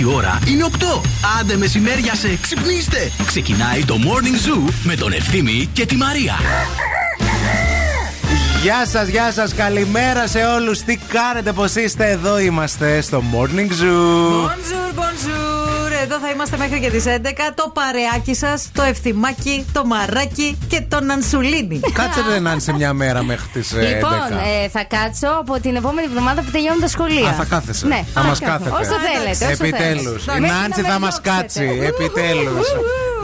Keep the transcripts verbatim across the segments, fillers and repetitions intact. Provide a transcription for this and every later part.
Η ώρα είναι οκτώ. Άντε μεσημέρια σε ξυπνήστε. Ξεκινάει το Morning Zoo με τον Ευθύμη και τη Μαρία. Γεια σας, γεια σας, καλημέρα σε όλους. Τι κάνετε, πως είστε? Εδώ είμαστε στο Morning Zoo. Bonjour, bonjour. Εδώ θα είμαστε μέχρι και τις έντεκα. Το παρεάκι σας, το Ευθυμάκι, το Μαράκι και το Νανσουλίνι. Κάτσε δεν αν σε μια μέρα μέχρι τις έντεκα. Λοιπόν, ε, θα κάτσω από την επόμενη εβδομάδα που τελειώνουν τα σχολεία. Α, θα κάθεσαι. Ναι, θα μας κάθετε. Όσο θέλετε. Επιτέλους. Η Νάντσι θα μας κάτσει. Επιτέλους.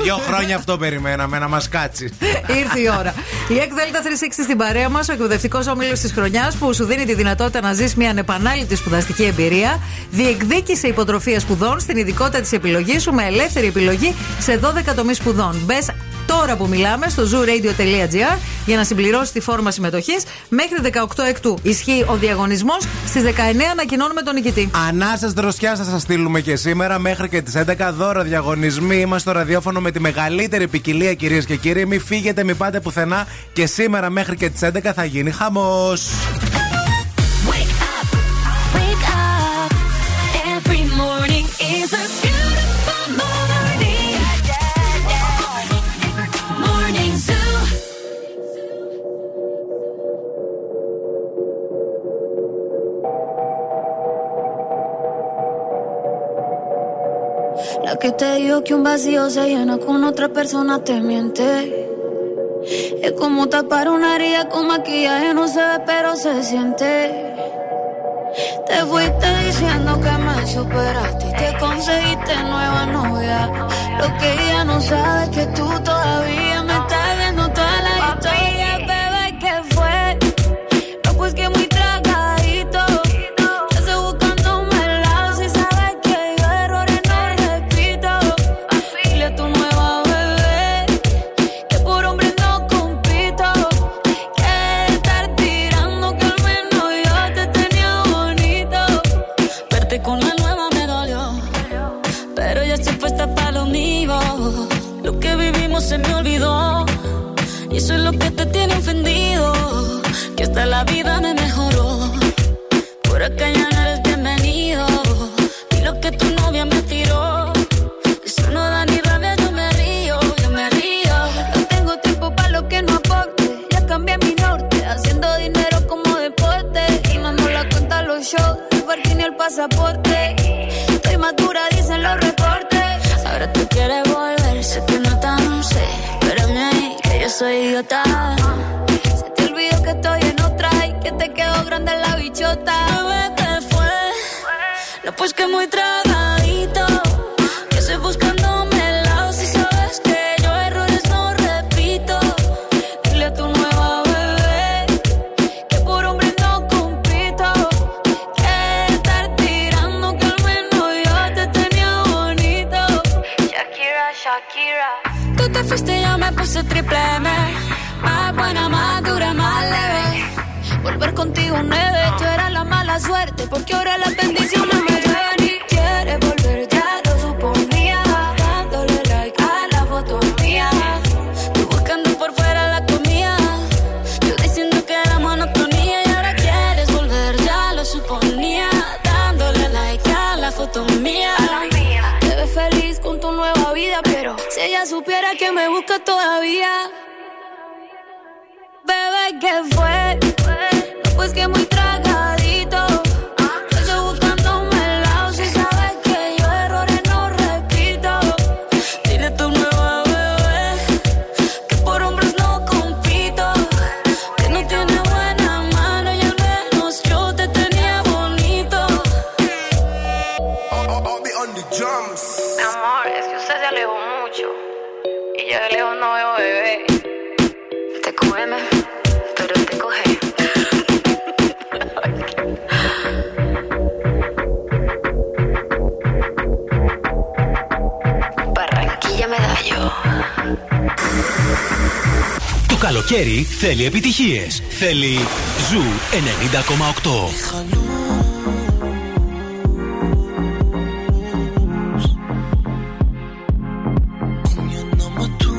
Δύο χρόνια αυτό περιμέναμε, να μας κάτσει. Ήρθε η ώρα. Η εξ Delta τριακόσια εξήντα στην παρέα μας, ο εκπαιδευτικός όμιλος της χρονιάς που σου δίνει τη δυνατότητα να ζεις μια ανεπανάληπτη σπουδαστική εμπειρία, διεκδίκησε υποτροφία σπουδών στην ειδικότητα της επιλογής σου με ελεύθερη επιλογή σε δώδεκα τομείς σπουδών. Μπες τώρα που μιλάμε στο zoo radio dot gr για να συμπληρώσει τη φόρμα συμμετοχής. Μέχρι δεκαοκτώ Οκτωβρίου ισχύει ο διαγωνισμός. Στις δεκαεννιά ανακοινώνουμε τον νικητή. Ανάσας δροσιά θα σας στείλουμε και σήμερα μέχρι και τις έντεκα. Δώρα, διαγωνισμοί. Είμαστε στο ραδιόφωνο με τη μεγαλύτερη ποικιλία, κυρίες και κύριοι. Μην φύγετε, μην πάτε πουθενά. Και σήμερα μέχρι και τις έντεκα θα γίνει χαμός. La que te digo que un vacío se llena con otra persona te miente. Es como tapar una herida con maquillaje, no se ve pero se siente. Te fuiste diciendo que me superaste y te conseguiste nueva novia. Lo que ella no sabe es que tú todavía me estás viendo toda la historia, bebé, ¿qué fue? No, pues que muy se me olvidó y eso es lo que te tiene ofendido, que hasta la vida me mejoró. Por acá ya no eres bienvenido y lo que tu novia me tiró, eso no da ni rabia, yo me río, yo me río. No tengo tiempo para lo que no aporte, ya cambié mi norte, haciendo dinero como deporte y mando la cuenta a los shows, el parking y el pasaporte. Estoy madura, dicen los reportes, ahora tú quieres volver, sé que no tan. Espérame ahí, que yo soy idiota. Se te olvidó que estoy en otra y que te quedó grande la bichota. Bebé, ¿qué fue? No, pues que muy tragadito, que estoy buscándome el lado. Si sabes que yo errores no repito, dile a tu nueva bebé que por hombre no compito, que estar tirando que al menos yo te tenía bonito. Shakira, Shakira. Tú te fuiste, yo me puse triple M. Más buena, más dura, más leve. Volver contigo nueve. Tú eras la mala suerte, porque ahora las bendiciones me llevan. Y quieres volver, ya lo suponía, dándole like a la foto mía. Tú buscando por fuera la comida, yo diciendo que era monotonía. Y ahora quieres volver, ya lo suponía, dándole like a la foto mía. Te ves feliz con tu nueva vida, pero si ella supiera que me busca todavía. Bebé, ¿qué fue? No, pues que muy tragadito, yo estoy buscándome el lado. Si sabes que yo errores no repito, dile a tu nueva bebé que por hombres no compito, que no tiene buena mano y al menos yo te tenía bonito. I'll, I'll be on the drums. Mi amor, es que usted se alejó mucho y yo de lejos no veo bebé. Te come, pero te coge. Barranquilla Medallo. Το καλοκαίρι θέλει επιτυχίες. Θέλει Zoo ενενήντα κόμμα οκτώ. Tú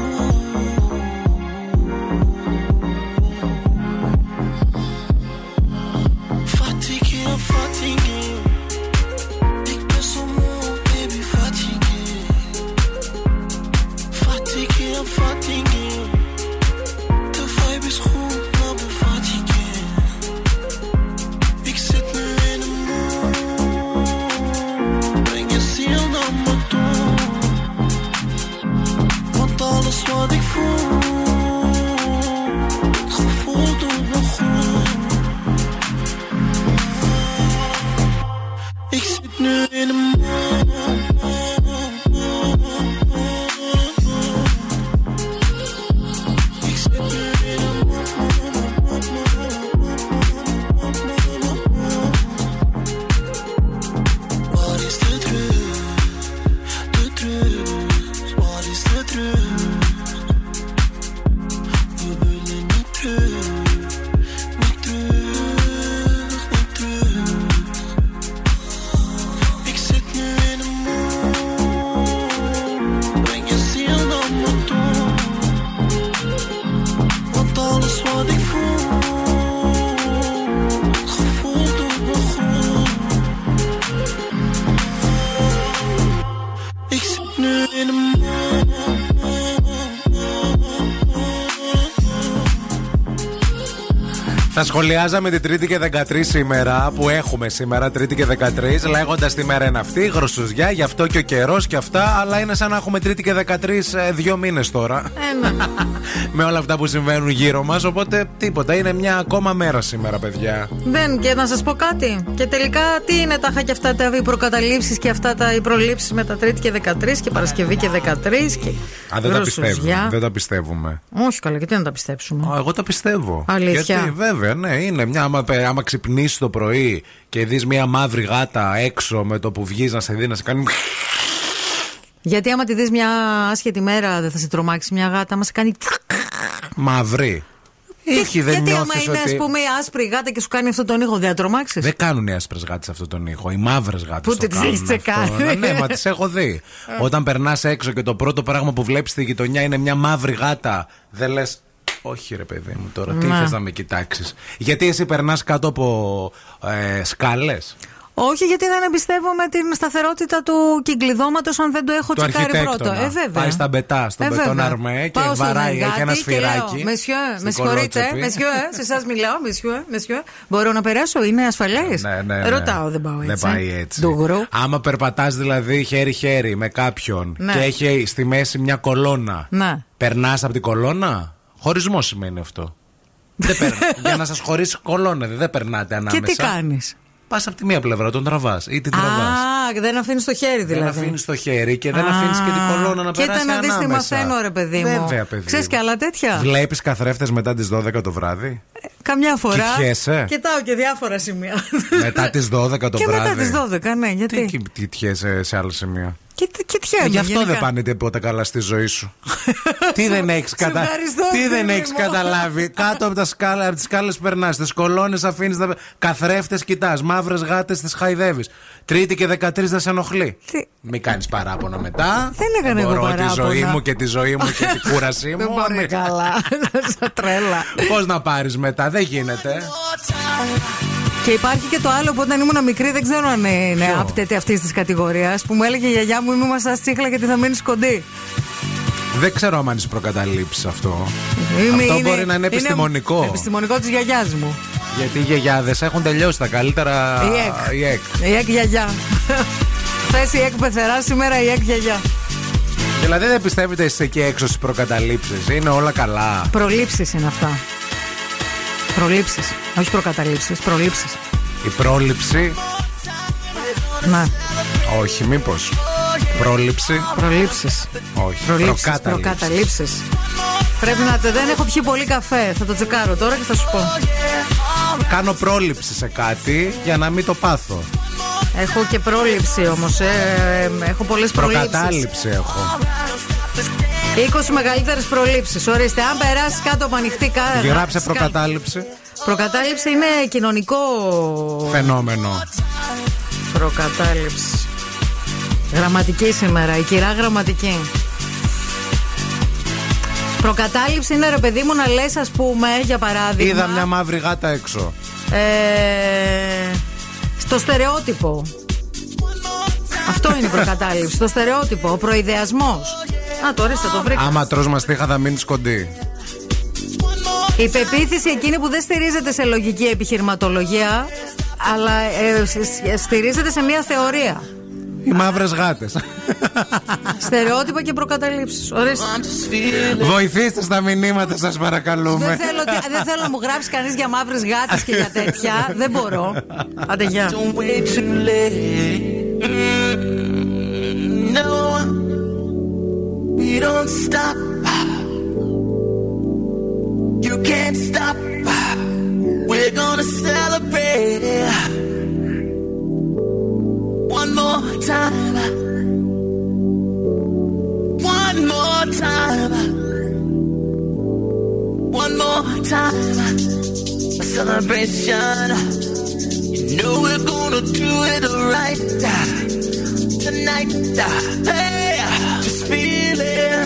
Σχολιάζαμε την Τρίτη και δεκατρείς σήμερα, που έχουμε σήμερα, Τρίτη και δεκατρείς, λέγοντας τη μέρα είναι αυτή, γροσουζιά, γι' αυτό και ο καιρός και αυτά, αλλά είναι σαν να έχουμε Τρίτη και δεκατρείς δύο μήνες τώρα. Ένα. Με όλα αυτά που συμβαίνουν γύρω μας, οπότε τίποτα, είναι μια ακόμα μέρα σήμερα, παιδιά. Δεν, και να σας πω κάτι. Και τελικά, τι είναι τάχα και αυτά τα προκαταλήψεις και αυτά τα προλήψεις με τα Τρίτη και δεκατρείς και Παρασκευή και δεκατρείς και. Α, δεν, τα πιστεύουμε, δεν τα πιστεύουμε. Όχι, καλά, γιατί να τα πιστέψουμε. Α, εγώ τα πιστεύω. Αλήθεια. Γιατί, βέβαια, ναι, είναι μια. Άμα, άμα ξυπνήσεις το πρωί και δεις μια μαύρη γάτα έξω με το που βγεις να σε δει να σε κάνει. Γιατί άμα τη δεις μια άσχετη μέρα, δεν θα σε τρομάξει μια γάτα, άμα σε κάνει. Μαύρη. Ήχι, δεν γιατί άμα είναι ότι... ας πούμε άσπρη γάτα και σου κάνει αυτόν τον ήχο, δεν θα τρομάξεις. Δεν κάνουν οι άσπρες γάτες αυτόν τον ήχο. Οι μαύρες γάτες. Πού τις έχεις τσεκάρει? Ναι, μα τις έχω δει. Όταν περνάς έξω και το πρώτο πράγμα που βλέπεις στη γειτονιά είναι μια μαύρη γάτα, δεν λες. Όχι ρε παιδί μου τώρα, τι θες να με κοιτάξεις? Γιατί εσύ περνάς κάτω από ε, σκάλες? Όχι, γιατί δεν εμπιστεύομαι την σταθερότητα του κυκλειδώματος αν δεν το έχω τσεκάρει πρώτο. Ε, βέβαια. Πάει στα μπετά, στον ε, Μπετόν Αρμέ και πάω βαράει, έχει ένα σφυράκι. Μεσιό, με συγχωρείτε, μεσιό, σε εσάς μιλάω, μεσιό, μεσιό. Μπορώ να περάσω, είναι ασφαλές? Ναι, ναι, ναι. Ρωτάω, δεν πάω έτσι. Δεν πάει έτσι. Ντουγρου. Άμα περπατάς δηλαδή χέρι-χέρι με κάποιον, ναι, και έχει στη μέση μια κολόνα, ναι, περνάς από την κολόνα? Χωρισμό σημαίνει αυτό. Για να σας χωρίσει κολόνα, δεν περνάτε ανάμεσα. Και τι κάνεις? Πας από τη μία πλευρά, τον τραβάς ή την τραβάς. Α, δεν αφήνεις το χέρι δηλαδή. Δεν αφήνεις το χέρι και δεν αφήνεις και την κολόνα να περάσει ανάμεσα. Κοίτα να δεις τι μαθαίνω ρε παιδί μου. Βέβαια παιδί μου. Ξέρεις και άλλα τέτοια. Βλέπεις καθρέφτες μετά τις δώδεκα το βράδυ? Ε, καμιά φορά. Κοιτιέσαι. Κοιτάω και διάφορα σημεία. Μετά τις δώδεκα το βράδυ. Και μετά τις δώδεκα, ναι, γιατί? Τι κοιτιέσαι σε άλλα σημεία? Και, και τυχαίρω, γι' αυτό γενικά δεν πάνε τίποτα καλά στη ζωή σου. Τι δεν έχεις κατα... καταλάβει? Κάτω από, τα σκάλα, από τις σκάλες περνάς, τις κολόνες αφήνεις, τα... καθρέφτες κοιτάς, μαύρες γάτες τις χαϊδεύεις. Τρίτη και δεκατρείς δεν σε ενοχλεί? Τι... Μην κάνεις παράπονα μετά. Δεν έκανα εγώ παράπονα. Μπορώ τη ζωή μου και τη ζωή μου και την κούρασή μου. Δεν μπορεί καλά, σαν τρέλα. Πώς να πάρεις μετά, δεν γίνεται. Και υπάρχει και το άλλο που όταν ήμουν μικρή, δεν ξέρω αν είναι άπτεται αυτής της κατηγορίας, που μου έλεγε η γιαγιά μου μη μας τσίχλα γιατί θα μείνεις κοντή. Δεν ξέρω αν είσαι προκαταλήψεις αυτό. Είμαι, αυτό είναι, μπορεί να είναι επιστημονικό. Είναι επιστημονικό της γιαγιάς μου. Γιατί οι γιαγιάδες έχουν τελειώσει τα καλύτερα. Η ΕΚ. Η ΕΚ γιαγιά. Χθες η ΕΚ πεθερά, σήμερα η ΕΚ γιαγιά. Δηλαδή δεν πιστεύετε εσείς εκεί έξω στις προκαταλήψεις? Είναι όλα καλά. Προλήψεις είναι αυτά. Προλήψεις, όχι προκαταλήψεις, προλήψεις. Η πρόληψη. Να. Όχι, μήπως. Πρόληψη. Προλήψεις. Όχι, προλήψεις, προκαταλήψεις. προκαταλήψεις. Πρέπει να... Δεν έχω πιει πολύ καφέ, θα το τσεκάρω τώρα και θα σου πω. Κάνω πρόληψη σε κάτι για να μην το πάθω. Έχω και πρόληψη όμως, ε, ε, έχω πολλές προλήψεις. Προκατάληψη έχω. είκοσι μεγαλύτερες προλήψεις. Ορίστε, αν περάσεις κάτω από ανοιχτή κάρτα. Γράψε προκατάληψη. Προκατάληψη είναι κοινωνικό φαινόμενο. Προκατάληψη. Γραμματική σήμερα, η κυρία γραμματική. Προκατάληψη είναι ρε παιδί μου να λες, ας πούμε, για παράδειγμα. Είδα μια μαύρη γάτα έξω. Ε, στο στερεότυπο. Αυτό είναι η προκατάληψη. Το στερεότυπο, ο προειδεασμός. Α, το ορίστε, το βρήκα. Άμα τρως μαστίχα θα μείνεις κοντή. Η πεποίθηση εκείνη που δεν στηρίζεται σε λογική επιχειρηματολογία, αλλά ε, στηρίζεται σε μια θεωρία. Οι μαύρες γάτες. Στερεότυπα και προκαταλήψεις. Ορίστε. Βοηθήστε στα μηνύματα σας παρακαλούμε. Δεν θέλω, δεν θέλω να μου γράψει κανείς για μαύρες γάτες και για τέτοια. Δεν μπορώ. Άντε γεια. You can't stop. We're gonna celebrate one more time. One more time. One more time. A celebration. You know we're gonna do it right tonight. Hey, just feel it.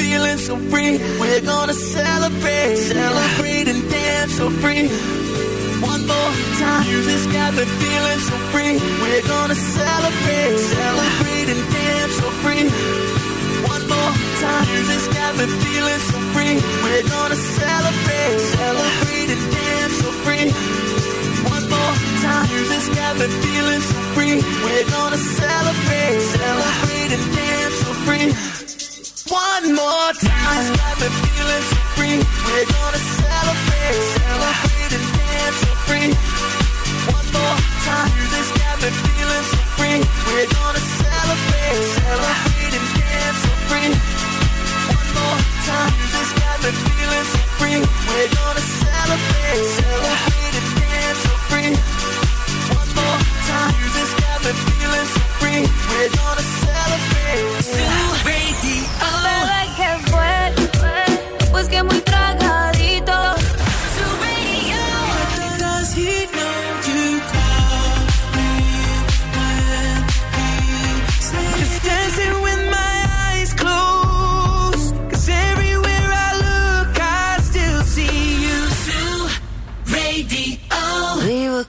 feeling so free. We're gonna celebrate, celebrate and dance so free. One more time. Music's got me feeling so free. We're gonna celebrate, celebrate and dance so free. One more time. Music's got me feeling so free. We're gonna celebrate, celebrate and dance so free. One more time. Music's got me feeling so free. We're gonna celebrate, celebrate and dance so free. One more time, got me feeling so free. We're gonna celebrate, celebrate and dance so free. One more time, this got me feeling so free. We're gonna celebrate, celebrate and dance so free. One more time, this got me feeling so free. We're gonna celebrate, celebrate and dance so free. One more time, this got me feeling so free. We're gonna celebrate. Pues que muy tragadito. Zoo Radio. But does he know you call me when he sleeps? Just dancing with my eyes closed. 'Cause everywhere I look, I still see you. Zoo Radio. We were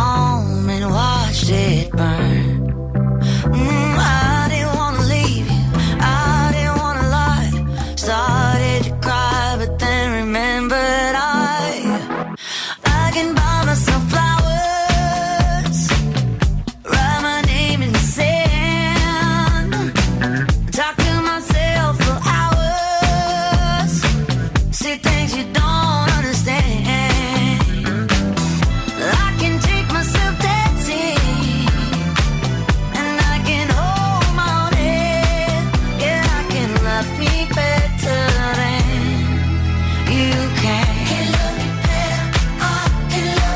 home and watched it burn. Mm, I didn't wanna leave you, I didn't wanna lie. Started to cry, but then remembered I, I can buy myself flowers, write my name in the sand, talk to myself for hours, see things you don't understand. You can. Can't love me better, I can love you.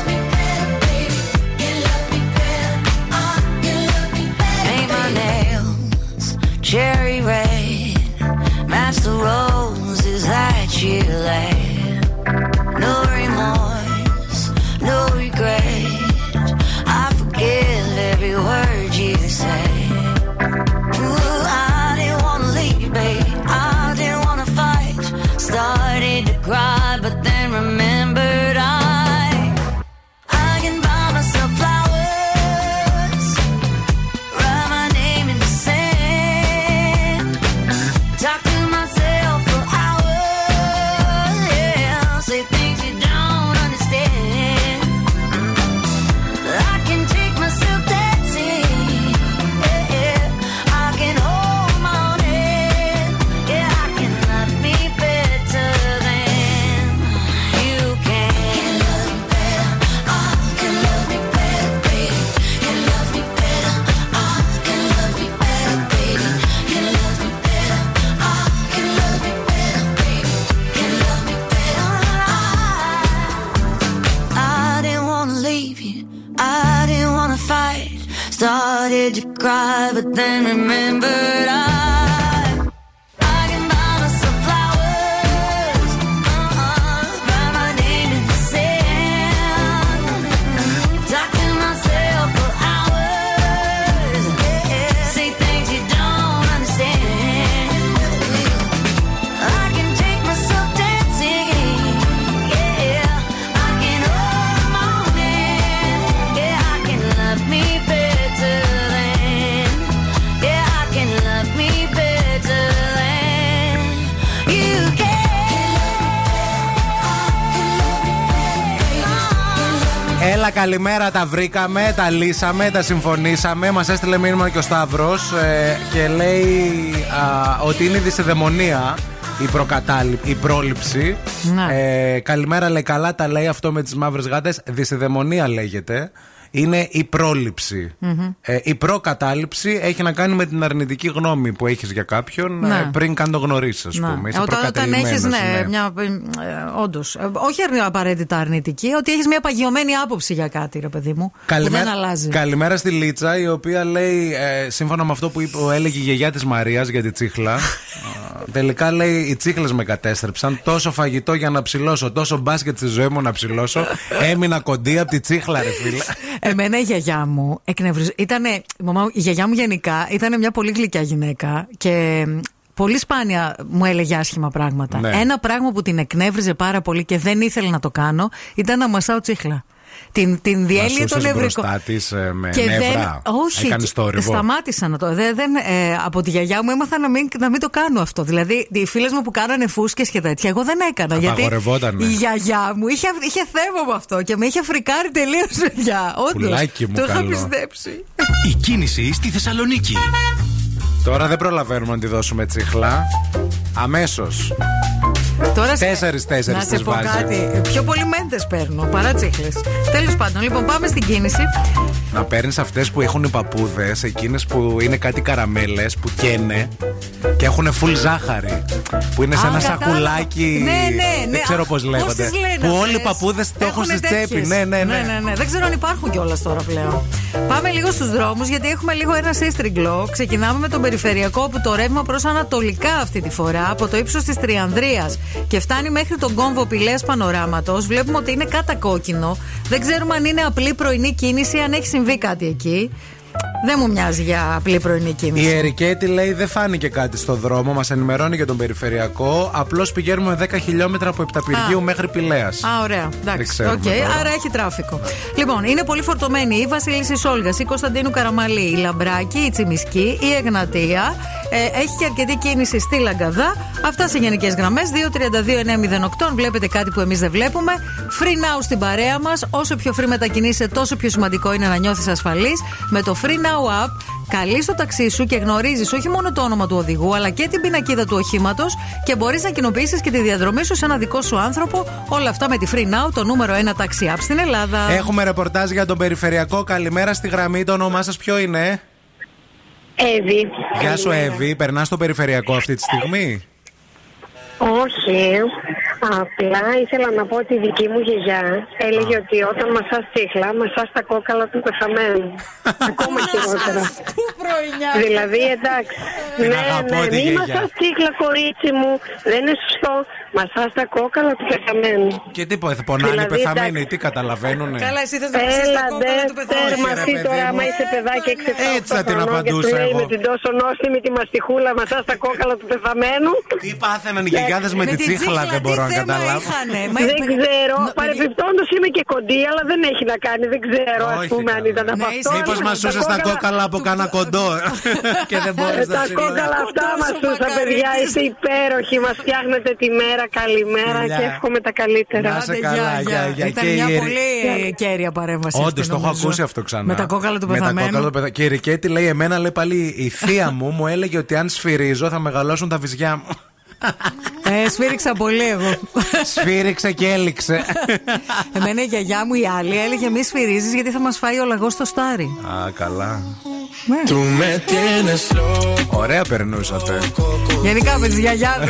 did you cry? But then remembered I Έλα, καλημέρα, τα βρήκαμε, τα λύσαμε, τα συμφωνήσαμε. Μας έστειλε μήνυμα και ο Σταύρος ε, και λέει α, ότι είναι δυσιδαιμονία η, προκατάλη, η πρόληψη. Ε, καλημέρα, λέει, καλά τα λέει αυτό με τις μαύρες γάτες. Δυσιδαιμονία λέγεται. Είναι η πρόληψη. Mm-hmm. Ε, η προκατάληψη έχει να κάνει με την αρνητική γνώμη που έχεις για κάποιον ε, πριν καν το γνωρίσεις, ας πούμε. Είσαι όταν έχεις, ναι, μια, ε, ε, όντως. Ε, όχι απαραίτητα αρνητική, ότι έχεις μια παγιωμένη άποψη για κάτι, ρε παιδί μου. Καλημέρα, δεν αλλάζει. Καλημέρα στη Λίτσα, η οποία λέει, ε, σύμφωνα με αυτό που είπε, έλεγε η γιαγιά της Μαρίας για τη τσίχλα. Τελικά λέει, οι τσίχλες με κατέστρεψαν. Τόσο φαγητό για να ψηλώσω, τόσο μπάσκετ στη ζωή μου να ψηλώσω. Έμεινα κοντή από τη τσίχλα, ρε φίλε. Εμένα η γιαγιά μου εκνευρίζει. Ήτανε, μαμά, η γιαγιά μου γενικά ήταν μια πολύ γλυκιά γυναίκα και πολύ σπάνια μου έλεγε άσχημα πράγματα. Ναι. Ένα πράγμα που την εκνεύριζε πάρα πολύ και δεν ήθελε να το κάνω ήταν να μασάω τσίχλα. Την, την διέλυε το νευρικό. Της, ε, με και νεύρα. Δεν, όχι, σταμάτησα να το. Δε, δεν, ε, από τη γιαγιά μου έμαθα να μην, να μην το κάνω αυτό. Δηλαδή, οι φίλες μου που κάνανε φούσκες και τέτοια, εγώ δεν έκανα. Γιατί η γιαγιά μου είχε, είχε θέμα με αυτό και με είχε φρικάρει τελείως, παιδιά. Όντως. Το είχα πιστέψει. Η κίνηση στη Θεσσαλονίκη. Τώρα δεν προλαβαίνουμε να τη δώσουμε τσιχλά. Αμέσως. Τώρα τέσσερις, τέσσερις να σε πω βάζει. Κάτι. Πιο πολύ μέντες παίρνω παρά τσίχλες. Τέλος πάντων, λοιπόν, πάμε στην κίνηση. Να παίρνεις αυτές που έχουν οι παππούδες, εκείνες που είναι κάτι καραμέλες που καίνε και έχουν φουλ ζάχαρη. Που είναι σε ένα σακουλάκι. Ναι, ναι, ναι. Δεν ξέρω πώς λέγονται. Που όλοι οι παππούδες το έχουν στη τσέπη. Ναι, ναι, ναι. ναι, ναι. Δεν ξέρω αν υπάρχουν κιόλας τώρα πλέον. Πάμε λίγο στους δρόμους γιατί έχουμε λίγο ένα σύστριγγλο. Ξεκινάμε με τον περιφερειακό που το ρεύμα προς ανατολικά αυτή τη φορά από το ύψος της Τριανδρίας και φτάνει μέχρι τον κόμβο Πηλαίας Πανοράματος. Βλέπουμε ότι είναι κατακόκκινο. Δεν ξέρουμε αν είναι απλή πρωινή κίνηση, αν έχει συμβεί κάτι εκεί. Δεν μου μοιάζει για απλή πρωινή κίνηση. Η Ερικέτη λέει δεν φάνηκε κάτι στο δρόμο. Μας ενημερώνει για τον περιφερειακό. Απλώς πηγαίνουμε δέκα χιλιόμετρα από Επταπηργίου μέχρι Πηλαίας. Α, ωραία. Εντάξει. Οκ, okay, άρα έχει τράφικο. Λοιπόν, είναι πολύ φορτωμένη η Βασίλισσης Όλγας, η Κωνσταντίνου Καραμαλή, η Λαμπράκη, η Τσιμισκή, η Εγνατία. Ε, έχει και αρκετή κίνηση στη Λαγκαδά. Αυτά σε γενικές γραμμές. δύο τριάντα δύο εννιακόσια οκτώ. Βλέπετε κάτι που εμείς δεν βλέπουμε. Free Now στην παρέα μας. Όσο πιο free μετακινείσαι, τόσο πιο σημαντικό είναι να νιώθεις ασφαλής με το Free Now App. Καλείς το ταξί σου και γνωρίζεις όχι μόνο το όνομα του οδηγού, αλλά και την πινακίδα του οχήματος και μπορείς να κοινοποιήσεις και τη διαδρομή σου σε ένα δικό σου άνθρωπο. Όλα αυτά με τη Free Now, το νούμερο ένα taxi app στην Ελλάδα. Έχουμε ρεπορτάζ για τον περιφερειακό. Καλημέρα στη γραμμή. Το όνομά σας ποιο είναι? Εύη. Γεια σου, Εύη. Περνάς στο περιφερειακό αυτή τη στιγμή? Όχι. Απλά ήθελα να πω ότι η δική μου γιαγιά έλεγε ότι όταν μασάς τσίχλα, μασάς τα κόκαλα του πεθαμένου. Ακόμα χειρότερα. Δηλαδή, εντάξει. Ναι, ναι, μη μασάς τσίχλα, κορίτσι μου. Δεν είναι σωστό. Μασάς τα κόκαλα του πεθαμένου. Και τι πονάνε οι πεθαμένοι, τι καταλαβαίνουνε. Καλά, εσύ θες να μασάς τα κόκαλα του πεθαμένου. Μασί τώρα, άμα είσαι παιδάκι εξεφτά. Έτσι θα την απαντούσα εγώ. Με την τόσο νόστιμη τη μαστιχούλα, μασάς τα κόκαλα του πεθαμένου. Τι πάθαιναν οι γιαγιάδες με την τσίχλα, δεν μπορώ. Δεν ξέρω. Παρεμπιπτόντως είμαι και κοντή, αλλά δεν έχει να κάνει. Δεν ξέρω, ας πούμε, αν ήταν από αυτό. Μήπως μασούσες τα κόκαλα από κάνα κοντό και δεν μπορείς να ψηλώσεις. Τα κόκαλα αυτά μασούσα, παιδιά. Είστε υπέροχοι. Μας φτιάχνετε τη μέρα. Καλημέρα και εύχομαι τα καλύτερα. Να σε καλά. Ήταν μια πολύ κέρια παρέμβαση. Όντως, το έχω ακούσει αυτό ξανά. Με τα κόκαλα του πεθαμένου. Και η Ρικέτη λέει, εμένα λέει πάλι η θεία μου μου έλεγε ότι αν σφυρίζω θα μεγαλώσουν τα βυζιά μου. Ε, σφύριξα πολύ εγώ. Σφύριξα και έληξε. Εμένα η γιαγιά μου η άλλη έλεγε μη σφυρίζεις γιατί θα μας φάει ο λαγός στο στάρι. Α, καλά. Ωραία περνούσατε. Γενικά με τις γιαγιάδες.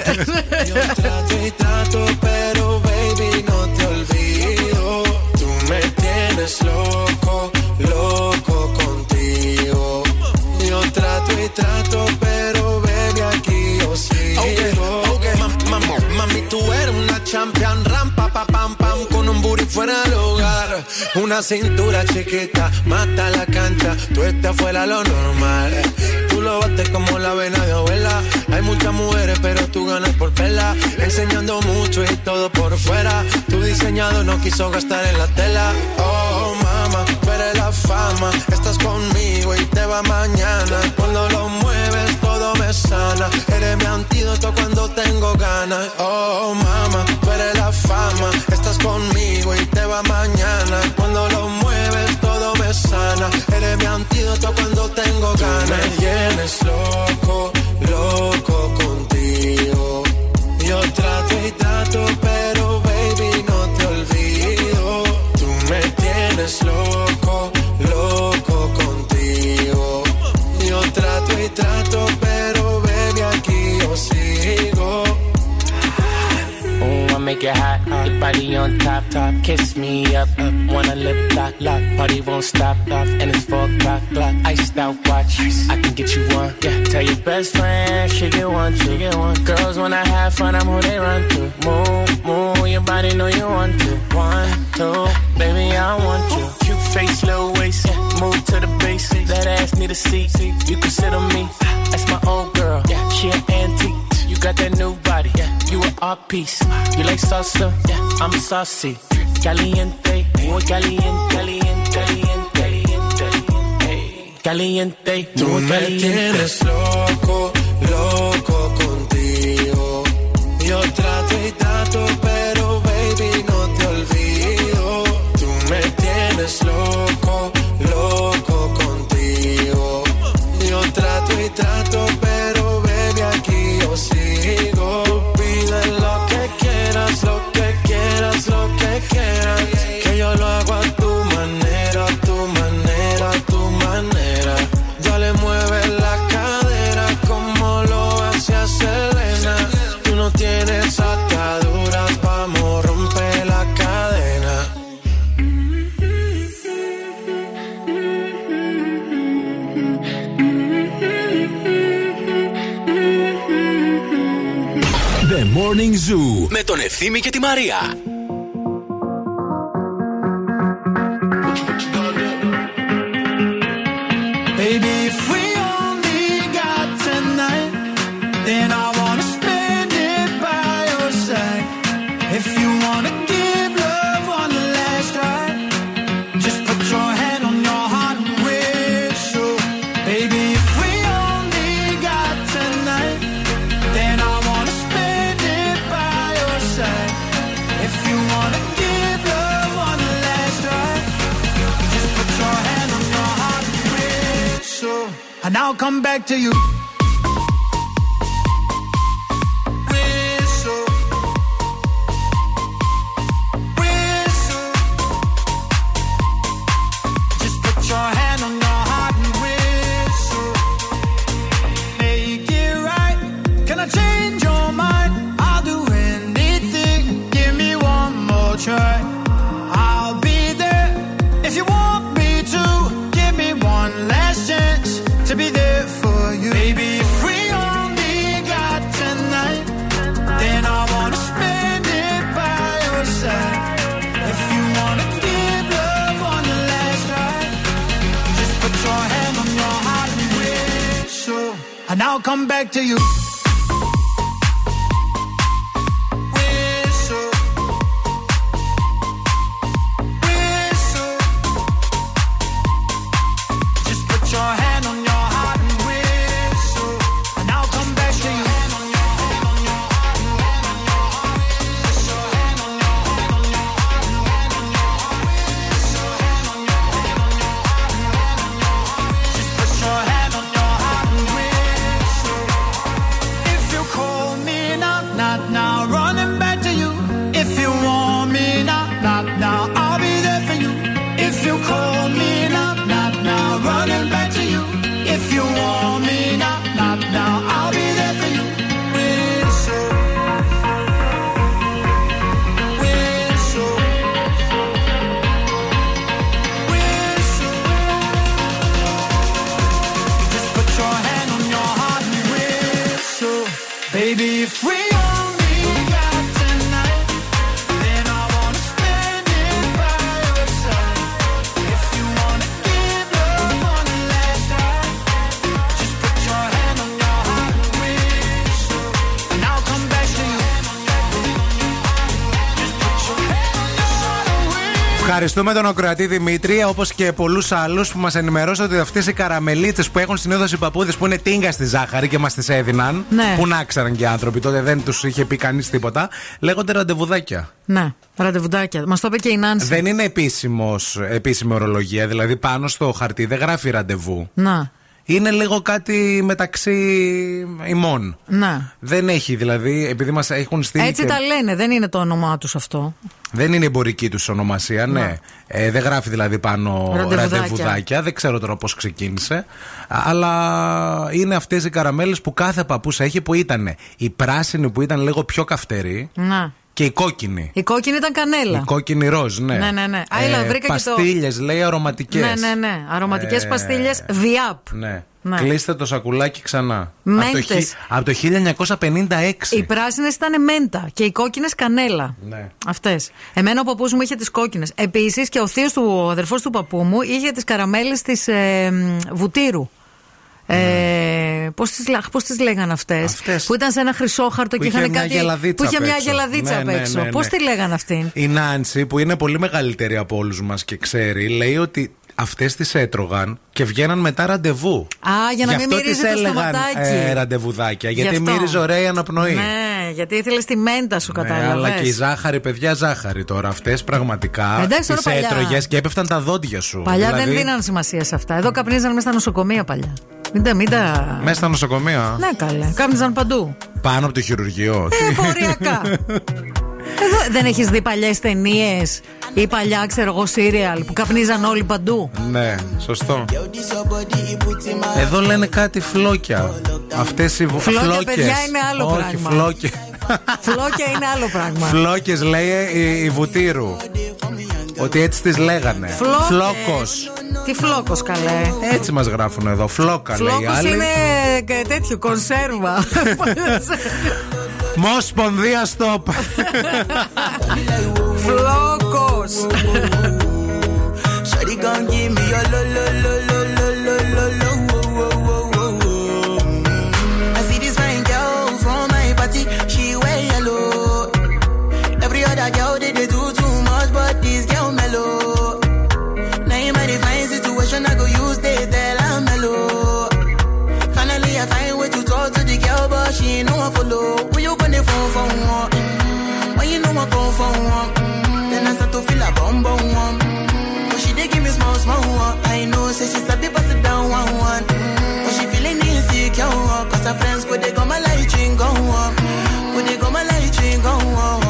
Una cintura chiquita, mata la cancha. Tú estás fuera lo normal. Tú lo bates como la vena de abuela. Hay muchas mujeres, pero tú ganas por vela. Enseñando mucho y todo por fuera. Tu diseñado no quiso gastar en la tela. Oh, mama, tú eres la fama. Estás conmigo y te va mañana. Cuando lo mueves todo me sana. Eres mi antídoto cuando tengo ganas. Oh, mama, tú eres la fama. Estás conmigo y te va mañana. Cuando lo mueves todo me sana. Eres mi antídoto cuando tengo ganas. Tú me tienes loco, loco contigo. Yo trato y trato, pero baby no te olvido. Tú me tienes loco, loco contigo. Yo trato y trato, pero baby aquí yo sigo. Oh, I make it hot, your body on top, top. Kiss me up, up. Wanna lip lock, lock. Party won't stop, lock. And it's four o'clock, block. Iced out watch, I can get you one. Yeah, tell your best friend she get one, she get one. Girls when I have fun, I'm who they run to. Move, move, your body know you want to. One, two, baby I want you. Cute face, little waist, yeah. Move to the basics. That ass need a seat, you consider me. That's my old girl, yeah. She an antique. You got that new body, yeah. You an art piece. You like salsa, yeah. I'm saucy. Caliente, muy caliente, caliente, caliente, hey. Caliente, tú muy me caliente. Tienes loco, loco contigo. Yo trato y trato, pero baby no te olvido. Tú me tienes loco, loco contigo. Yo trato y trato, pero baby aquí yo sigo. Tú pide lo que quieras, lo que quieras, lo que quieras. Que yo lo hago a tu manera, a tu manera, a tu manera. Dale, mueve la cadera como lo hace a Selena. Tú no tienes ataduras, vamos, rompe la cadena. The Morning Zoo με τον Ευθύμη και τη Μαρία. Baby, if we only got tonight, then I wanna spend it by your side. If you wanna give love one last try, just put your hand on your heart and whistle. Baby, if we only got tonight, then I wanna spend. If you wanna give love one last try, just put your hand on your heart and whistle. And I'll come back to you. Whistle, whistle. Just put your hand on your heart and whistle. Make it right. Can I change your mind? I'll do anything. Give me one more try. I'll be there if you want me to. Give me one last chance to be there for you. Baby, if we only got tonight, then I wanna spend it by your side. If you wanna give love one last try, just put your hand on your heart and whistle. And I'll come back to you. Ευχαριστούμε τον ακροατή Δημήτρη, όπως και πολλούς άλλους που μας ενημερώσαν ότι αυτές οι καραμελίτσες που έχουν συνήθως οι παππούδες που είναι τίνγκα στη ζάχαρη και μας τις έδιναν. Ναι. Που να ξέραν και οι άνθρωποι, τότε δεν τους είχε πει κανείς τίποτα. Λέγονται ραντεβουδάκια. Ναι, ραντεβουδάκια. Μας το είπε και η Νάνση. Δεν είναι επίσημος, επίσημη ορολογία, δηλαδή πάνω στο χαρτί δεν γράφει ραντεβού. Να. Είναι λίγο κάτι μεταξύ ημών. Να. Δεν έχει δηλαδή, επειδή μας έχουν στείλει. Έτσι και... τα λένε, δεν είναι το όνομά τους αυτό. Δεν είναι η εμπορική τους ονομασία, ναι. ναι. Ε, δεν γράφει δηλαδή πάνω ραντεβουδάκια. ραντεβουδάκια. Δεν ξέρω τώρα πώς ξεκίνησε. Αλλά είναι αυτές οι καραμέλες που κάθε παππούς έχει, που ήταν η πράσινη που ήταν λίγο πιο καυτερή. Να. Και η κόκκινη. Η κόκκινη ήταν κανέλα. Η κόκκινη ροζ, ναι. Ναι, ναι, ναι. Ε, παστίλιες, το... λέει αρωματικές. Ναι, ναι, ναι. Αρωματικές ε... παστίλιες, Διάπ. Ναι. Ναι. Κλείστε το σακουλάκι ξανά. Μέντες. Από το, από το χίλια εννιακόσια πενήντα έξι. Οι πράσινες ήταν μέντα και οι κόκκινες κανέλα. Ναι. Αυτές. Εμένα ο παππούς μου είχε τις κόκκινες. Επίσης και ο θείος του, ο αδερφός του παππού μου είχε τις καραμέλες της ε, βουτύρου. Ε, πώς τις, πώς τις λέγανε αυτές, αυτές που ήταν σε ένα χρυσόχαρτο και είχαν κάτι που είχε μια γελαδίτσα απ' έξω. Ναι, ναι, ναι. Πώς τη λέγανε αυτήν. Η Νάνση, που είναι πολύ μεγαλύτερη από όλους μας και ξέρει, λέει ότι αυτές τις έτρωγαν και βγαίναν μετά ραντεβού. Α, για να γι μην μυρίζει το στοματάκι. Ε, ραντεβουδάκια, γιατί γι μύριζε ωραία η αναπνοή. Ναι, γιατί ήθελες τη μέντα σου, ναι, κατάλαβες. Αλλά και η ζάχαρη, παιδιά, ζάχαρη τώρα. Αυτές πραγματικά τις έτρωγες και έπεφταν τα δόντια σου. Παλιά δηλαδή... δεν δίναν σημασία σε αυτά. Εδώ καπνίζαν μέσα στα νοσοκομεία παλιά. Μην τα, μην τα... Μέσα στα νοσοκομεία. Ναι, καλά. Κάπνιζαν παντού. Πάνω από το χειρουργείο. Ε, ποριακά. Εδώ δεν έχεις δει παλιές ταινίες ή παλιά, ξέρω εγώ, σύριαλ που καπνίζαν όλοι παντού. Ναι, σωστό. Εδώ λένε κάτι φλόκια. Αυτές οι φλόκες. Φλόκια, παιδιά, είναι άλλο Όχι, πράγμα. Φλόκια. Φλόκια είναι άλλο πράγμα. Φλόκες, λέει η, η βουτύρου. Ότι έτσι τις λέγανε. Φλόκες. Φλόκος. Τι φλόκος, καλέ. Έτσι μας γράφουν εδώ. Φλόκα, φλόκος λέει. Φλόκος είναι τέτοιο, κονσέρβα. Μοσπονδία στοπ. Φλόκος. She ain't no one follow. When you gonna phone for one? Mm-hmm. When you know I phone for one? Mm-hmm. Then I start to feel a bum bum one. Mm-hmm. But she dey give me small small one. I know, say she's a bit busted down one one. Mm-hmm. But she feeling insecure one. Cause her friends go they go my life dream go one. Mm-hmm. Go they go my life dream go one.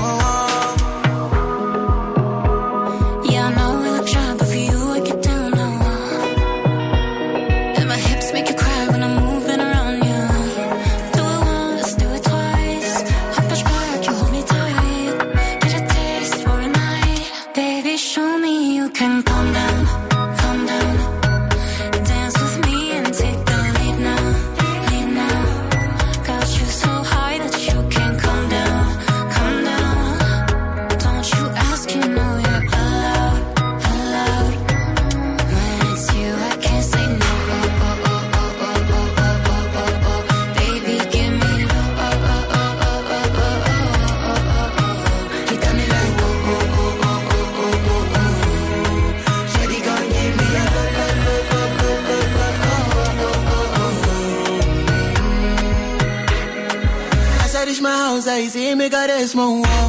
I see me got a small wall.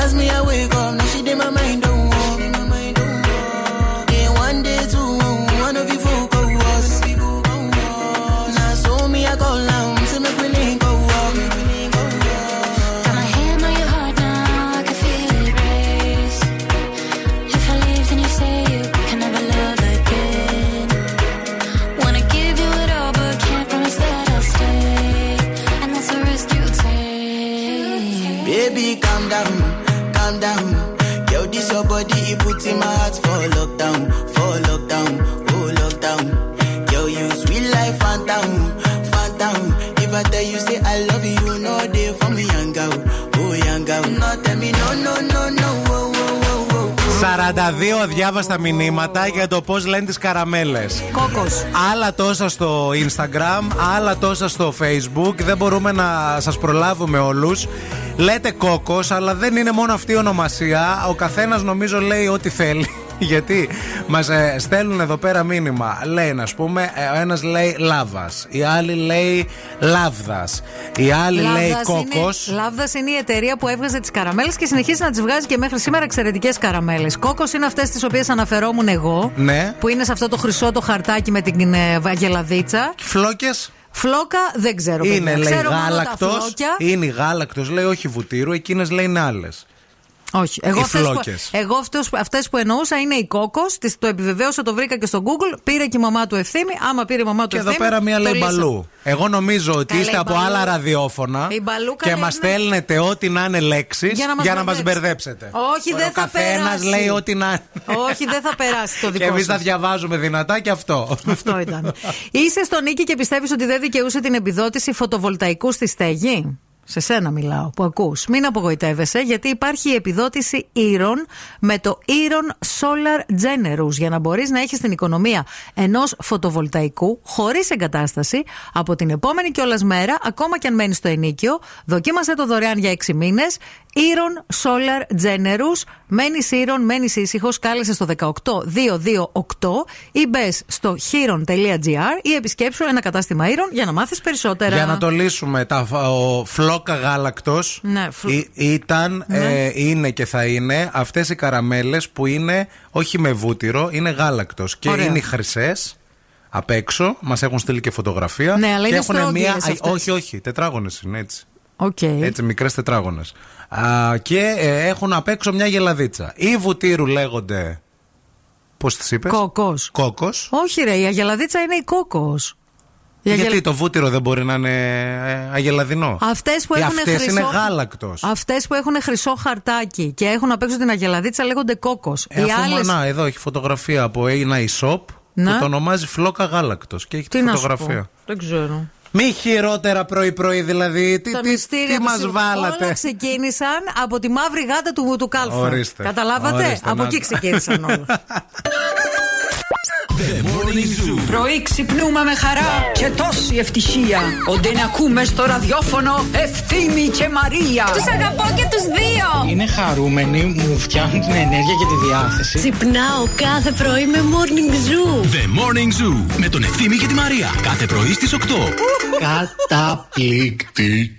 As me I wake up, now she did my mind on wall. Then one day two, one of you folk go was. Now so me I go now, so me we ain't go walk. Got my hand on your heart now, I can feel it race. If I leave then you say you can never love again. Wanna give you it all but can't promise that I'll stay. Baby, calm down, calm down. Yo, this your body, it puts in my heart for lockdown, for lockdown, oh lockdown. Yo, you sweet life, phantom, phantom. If I tell you, say I love you, no day for me, young girl, oh young girl. No, tell me, no, no, no, no, oh, oh, oh. σαράντα δύο αδιάβαστα μηνύματα για το πώς λένε τις καραμέλες. Κόκος. Άλλα τόσα στο Instagram, άλλα τόσα στο Facebook. Δεν μπορούμε να σας προλάβουμε όλους. Λέτε κόκκος, αλλά δεν είναι μόνο αυτή η ονομασία. Ο καθένας νομίζω λέει ό,τι θέλει. Γιατί μας ε, στέλνουν εδώ πέρα μήνυμα. Λέει, να πούμε, ε, ο ένας λέει Λάβας, η άλλη λέει Λάβδας, η άλλη Λάβδας λέει Κόκκος. Είναι, Λάβδας είναι η εταιρεία που έβγαζε τις καραμέλες και συνεχίζει να τις βγάζει και μέχρι σήμερα εξαιρετικές καραμέλες. Κόκκος είναι αυτές τις οποίες αναφερόμουν εγώ. Ναι. Που είναι σε αυτό το χρυσό το χαρτάκι με την ε, βαγελαδίτσα. Φλόκες. Φλόκα δεν ξέρω. Είναι, λέει, ξέρω γάλακτος. Είναι η γάλακτος, λέει, όχι βουτύρου. Εκείνες λέει είναι άλλες. Όχι. Εγώ, αυτές που, εγώ αυτές που εννοούσα είναι η κόκκος. Το επιβεβαίωσα, το βρήκα και στο Google. Πήρε και η μαμά του Ευθύμη. Άμα πήρε η μαμά του και Ευθύμη. Και εδώ πέρα μία λέει Μπαλού. Εγώ νομίζω ότι είστε από άλλα ραδιόφωνα και μας στέλνετε ό,τι να είναι λέξεις για να μας, για να μας μπερδέψετε. Όχι, δεν θα περάσει. Ο καθένας λέει ό,τι να είναι. Όχι, δεν θα περάσει το δικό σας. Και εμείς τα διαβάζουμε δυνατά και αυτό. Αυτό ήταν. Είσαι στον Νίκη και πιστεύεις ότι δεν δικαιούσε την επιδότηση φωτοβολταϊκού στη στέγη. Σε σένα μιλάω που ακούς. Μην απογοητεύεσαι, γιατί υπάρχει η επιδότηση Ηρών με το Ηρών Solar Generous για να μπορείς να έχεις την οικονομία ενός φωτοβολταϊκού χωρίς εγκατάσταση από την επόμενη κιόλας μέρα, ακόμα κι αν μένεις στο ενίκιο. Δοκίμασε το δωρεάν για έξι μήνες. Ηρών Solar Generous. Μένεις ήρων, μένεις ήσυχος. Κάλεσε στο ένα οκτώ δύο δύο οκτώ ή μπες στο hiron.gr ή επισκέψου ένα κατάστημα Ηρών για να μάθεις περισσότερα. Για να το λύσουμε, τα φλόγια. Φλόκα γάλακτος, ναι, φλ... Ή, ήταν, ναι. ε, είναι και θα είναι αυτές οι καραμέλες που είναι όχι με βούτυρο, είναι γάλακτος. Και ωραία. Είναι οι χρυσές απ' έξω, μας έχουν στείλει και φωτογραφία. Ναι, αλλά και έχουν μία. Όχι, όχι, τετράγωνες είναι έτσι. Okay. Έτσι, μικρές τετράγωνες. Α, και ε, έχουν απ' έξω μια γελαδίτσα. Οι βουτύρου λέγονται. Πώς τις είπες? Κόκκος. Κόκκος. Όχι, ρε, η αγελαδίτσα είναι η κόκκος. Για Γιατί γελ... το βούτυρο δεν μπορεί να είναι αγελαδινό. Αυτές που έχουν χρυσό... είναι γάλακτος. Αυτές που έχουν χρυσό χαρτάκι και έχουν απ' έξω την αγελαδίτσα λέγονται κόκκος. Ε, αφού άλλες... μανά, εδώ έχει φωτογραφία από ένα e-shop να. Που το ονομάζει φλόκα γάλακτος και έχει τι τη φωτογραφία. Δεν ξέρω. Μη χειρότερα πρωί-πρωί, δηλαδή. Τι, τι, τι μας βάλατε. Όλα ξεκίνησαν από τη μαύρη γάτα του, του Κάλφα. Καταλάβατε. Ορίστε, από να... εκεί ξεκίνησαν όλα. Πρωί ξυπνούμε με χαρά και τόση ευτυχία. Όντε να ακούμε στο ραδιόφωνο Ευθύμη και Μαρία. Τους αγαπώ και τους δύο. Είναι χαρούμενοι, μου φτιάχνουν την ενέργεια και τη διάθεση. Ξυπνάω κάθε πρωί με Morning Zoo. The Morning Zoo με τον Ευθύμη και τη Μαρία. Κάθε πρωί στις οκτώ. Καταπληκτική.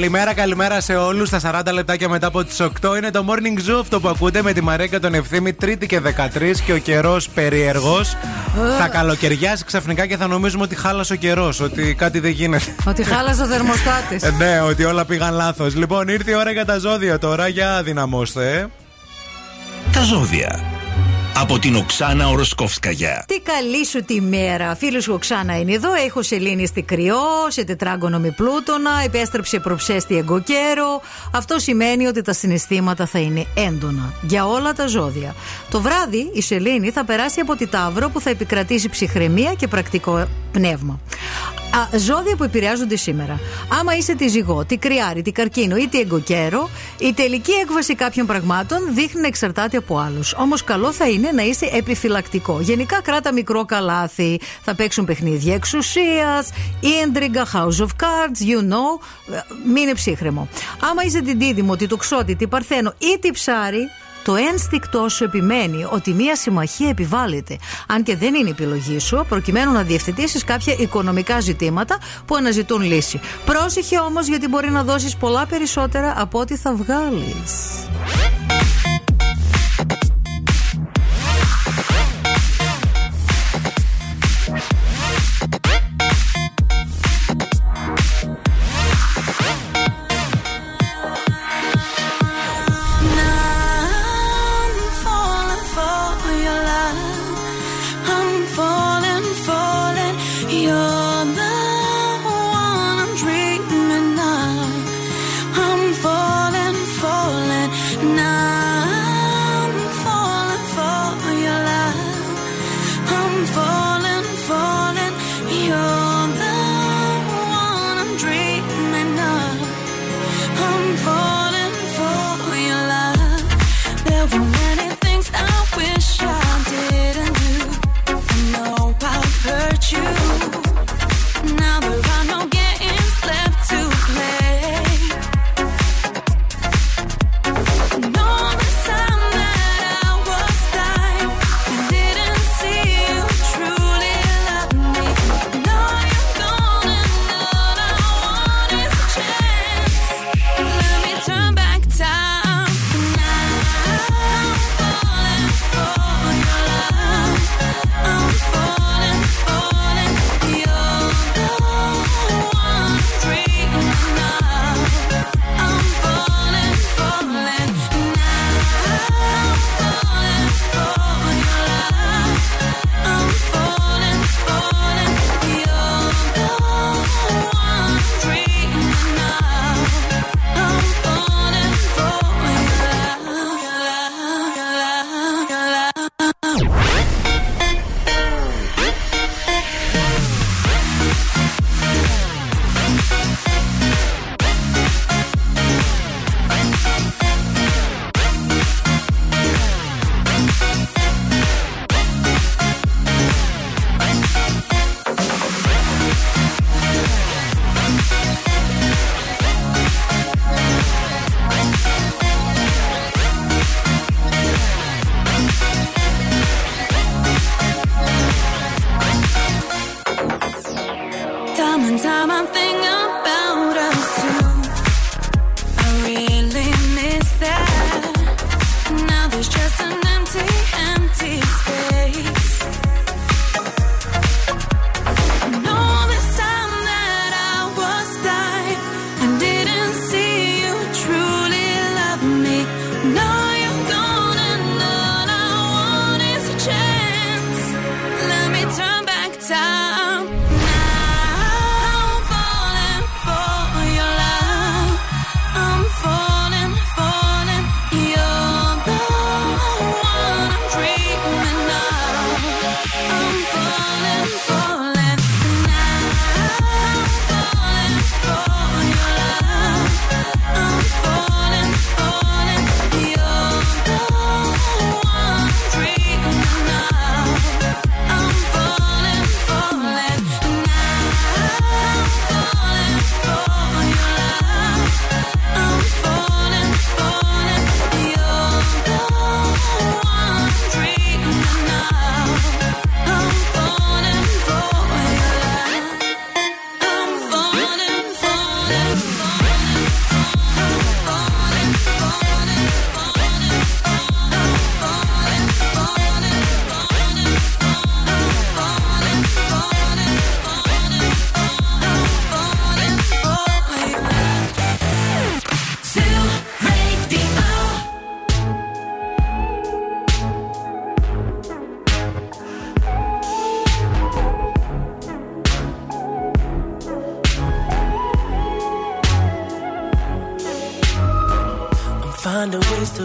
Καλημέρα, καλημέρα σε όλους. Στα σαράντα λεπτάκια μετά από τις οκτώ είναι το Morning Zoo, αυτό που ακούτε με τη Μαρία και τον Ευθύμη. Τρίτη και δεκατρείς και ο καιρός περίεργος. Θα καλοκαιριάσει ξαφνικά και θα νομίζουμε ότι χάλασε ο καιρός, ότι κάτι δεν γίνεται. Ότι χάλασε ο θερμοστάτης. Ναι, ότι όλα πήγαν λάθος. Λοιπόν, ήρθε η ώρα για τα ζώδια τώρα. Για δυναμώστε. Τα ζώδια. από την Οξάνα Οροσκόφσκαγια. Τι καλή σου τη μέρα. Φίλος σου Οξάνα είναι εδώ. Έχω σελήνη στη Κρυό, σε τετράγωνο με Πλούτονα. Επέστρεψε προψέστη εγκοκέρο. Αυτό σημαίνει ότι τα συναισθήματα θα είναι έντονα για όλα τα ζώδια. Το βράδυ η σελήνη θα περάσει από τη Ταύρο, που θα επικρατήσει ψυχραιμία και πρακτικό πνεύμα. Α, ζώδια που επηρεάζονται σήμερα. Άμα είσαι τη Ζυγό, τη Κριάρη, τη Καρκίνο ή τη Εγκοκέρο, η τελική έκβαση κάποιων πραγμάτων δείχνει να εξαρτάται από άλλους. Όμως καλό θα είναι να είσαι επιφυλακτικό. Γενικά κράτα μικρό καλάθι. Θα παίξουν παιχνίδια εξουσίας, ίντριγκα, house of cards, you know. Μείνε ψύχρεμο. Άμα είσαι την Δίδυμο, τη Τοξότη, τη Παρθένο ή τη Ψάρη, το ένστικτό σου επιμένει ότι μία συμμαχία επιβάλλεται, αν και δεν είναι επιλογή σου, προκειμένου να διευθετήσεις κάποια οικονομικά ζητήματα που αναζητούν λύση. Πρόσεχε όμως, γιατί μπορεί να δώσεις πολλά περισσότερα από ό,τι θα βγάλεις. Oh, Finding ways to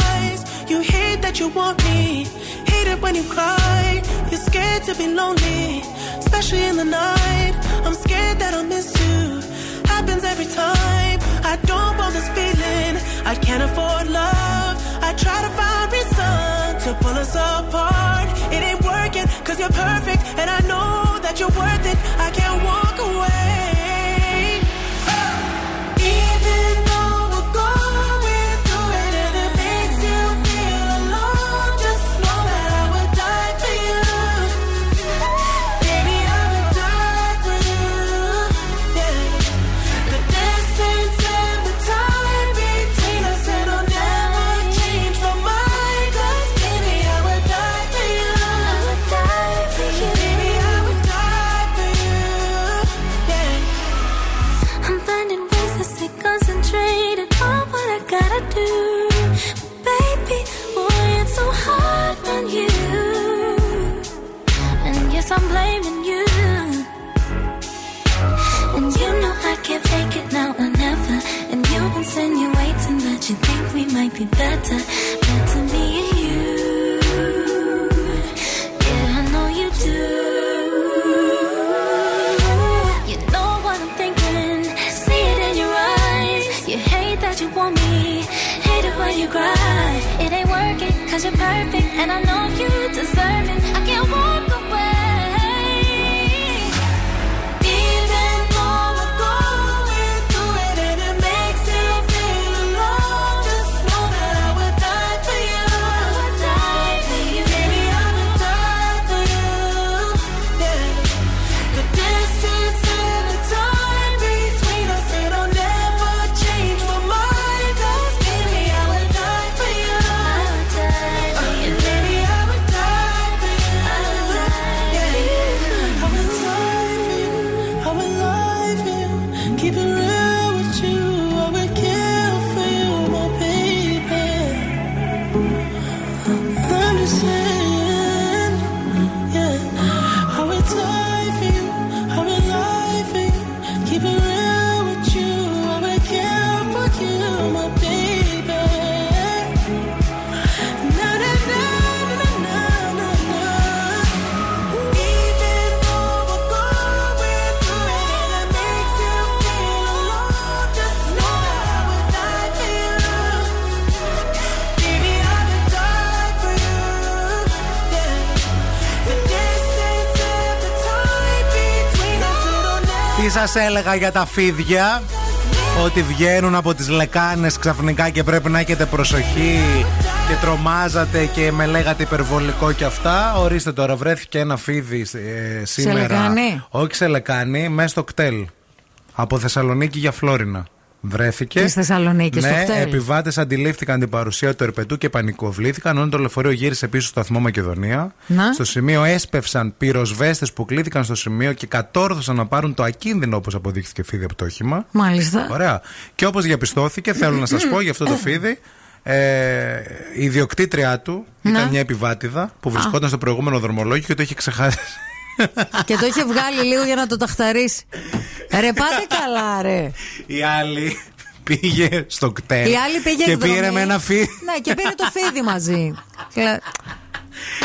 eyes. You hate that you want me, hate it when you cry. You're scared to be lonely, especially in the night. I'm scared that I'll miss you, happens every time. I don't want this feeling, I can't afford love. I try to find reason to pull us apart. It ain't working, 'cause you're perfect, and I know that you're worth it. I can't walk away. I'm blaming you, and you know I can't fake it now or never. And you insinuating that you think we might be better, better me and you. Yeah, I know you do. You know what I'm thinking, see it in your eyes. You hate that you want me, hate it when you cry. It ain't working, 'cause you're perfect, and I know you deserve it. I can't walk away. Σας έλεγα για τα φίδια ότι βγαίνουν από τις λεκάνες ξαφνικά και πρέπει να έχετε προσοχή και τρομάζατε και με λέγατε υπερβολικό και αυτά. Ορίστε τώρα, βρέθηκε ένα φίδι ε, σήμερα. Σε λεκάνη. Όχι σε λεκάνη, μέσα στο ΚΤΕΛ. Από Θεσσαλονίκη για Φλόρινα. Βρέθηκε. Τη Θεσσαλονίκη, ναι, στο ΚΤΕΛ. Επιβάτες αντιλήφθηκαν την παρουσία του ερπετού και πανικοβλήθηκαν. Όταν το λεωφορείο γύρισε πίσω στο σταθμό Μακεδονία, να. Στο σημείο έσπευσαν πυροσβέστες που κλήθηκαν στο σημείο και κατόρθωσαν να πάρουν το ακίνδυνο, όπως αποδείχθηκε, φίδι από το όχημα. Μάλιστα. Ωραία. Και όπως διαπιστώθηκε, θέλω να σας πω για αυτό το φίδι. Ε, η ιδιοκτήτριά του ήταν να. μια επιβάτηδα που βρισκόταν Α. στο προηγούμενο δρομολόγιο και το είχε ξεχάσει. Και το είχε βγάλει λίγο για να το ταχταρίσει. Ρε πάτε καλά, ρε. Η άλλη πήγε στο ΚΤΕΛ. Η άλλη πήγε και εκδρομή. Πήρε με ένα φίδι. Ναι, και πήρε το φίδι μαζί.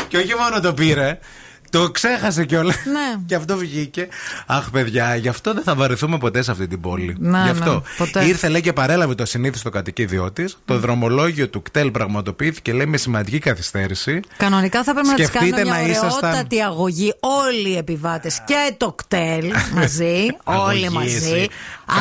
Και όχι μόνο το πήρε, το ξέχασε κιόλα. Ναι. Και αυτό βγήκε. Αχ, παιδιά, γι' αυτό δεν θα βαρεθούμε ποτέ σε αυτή την πόλη. Να, γι' αυτό. Ναι, ήρθε, λέει, και παρέλαβε το ασυνήθιστο κατοικίδιό τη. Mm. Το δρομολόγιο του ΚΤΕΛ πραγματοποιήθηκε, λέει, με σημαντική καθυστέρηση. Κανονικά θα πρέπει σκεφτείτε να τη κάνουμε μια ωραιότατη ήσασταν... αγωγή. Όλοι οι επιβάτες και το ΚΤΕΛ μαζί. Όλοι μαζί.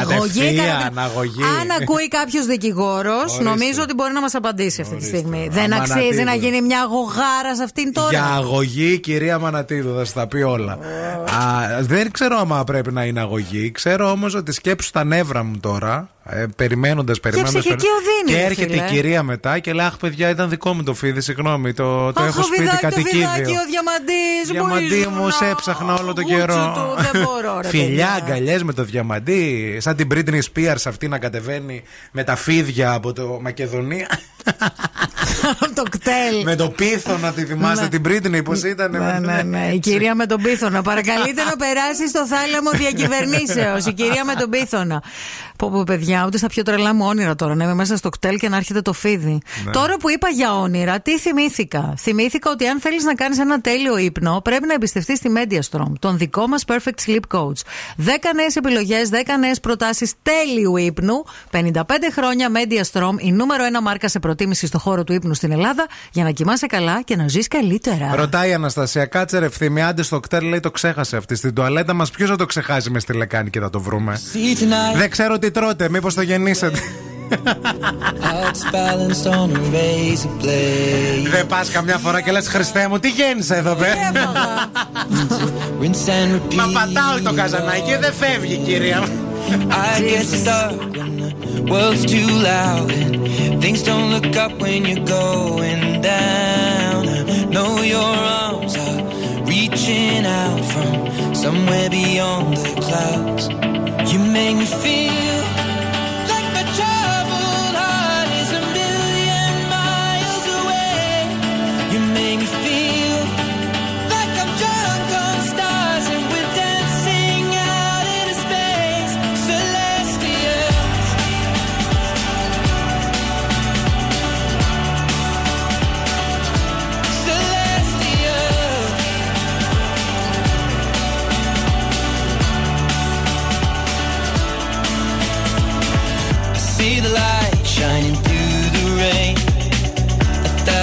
Αγωγή. Αγωγή. Αν ακούει κάποιο δικηγόρο, νομίζω ότι μπορεί να μας απαντήσει αυτή τη στιγμή. Δεν αξίζει να γίνει μια αγωγάρα σε αυτήν τώρα. Για αγωγή, κυρία Μανατίδου. Θα σας τα πει όλα. Oh. Α, δεν ξέρω άμα πρέπει να είναι αγωγή. Ξέρω όμως ότι σκέψου τα νεύρα μου τώρα. Ε, περιμένοντας, περιμένοντας. Και, και έρχεται φίλε. η κυρία μετά και λέει: Αχ, παιδιά, ήταν δικό μου το φίδι, συγγνώμη. Το, το Αχ, έχω σπίτι βιδάκι, κατοικίδιο. Το βιδάκι, ο διαμαντής, διαμαντή μου, σε έψαχνα όλο τον καιρό. Του, δεν μπορώ, ρε, φιλιά, αγκαλιές με το διαμαντή. Σαν την Britney Spears αυτή να κατεβαίνει με τα φίδια από το Μακεδονία. Το ΚΤΕΛ. Με το πίθωνα, τη θυμάστε την Britney, πώς ήταν. Ναι, ναι, ναι. Η κυρία με τον πίθωνα. Παρακαλείται να περάσει στο θάλαμο διακυβερνήσεως. Η κυρία με τον πίθωνα. Πω πω, παιδιά, ούτε στα πιο τρελά μου όνειρα τώρα να είμαι μέσα στο κτέλ και να έρχεται το φίδι. Ναι. Τώρα που είπα για όνειρα, τι θυμήθηκα. Θυμήθηκα ότι αν θέλεις να κάνεις ένα τέλειο ύπνο, πρέπει να εμπιστευτείς τη Media Storm, τον δικό μας Perfect Sleep Coach. δέκα νέες επιλογές, δέκα νέες προτάσεις τέλειου ύπνου. πενήντα πέντε χρόνια Media Storm, η νούμερο ένα μάρκα σε προτίμηση στο χώρο του ύπνου στην Ελλάδα, για να κοιμάσαι καλά και να ζεις καλύτερα. Ρωτάει η Αναστασία, κάτσε ρε Ευθύμη, άντε στο κτέλ, λέει, το ξέχασε αυτή στην τουαλέτα μας. Ποιος θα το ξεχάσει με στη λεκάνη και θα το βρούμε. Δεν ξέρω τι τρώτε, μήπως το γεννήσατε. Δεν πας καμιά φορά και λες Χριστέ μου, τι γέννησα εδώ πέρα. Μα πατάω το καζανάκι, δεν φεύγει κυρία μου. I get stuck when the world's too loud and things don't look up when you're going down. I know your arms are reaching out from somewhere beyond the clouds. You make me feel like my troubled heart is a million miles away. You make me feel like I'm drunk on stars and we're dancing out into space, celestial. See the light shining through the rain, a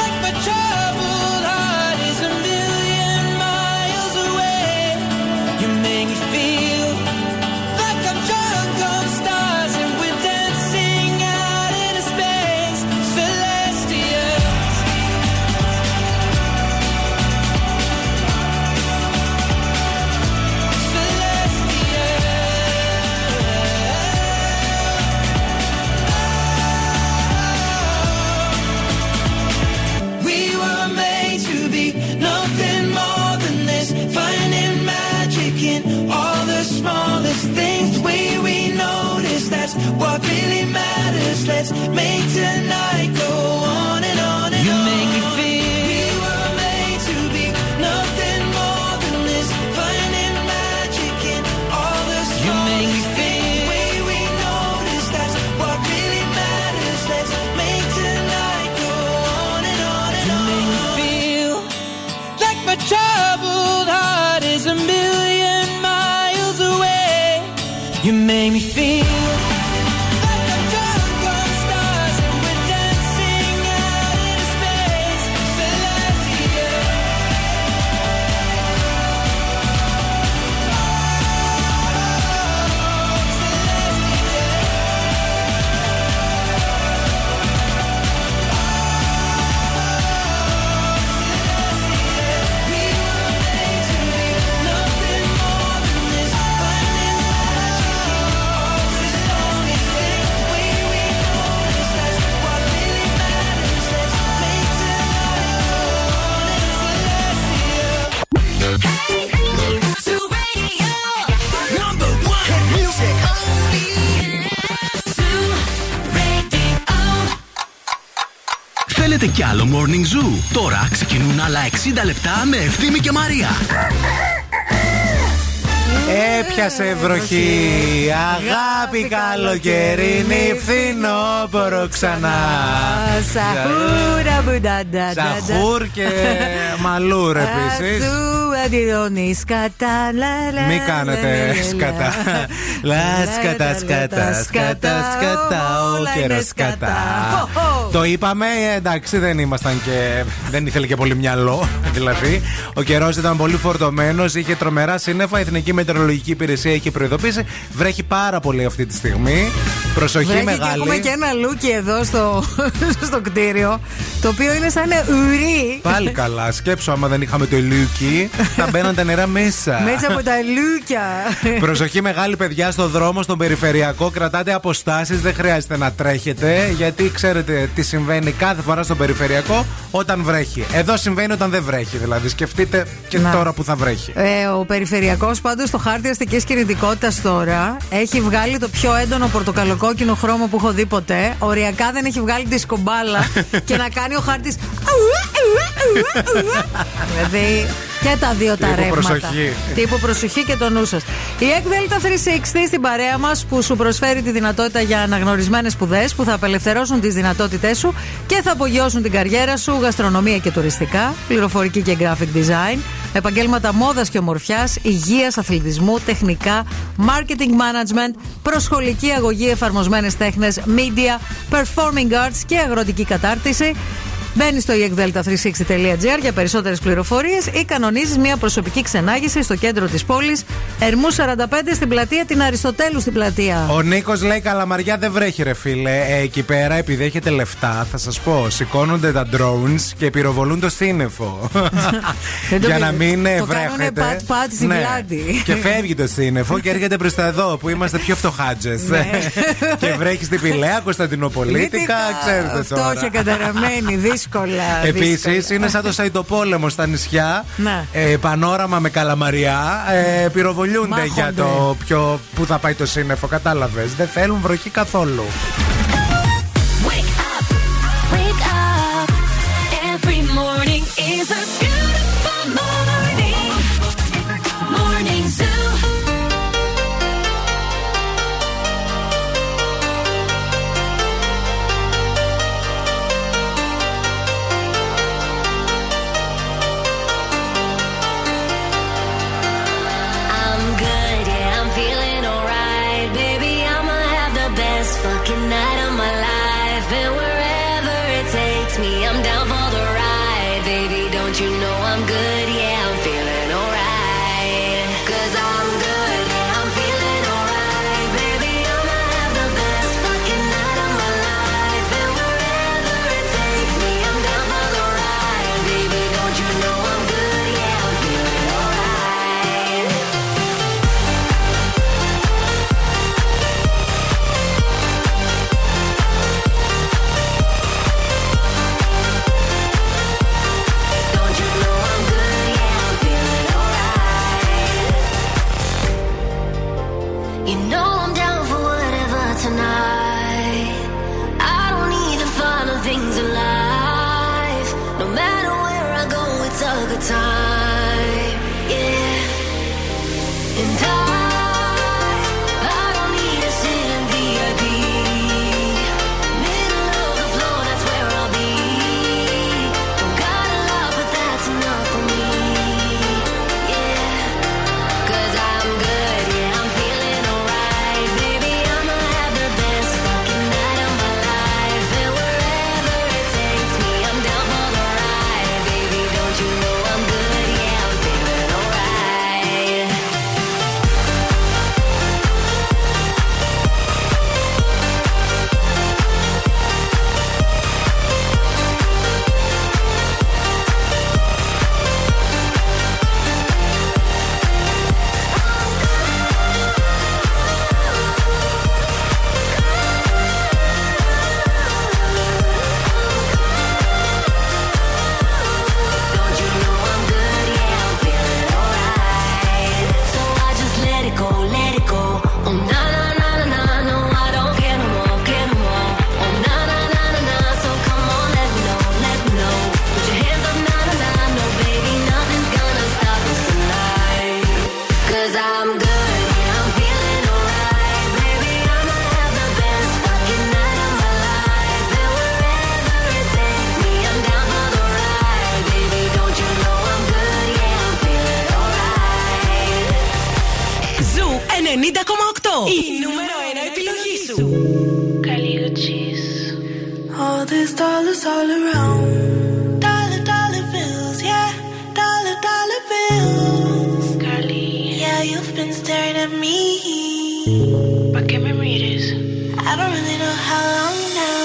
like my troubled heart is a million miles away. You make me feel like I'm drunk on stars and we're dancing out into space, celestial. What really matters, let's make tonight go on and on and you on. You make me feel we were made to be nothing more than this, finding magic in all the smallest things. You make me feel the way we notice, that's what really matters, let's make tonight go on and on and you on. You make me feel like my troubled heart is a million miles away. You make me feel κι άλλο Morning Zoo. Τώρα ξεκινούν άλλα εξήντα λεπτά με Ευθύμη και Μαρία. Έπιασε βροχή, αγάπη καλοκαιρινή, φθινόπωρο ξανά. Σαχούρ και μαλούρ επίσης. Αντιδώνει σκατά. Μην κάνετε σκατά. Λάσκατα, σκατά, σκατά, σκατά. Ο καιρός σκατά. Το είπαμε, εντάξει, δεν ήμασταν και. Δεν ήθελε και πολύ μυαλό. Δηλαδή, ο καιρός ήταν πολύ φορτωμένος, είχε τρομερά σύννεφα. Η Εθνική Μετεωρολογική Υπηρεσία είχε προειδοποιήσει. Βρέχει πάρα πολύ αυτή τη στιγμή. Προσοχή βρέχει μεγάλη. Και έχουμε και ένα λούκι εδώ στο, στο κτίριο, το οποίο είναι σαν ουρί. Πάλι καλά, σκέψω άμα δεν είχαμε το λούκι, θα μπαίναν τα νερά μέσα. Μέσα από τα λούκια. Προσοχή μεγάλη, παιδιά, στο δρόμο, στον περιφερειακό. Κρατάτε αποστάσεις, δεν χρειάζεται να τρέχετε, γιατί ξέρετε τι συμβαίνει κάθε φορά στον περιφερειακό όταν βρέχει. Εδώ συμβαίνει όταν δεν βρέχει, δηλαδή. Σκεφτείτε και να. Τώρα που θα βρέχει. Ε, ο περιφερειακός πάντως στο χάρτη αστικής κινητικότητας τώρα έχει βγάλει το πιο έντονο πορτοκαλοκόκκινο χρώμα που έχω δει ποτέ. Οριακά δεν έχει βγάλει τη σκομπάλα και να κάνει ο χάρτης. Δηλαδή και τα δύο τα ρεύματα. Τύπου προσοχή και το νου σας. Η X-Delta τριακόσια εξήντα στην παρέα μας, που σου προσφέρει τη δυνατότητα για αναγνωρισμένες σπουδές που θα απελευθερώσουν τις δυνατότητές σου και θα απογειώσουν την καριέρα σου, γαστρονομία και τουριστικά, πληροφορική και graphic design, επαγγέλματα μόδας και ομορφιάς, υγείας, αθλητισμού, τεχνικά, marketing management, προσχολική αγωγή, εφαρμοσμένες τέχνες, media, performing arts και αγροτική κατάρτιση. Μπαίνεις στο ι εξ delta τριακόσια εξήντα τελεία τζι αρ για περισσότερες πληροφορίες ή κανονίζεις μια προσωπική ξενάγηση στο κέντρο της πόλης, Ερμού σαράντα πέντε, στην πλατεία την Αριστοτέλου. Στην πλατεία. Ο Νίκος λέει: Καλαμαριά δεν βρέχει, ρε φίλε. Ε, εκεί πέρα, επειδή έχετε λεφτά, θα σας πω: σηκώνονται τα drones και πυροβολούν το σύννεφο. Για να μην βρέχετε. Το κάνουν πατ-πατ στην πλάτη. Και φεύγει το σύννεφο και έρχεται προς τα εδώ που είμαστε πιο φτωχάτζες. Και βρέχει στην Πηλαία, Κωνσταντινοπολίτικα, ξέρετε τώρα. Αυτό είχε καταραμένη. Επίσης είναι σαν το Σαϊτοπόλεμο στα νησιά. ε, Πανόραμα με Καλαμαριά. ε, Πυροβολιούνται. Μάχονται για το πιο που θα πάει το σύννεφο. Κατάλαβες, δεν θέλουν βροχή καθόλου. Wake up, wake up. Every morning is a beautiful morning. Morning Zoo. Η νούμερο ένα επιλογή σου. All these dollars all around. Dollar, dollar bills, yeah. Dollar, dollar bills. Carly. Yeah, you've been staring at me. But give me readers. I don't really know how long now.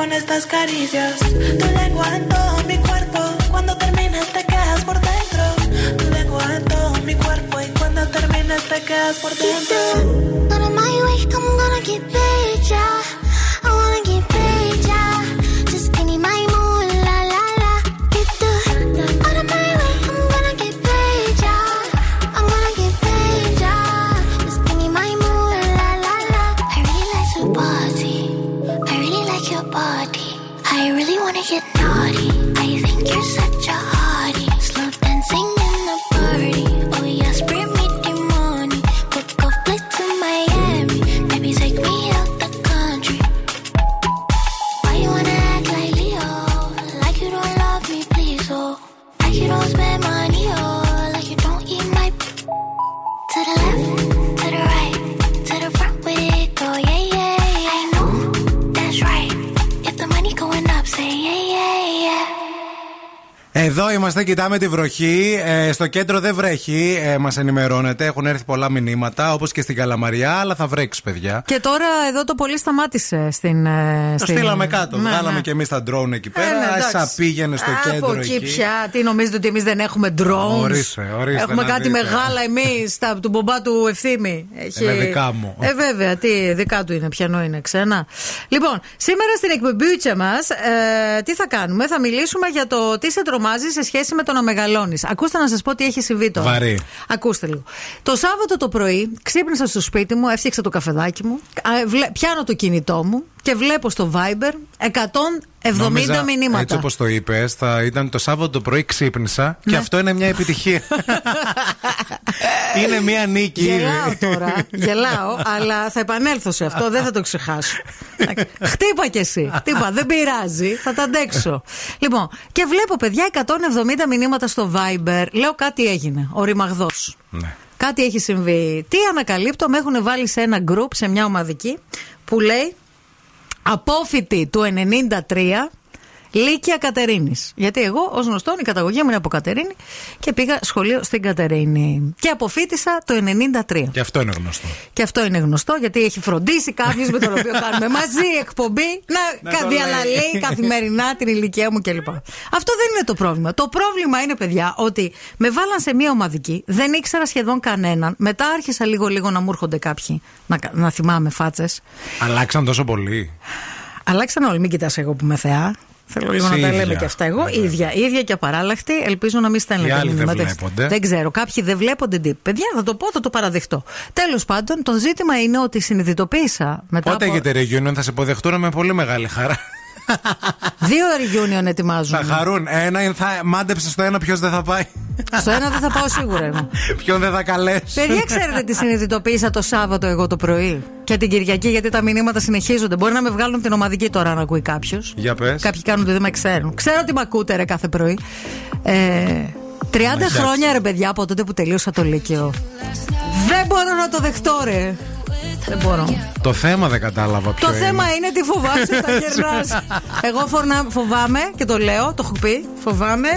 Con estas caricias, tu lengua en todo mi cuerpo. Cuando terminas te quedas por dentro. Tu lengua en todo mi cuerpo y cuando terminas te quedas por dentro. Out of my way, I'm gonna get paid, yeah. Κοιτάμε τη βροχή, ε, στο κέντρο δεν βρέχει, ε, μας ενημερώνετε, έχουν έρθει πολλά μηνύματα όπως και στην Καλαμαριά, αλλά θα βρέξει παιδιά. Και τώρα εδώ το πολύ σταμάτησε στην... Ε, το στην... στείλαμε κάτω, ναι, βγάλαμε ναι. και εμείς τα drone εκεί πέρα, ε, ναι, σα πήγαινε στο από κέντρο εκεί. Από εκεί πια, τι νομίζετε ότι εμείς δεν έχουμε drones, ορίστε, ορίστε, έχουμε κάτι δείτε. Μεγάλα εμείς, τα, του μπομπά του Ευθύμη. Έχει... Είναι δικά μου. Ε βέβαια, τι δικά του είναι, πιανό είναι ξένα. Λοιπόν, σήμερα στην εκπομπή μας, ε, τι θα κάνουμε, θα μιλήσουμε για το τι σε τρομάζει σε σχέση με το να μεγαλώνεις. Ακούστε να σας πω τι έχει συμβεί τώρα. Βαρύ. Ακούστε λίγο. Το Σάββατο το πρωί ξύπνησα στο σπίτι μου, έφτιαξα το καφεδάκι μου, πιάνω το κινητό μου και βλέπω στο Viber εκατόν εβδομήντα Νόμιζα, μηνύματα. Έτσι όπως το είπες, θα ήταν το Σάββατο το πρωί ξύπνησα και ναι. αυτό είναι μια επιτυχία. Είναι μια νίκη. Γελάω τώρα, γελάω, αλλά θα επανέλθω σε αυτό, δεν θα το ξεχάσω. Χτύπα κι εσύ, χτύπα, δεν πειράζει, θα τα αντέξω. Λοιπόν, και βλέπω παιδιά εκατόν εβδομήντα μηνύματα στο Viber, λέω κάτι έγινε, ο ρημαγδός. Ναι. Κάτι έχει συμβεί. Τι ανακαλύπτω, με έχουν βάλει σε ένα group, σε μια ομαδική, που λέει... Απόφοιτη του ενενήντα τρία, Λύκεια Κατερίνης. Γιατί εγώ, ως γνωστόν, η καταγωγή μου είναι από Κατερίνη και πήγα σχολείο στην Κατερίνη. Και αποφοίτησα το ενενήντα τρία. Και αυτό είναι γνωστό. Και αυτό είναι γνωστό, γιατί έχει φροντίσει κάποιος με τον οποίο κάνουμε μαζί εκπομπή να, να διαλαλεί καθημερινά την ηλικία μου κλπ. Αυτό δεν είναι το πρόβλημα. Το πρόβλημα είναι, παιδιά, ότι με βάλαν σε μία ομαδική, δεν ήξερα σχεδόν κανέναν. Μετά άρχισα λίγο-λίγο να μου έρχονται κάποιοι να, να θυμάμαι φάτσες. Αλλάξαν τόσο πολύ. Αλλάξαν όλοι, μην κοιτάς εγώ που είμαι θεά. Θέλω λίγο να τα λέμε και αυτά. Εγώ ίδια, ίδια, ίδια και απαράλλαχτη. Ελπίζω να μην στέλνετε μηνύματα. Δεν ξέρω. Κάποιοι δεν βλέπονται. Ντύπ. Παιδιά, θα το πω, θα το παραδεχτώ. Τέλος πάντων, το ζήτημα είναι ότι συνειδητοποίησα μετά. Πότε από... έχετε reunion, θα σε υποδεχτούν με πολύ μεγάλη χαρά. Δύο reunion ετοιμάζουν. Θα χαρούν. Ένα, θα μάντεψε στο ένα, ποιο δεν θα πάει. Στο ένα δεν θα πάω σίγουρα. Ποιον δεν θα καλέσει. Παιδιά, ξέρετε τι συνειδητοποίησα το Σάββατο εγώ το πρωί και την Κυριακή, γιατί τα μηνύματα συνεχίζονται. Μπορεί να με βγάλουν την ομαδική τώρα, αν ακούει κάποιο. Για πες. Κάποιοι κάνουν το δήμα, ξέρουν. Ξέρω ότι μ' ακούτε, ρε, κάθε πρωί. Ε, τριάντα χρόνια, ρε παιδιά, από τότε που τελείωσα το Λύκειο. Δεν μπορώ να το δεχτώ, ρε. Δεν μπορώ. Το θέμα δεν κατάλαβα ποιο. Το είναι. θέμα είναι τι φοβάσαι όταν γερνάς. Εγώ φορνα, φοβάμαι και το λέω, το έχω πει. Φοβάμαι.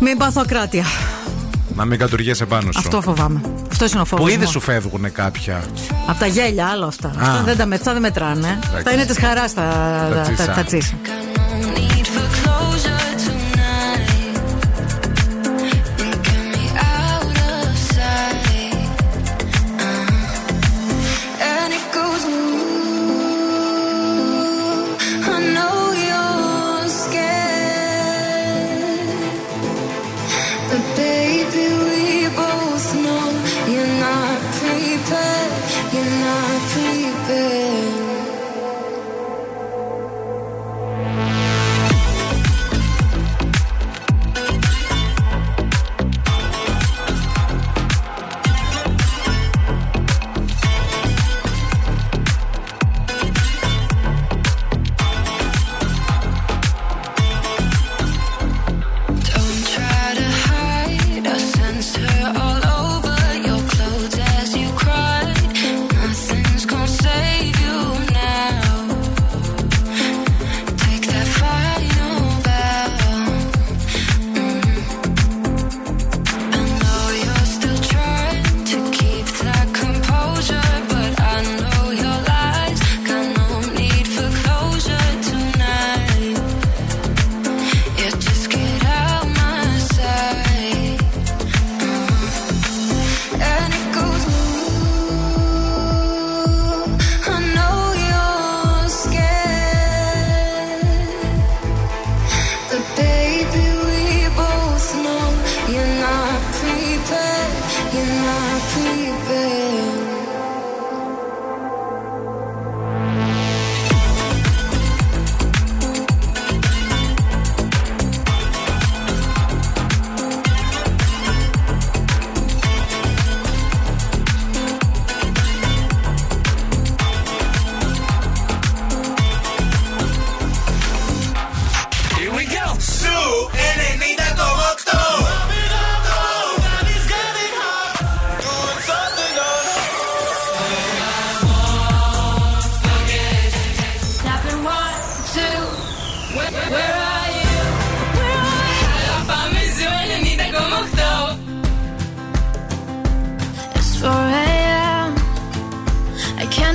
Μην πάθω ακράτεια. Να μην κατουργέσαι πάνω σου. Αυτό φοβάμαι. Αυτό είναι ο φόβος. Που ήδη σου φεύγουν κάποια. Από τα γέλια, άλλο αυτά. Α. Αυτά δεν τα με, αυτά δεν μετράνε. Αυτά είναι της χαράς τα, τα, τα, τα τσίσα.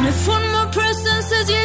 And if one more person says you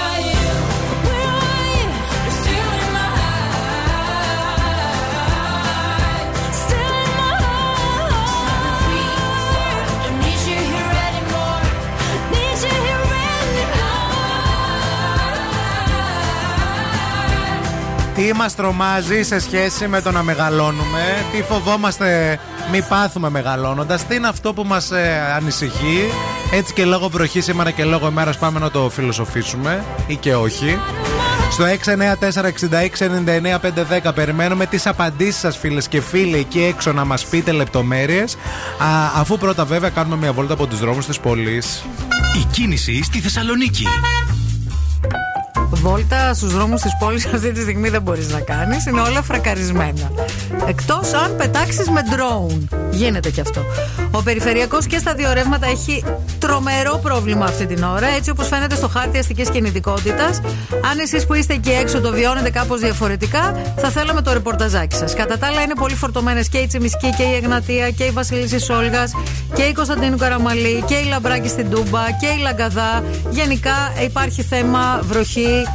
are you? Τι μας τρομάζει σε σχέση με το να μεγαλώνουμε, τι φοβόμαστε μη πάθουμε μεγαλώνοντας, τι είναι αυτό που μας ε, ανησυχεί. Έτσι και λόγω βροχή σήμερα και λόγω ημέρας πάμε να το φιλοσοφήσουμε ή και όχι. Στο έξι εννιά τέσσερα εξήντα έξι ενενήντα εννέα πεντακόσια δέκα περιμένουμε τις απαντήσεις σας, φίλες και φίλοι εκεί έξω, να μας πείτε λεπτομέρειες. Α, αφού πρώτα βέβαια κάνουμε μια βόλτα από τους δρόμους της πόλης. Η κίνηση στη Θεσσαλονίκη. Βόλτα στους δρόμους της πόλης αυτή τη στιγμή δεν μπορείς να κάνεις, είναι όλα φρακαρισμένα. Εκτός αν πετάξεις με drone. Γίνεται και αυτό. Ο περιφερειακός και στα δύο ρεύματα έχει τρομερό πρόβλημα αυτή την ώρα, έτσι όπως φαίνεται στο χάρτη αστικής κινητικότητας. Αν εσείς που είστε εκεί έξω το βιώνετε κάπως διαφορετικά, θα θέλαμε το ρεπορταζάκι σας. Κατά τα άλλα, είναι πολύ φορτωμένες και η Τσιμισκή και η Εγνατία και η Βασίλισσης Όλγας και η Κωνσταντίνου Καραμαλή και η Λαμπράκη στην Τούμπα και η Λαγκαδά. Γενικά υπάρχει θέμα βροχή,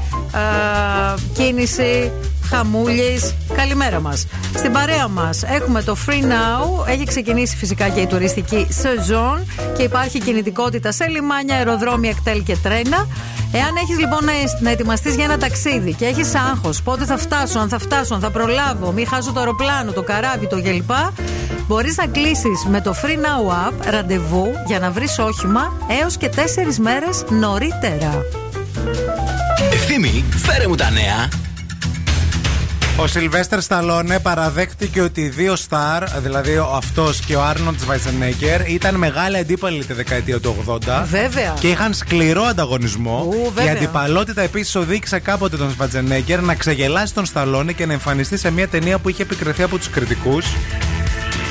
ε, κίνηση. Χαμούλης, καλημέρα μας. Στην παρέα μας έχουμε το Free Now. Έχει ξεκινήσει φυσικά και η τουριστική σεζόν και υπάρχει κινητικότητα σε λιμάνια, αεροδρόμια, κτέλ και τρένα. Εάν έχεις λοιπόν να ετοιμαστείς για ένα ταξίδι και έχεις άγχος, πότε θα φτάσω, αν θα φτάσω, αν θα προλάβω, μη χάσω το αεροπλάνο, το καράβι, το κλπ, μπορείς να κλείσεις με το Free Now App ραντεβού για να βρεις όχημα έως και τέσσερις μέρες νωρίτερα. Ευθύμη, φέρε μου τα νέα. Ο Σιλβέστερ Σταλόνε παραδέχτηκε ότι οι δύο στάρ, δηλαδή αυτός και ο Άρνολντ Σβαρτσενέγκερ, ήταν μεγάλα αντίπαλοι τη δεκαετία του ογδόντα. Βέβαια. Και είχαν σκληρό ανταγωνισμό. Ου, η αντιπαλότητα επίσης οδήγησε κάποτε τον Σβαρτσενέγκερ να ξεγελάσει τον Σταλόνε και να εμφανιστεί σε μια ταινία που είχε επικριθεί από τους κριτικούς.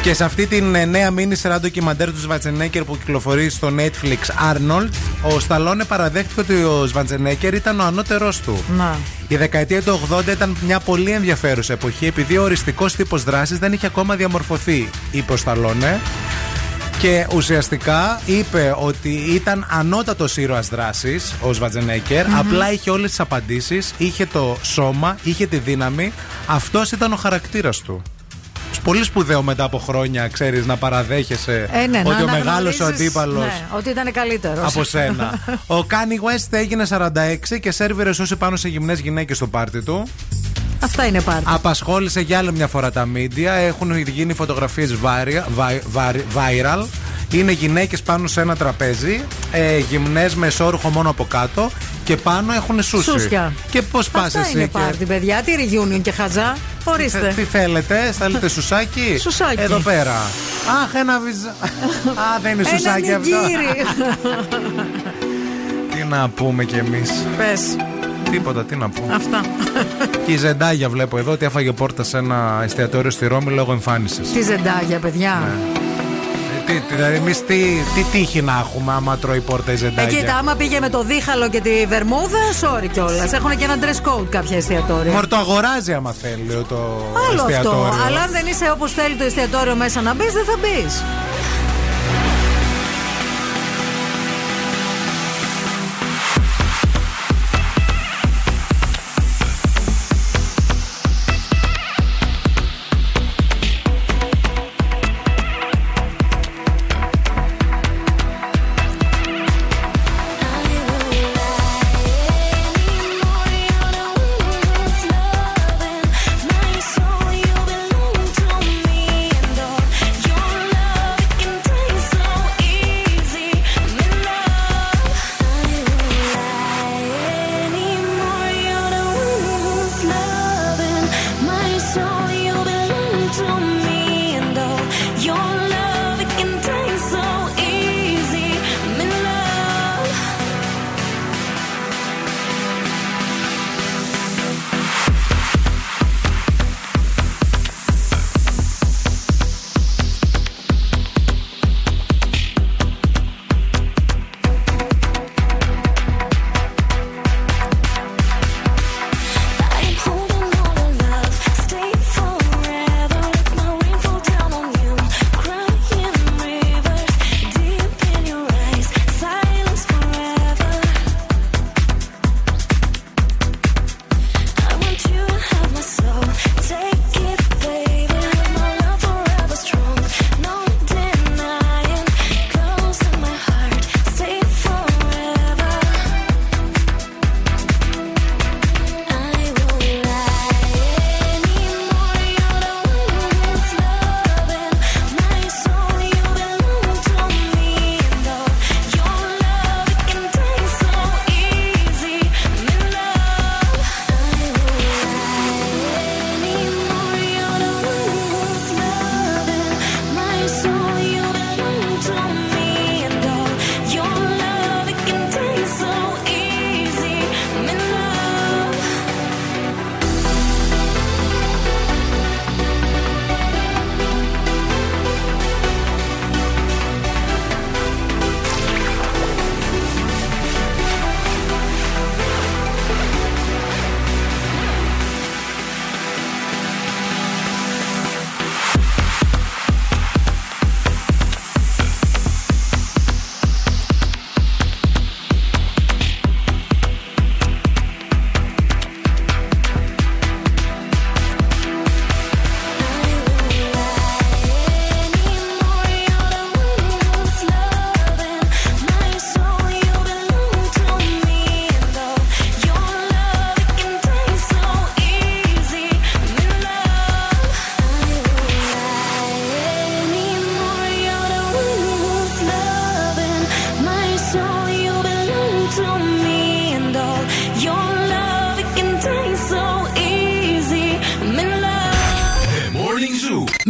Και σε αυτή την νέα μίνι σειρά ντοκιμαντέρ του Σβαρτσενέγκερ που κυκλοφορεί στο Netflix, Arnold, ο Σταλόνε παραδέχτηκε ότι ο Σβαρτσενέγκερ ήταν ο ανώτερός του. Να. Η δεκαετία του ογδόντα ήταν μια πολύ ενδιαφέρουσα εποχή, επειδή ο οριστικός τύπος δράσης δεν είχε ακόμα διαμορφωθεί, είπε ο Σταλόνε. Και ουσιαστικά είπε ότι ήταν ανώτατος ήρωας δράσης ο Σβαρτσενέγκερ, mm-hmm. απλά είχε όλες τις απαντήσεις, είχε το σώμα, είχε τη δύναμη. Αυτός ήταν ο χαρακτήρας του. Πολύ σπουδαίο μετά από χρόνια, ξέρεις, να παραδέχεσαι ε, ναι, ότι να, ο μεγάλος ο αντίπαλος. Ναι, ότι ήταν καλύτερος από σένα. Ο Kanye West έγινε σαράντα έξι και σέρβιρε σούσι πάνω σε γυμνές γυναίκες στο πάρτι του. Αυτά είναι πάρτι. Απασχόλησε για άλλη μια φορά τα μίντια. Έχουν γίνει φωτογραφίες viral. Είναι γυναίκες πάνω σε ένα τραπέζι, ε, γυμνές με εσώρουχο μόνο από κάτω και πάνω έχουν σούσι. Σούσια. Και πώς πας εσύ. Αυτά είναι πάρτι, παιδιά. Τι reunion και χαζά. Ορίστε. Τι θέλετε, θέλετε σουσάκι. Σουσάκι. Εδώ πέρα. Αχ, ένα βυζ... Α, δεν είναι σουσάκι αυτό. Τι να πούμε κι εμείς. Πες. Τίποτα, τι να πούμε. Αυτά. Και η Ζεντάγια βλέπω εδώ ότι έφαγε πόρτα σε ένα εστιατόριο στη Ρώμη λόγω εμφάνισης. Τι Ζεντάγια, παιδιά. Ναι. Δηλαδή, εμεί τι, τι τύχη να έχουμε άμα τρώει πόρτα η Ζεντάγια. Ε, κοίτα, άμα πήγε με το δίχαλο και τη βερμούδα, sorry κιόλας. Έχουν και ένα dress code κάποια εστιατόρια. Μωρ, το αγοράζει άμα θέλει το άλλο εστιατόριο. Άλλο αυτό. Αλλά αν δεν είσαι όπως θέλει το εστιατόριο μέσα να μπεις, δεν θα μπεις.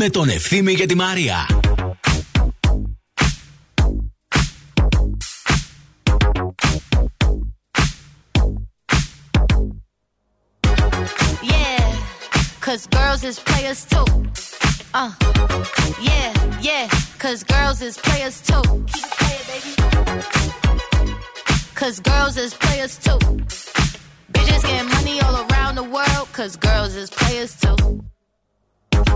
με τον Ευθύμη και τη Μαρία. Yeah, 'cause girls is players too. Uh, yeah, yeah, 'cause girls is players too. Keep it playing, baby. 'Cause girls is players too. Bitches getting money all around the world. 'Cause girls is players too.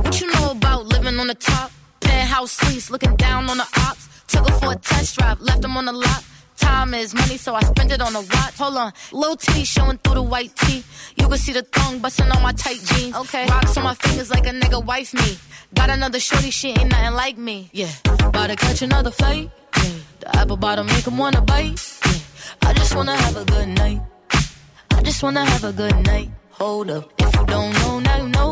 What you know about living on the top? Penthouse suites, looking down on the ops. Took her for a test drive, left them on the lot. Time is money, so I spend it on a watch. Hold on, little T showing through the white tee. You can see the thong busting on my tight jeans. Okay, rocks on my fingers like a nigga wife me. Got another shorty, she ain't nothing like me. Yeah, about to catch another flight. Yeah. The apple bottom make 'em wanna bite. Yeah. I just wanna have a good night. I just wanna have a good night. Hold up, if you don't know, now you know.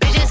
Bitches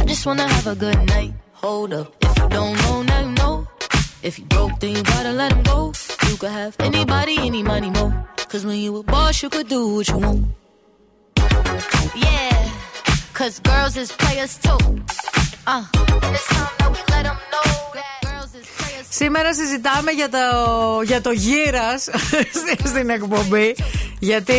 I just wanna have a good night. Hold up, if you don't know, now you know. If you broke, then you gotta let him go. You could have anybody, any money, mo. 'Cause when you a boss, you could do what you want. Yeah, 'cause girls is players too. Uh, and it's time that we let them know that girls is players. Σήμερα συζητάμε για το, για το γύρας στην εκπομπή. Γιατί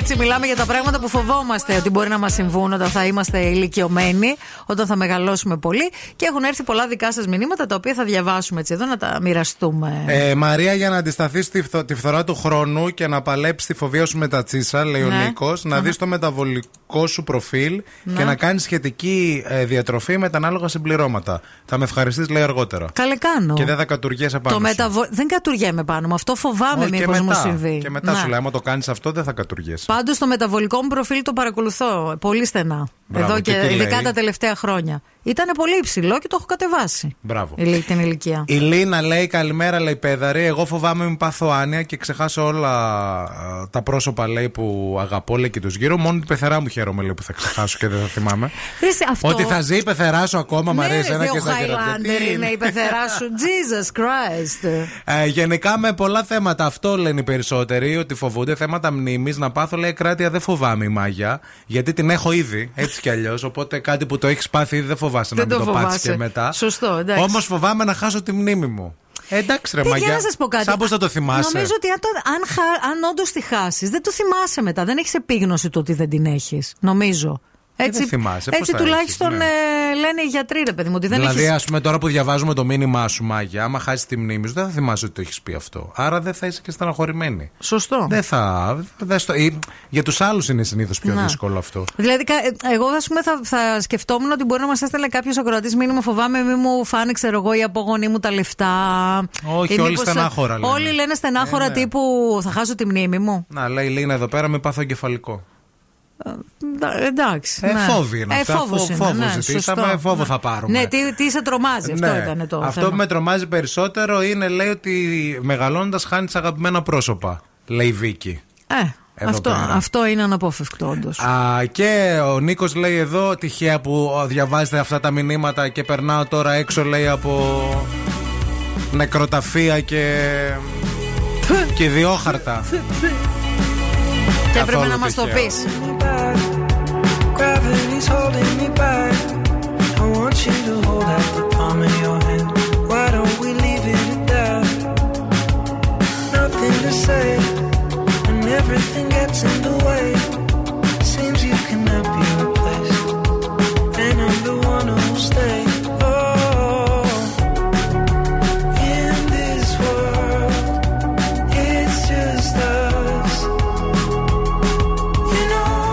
έτσι μιλάμε για τα πράγματα που φοβόμαστε ότι μπορεί να μας συμβούν όταν θα είμαστε ηλικιωμένοι, όταν θα μεγαλώσουμε πολύ. Και έχουν έρθει πολλά δικά σας μηνύματα, τα οποία θα διαβάσουμε έτσι εδώ, να τα μοιραστούμε. Ε, Μαρία, για να αντισταθεί στη φθο, τη φθορά του χρόνου και να παλέψει τη φοβία σου με τα τσίσα, λέει ναι. ο Νίκος, να δεις το μεταβολικό σου προφίλ ναι. και να κάνεις σχετική ε, διατροφή με τα ανάλογα συμπληρώματα. Θα με ευχαριστείς, λέει, αργότερα. Καλέ κάνω. Και δεν θα κατουργέσαι πάνω. Το μεταβο... Δεν κατουργέμαι πάνω μου, αυτό φοβάμαι oh, μήπως μου συμβεί. Και μετά ναι. σου λέει, άμα το κάνεις αυτό, δεν θα κατουργέσαι. Πάντως το μεταβολικό μου προφίλ το παρακολουθώ πολύ στενά. Μπράβο, εδώ και, και ειδικά λέει... τα τελευταία χρόνια. Ήταν πολύ υψηλό και το έχω κατεβάσει. Μπράβο. Την ηλικία. Η Λίνα λέει: καλημέρα, λέει παιδαρή. Εγώ φοβάμαι μην πάθω άνοια και ξεχάσω όλα τα πρόσωπα, λέει, που αγαπώ, λέει, και τους γύρω. Μόνο την πεθερά μου χαίρομαι, λέει, που θα ξεχάσω και δεν θα θυμάμαι. Αυτό... Ότι θα ζει η πεθερά σου ακόμα, ναι, Μαρία, ένα και στα γεραπτή. Είναι η πεθερά σου. Jesus Christ. Ε, γενικά με πολλά θέματα. Αυτό λένε οι περισσότεροι, ότι φοβούνται θέματα μνήμη. Να πάθω, λέει, κράτεια δεν φοβάμαι η μάγια, γιατί την έχω ήδη. Έτσι κι αλλιώς. Οπότε κάτι που το έχεις πάθει ήδη δεν φοβάσαι δεν να μην το, το πάθεις και μετά. Σωστό, εντάξει. Όμως φοβάμαι να χάσω τη μνήμη μου. Ε, εντάξει, ρε Μαγιά. Για να σας πω κάτι. Σαν πώς θα το θυμάσαι. Νομίζω ότι αν, αν, αν όντως τη χάσεις, δεν το θυμάσαι μετά. Δεν έχεις επίγνωση του ότι δεν την έχεις. Νομίζω. Έτσι, δεν θυμάσαι, έτσι τουλάχιστον έχεις, ναι. ε, λένε οι γιατροί, ρε παιδί μου. Ότι δεν δηλαδή, έχεις... ας πούμε, τώρα που διαβάζουμε το μήνυμά σου, Μάγια, άμα χάσεις τη μνήμη σου, δεν θα θυμάσαι ότι το έχεις πει αυτό. Άρα δεν θα είσαι και στεναχωρημένη. Σωστό. Δεν θα. Δεν στο... Για τους άλλους είναι συνήθως πιο να. δύσκολο αυτό. Δηλαδή, εγώ ας πούμε, θα, θα σκεφτόμουν ότι μπορεί να μας έστελνε κάποιος ακροατής μήνυμα. Φοβάμαι, μη μου φάνε, ξέρω εγώ, η απογονή μου τα λεφτά. Όχι, μήπως, όλοι στενάχωρα λένε. Όλοι λένε στενάχωρα ε, ναι. τύπου θα χάσω τη μνήμη μου. Να λέει η Λίνα εδώ πέρα, με πάθω εγκεφαλικό. Ε, εντάξει. Ε, ναι. Φόβοι είναι αυτά. Ε, φόβους είναι, ναι, ζητήσαμε, σωστό, φόβο ναι. θα πάρουμε. Ναι, τι, τι σε τρομάζει, αυτό ναι. ήταν το. Αυτό θέμα. Που με τρομάζει περισσότερο είναι, λέει, ότι μεγαλώνοντας χάνεις αγαπημένα πρόσωπα. Λέει η Βίκη. Ε. Αυτό, αυτό είναι αναπόφευκτο, όντως. Α, και ο Νίκος λέει εδώ, τυχαία που διαβάζετε αυτά τα μηνύματα και περνάω τώρα έξω, λέει, από νεκροταφεία και, και ιδιόχαρτα. Και έπρεπε να μας το πεις. Gravity's holding me back. I want you to hold out the palm of your hand. Why don't we leave it at that? Nothing to say, and everything gets in the way. Seems you cannot be replaced, and I'm the one who'll stay. You know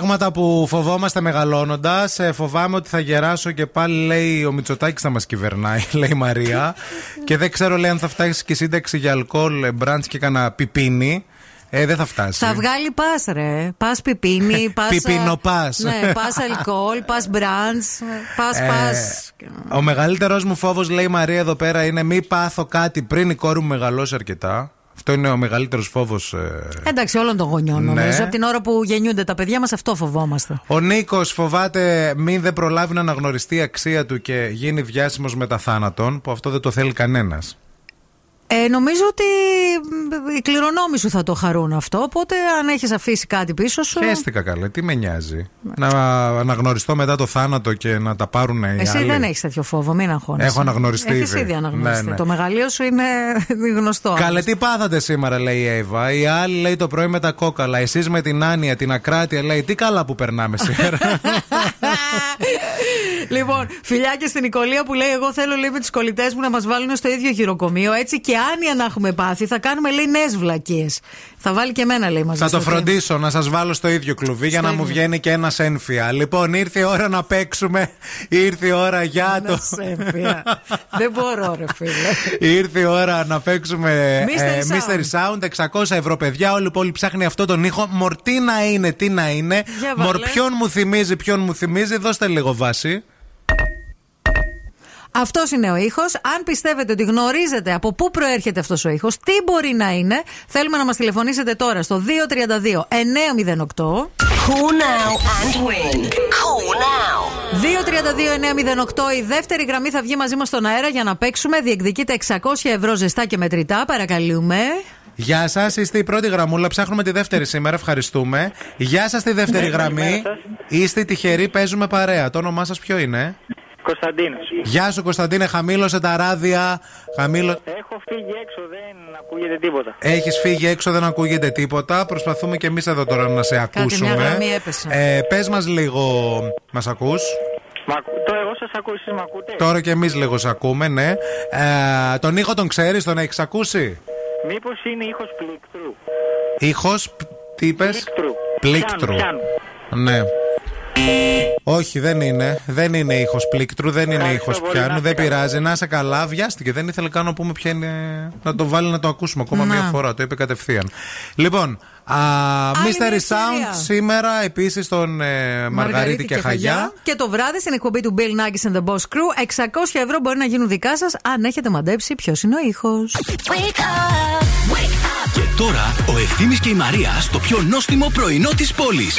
πράγματα που φοβόμαστε μεγαλώνοντας. Φοβάμαι ότι θα γεράσω και πάλι, λέει, ο Μητσοτάκης θα μας κυβερνάει, λέει η Μαρία. Και δεν ξέρω, λέει, αν θα φτάσει και σύνταξη για αλκοόλ, μπραντς και κανένα πιπίνι. Ε, δεν θα φτάσει. Θα βγάλει πας, ρε. Πας πιπίνι, πας. Πιπινοπάς. Ναι, πας αλκοόλ, πας μπραντς. Πας, ε, πας. Ο μεγαλύτερος μου φόβος, λέει η Μαρία εδώ πέρα, είναι μη πάθω κάτι πριν η κόρη μου μεγαλώσει αρκετά. Αυτό είναι ο μεγαλύτερος φόβος. Ε... Εντάξει, όλων των γονιών, ναι, νομίζω. Από την ώρα που γεννιούνται τα παιδιά μας, αυτό φοβόμαστε. Ο Νίκος φοβάται μην δεν προλάβει να αναγνωριστεί η αξία του και γίνει διάσημος μετά θάνατον, που αυτό δεν το θέλει κανένας. Ε, νομίζω ότι οι κληρονόμοι σου θα το χαρούν αυτό. Οπότε αν έχεις αφήσει κάτι πίσω σου. Χαίστηκα, καλέ, τι με νοιάζει. Να αναγνωριστώ μετά το θάνατο και να τα πάρουν οι άλλοι. Εσύ δεν έχεις τέτοιο φόβο, μην αγχώνεσαι. Έχω αναγνωριστεί. Έχεις ήδη αναγνωριστεί. Ναι, ναι. Το μεγαλείο σου είναι γνωστό. Καλέ, τι πάθατε σήμερα, λέει η Εύα. Οι άλλοι, λέει, το πρωί με τα κόκαλα. Εσείς με την άνοια, την ακράτεια, λέει, τι καλά που περνάμε σήμερα. Λοιπόν, φιλιά και στην Νικολία που λέει: εγώ θέλω, λέει, με τις κολλητές μου να μας βάλουν στο ίδιο γυροκομείο. Έτσι και άνοια να έχουμε πάθει, θα κάνουμε, λέει, νέες βλακίες. Θα βάλει και εμένα, λέει, μαζί. Θα το φροντίσω να σας βάλω στο ίδιο κλουβί για να μου βγαίνει και ένας ένφια. Λοιπόν, ήρθε η ώρα να παίξουμε. Ήρθε η ώρα για το. Δεν μπορώ, ρε φίλε. Ήρθε η ώρα να παίξουμε. Mystery Sound, εξακόσια ευρώ, παιδιά. Όλοι πόλοι ψάχνει αυτό τον ήχο. Μορτί να είναι, τι να είναι. Μορ ποιον μου θυμίζει, ποιον μου θυμίζει. Δώστε λίγο βάση. Αυτός είναι ο ήχος. Αν πιστεύετε ότι γνωρίζετε από πού προέρχεται αυτός ο ήχος, τι μπορεί να είναι, θέλουμε να μας τηλεφωνήσετε τώρα στο δύο τρία δύο εννιά μηδέν οκτώ. Cool now and win. Cool now. δύο τρία δύο εννιά μηδέν οκτώ. Η δεύτερη γραμμή θα βγει μαζί μας στον αέρα για να παίξουμε. Διεκδικείτε εξακόσια ευρώ ζεστά και μετρητά. Παρακαλούμε. Γεια σας, είστε η πρώτη γραμμούλα. Ψάχνουμε τη δεύτερη σήμερα. Ευχαριστούμε. Γεια σας, τη δεύτερη γραμμή. Είστε τυχεροί, παίζουμε παρέα. Το όνομά σας ποιο είναι? Κωνσταντίνος. Γεια σου, Κωνσταντίνε, χαμήλωσε τα ράδια. Χαμήλω... Έχω φύγει έξω, δεν ακούγεται τίποτα. Έχεις φύγει έξω, δεν ακούγεται τίποτα. Προσπαθούμε και εμείς εδώ τώρα να σε ακούσουμε. Κάτι μια γραμμή έπεσε. Ε, πες μας λίγο, μας ακούς? Μα, το εγώ σας ακούω, εσείς μ' ακούτε? Τώρα και εμείς λίγο σε ακούμε, ναι. Ε, τον ήχο τον ξέρεις, τον έχεις ακούσει? Μήπως είναι ήχος πλήκτρου? Ήχος, τι είπες? Πλήκτρου. Ναι. Όχι, δεν είναι. Δεν είναι ήχος πλήκτρου, δεν είναι ήχος πιάνου. Δεν πειράζει, να είσαι καλά. Βιάστηκε, δεν ήθελε καν να πούμε ποια είναι. Να το βάλει να το ακούσουμε ακόμα μια φορά. Το είπε κατευθείαν. Λοιπόν, α, Mystery Sound σήμερα επίσης στον ε, Μαργαρίτη και, και Χαγιά. Και το βράδυ στην εκπομπή του Bill Nackis and the Boss Crew. εξακόσια ευρώ μπορεί να γίνουν δικά σας αν έχετε μαντέψει ποιος είναι ο ήχος. Wake up, wake up. Και τώρα ο Ευθύμης και η Μαρία στο πιο νόστιμο πρωινό της πόλης. Yeah.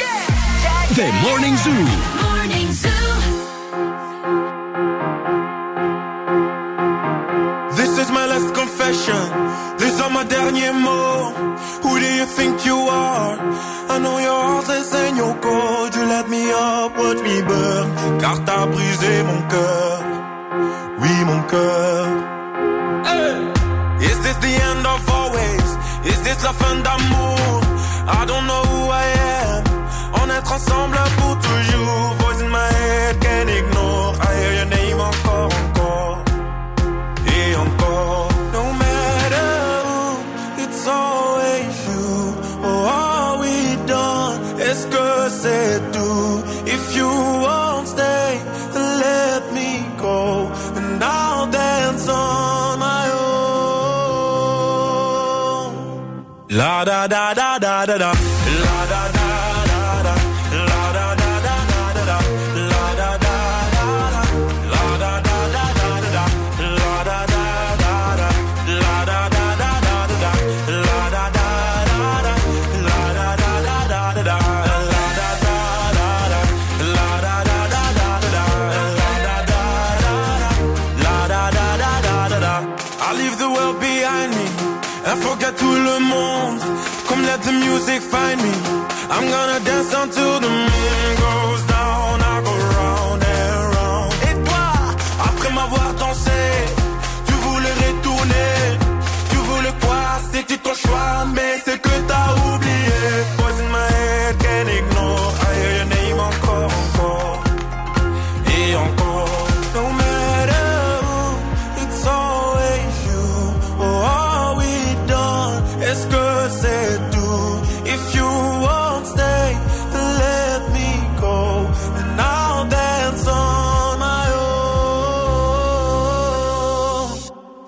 The Morning Zoo. Morning Zoo. This is my last confession. These are my derniers mots. Who do you think you are? I know your heart is in your cold. You let me up, watch me burn. Car t'as brisé mon cœur. Oui, mon cœur. Hey! Is this the end of always? Is this la fin d'amour? I don't know who I am. On être ensemble pour toujours. Voice in my head, can't ignore. I hear your name encore, encore et encore. No matter who, it's always you. Oh, are we done? Est-ce que c'est tout? If you won't stay, then let me go. And I'll dance on my own. La da da da da da da. La da da. Let the music find me. I'm gonna dance until the moon goes down. I go round and round. Et toi, après m'avoir dansé, tu voulais retourner. Tu voulais quoi? C'était ton choix, mais c'est que t'as oublié. Voice in my head, can't ignore. I hear your name encore, encore et encore. No matter who, it's always you. Oh, are we done? Est-ce que c'est? If you won't stay, then let me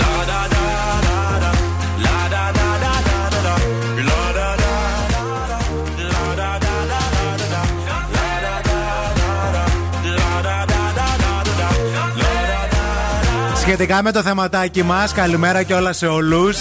La da da da. Σχετικά με το θεματάκι μας, καλημέρα και όλα σε όλους.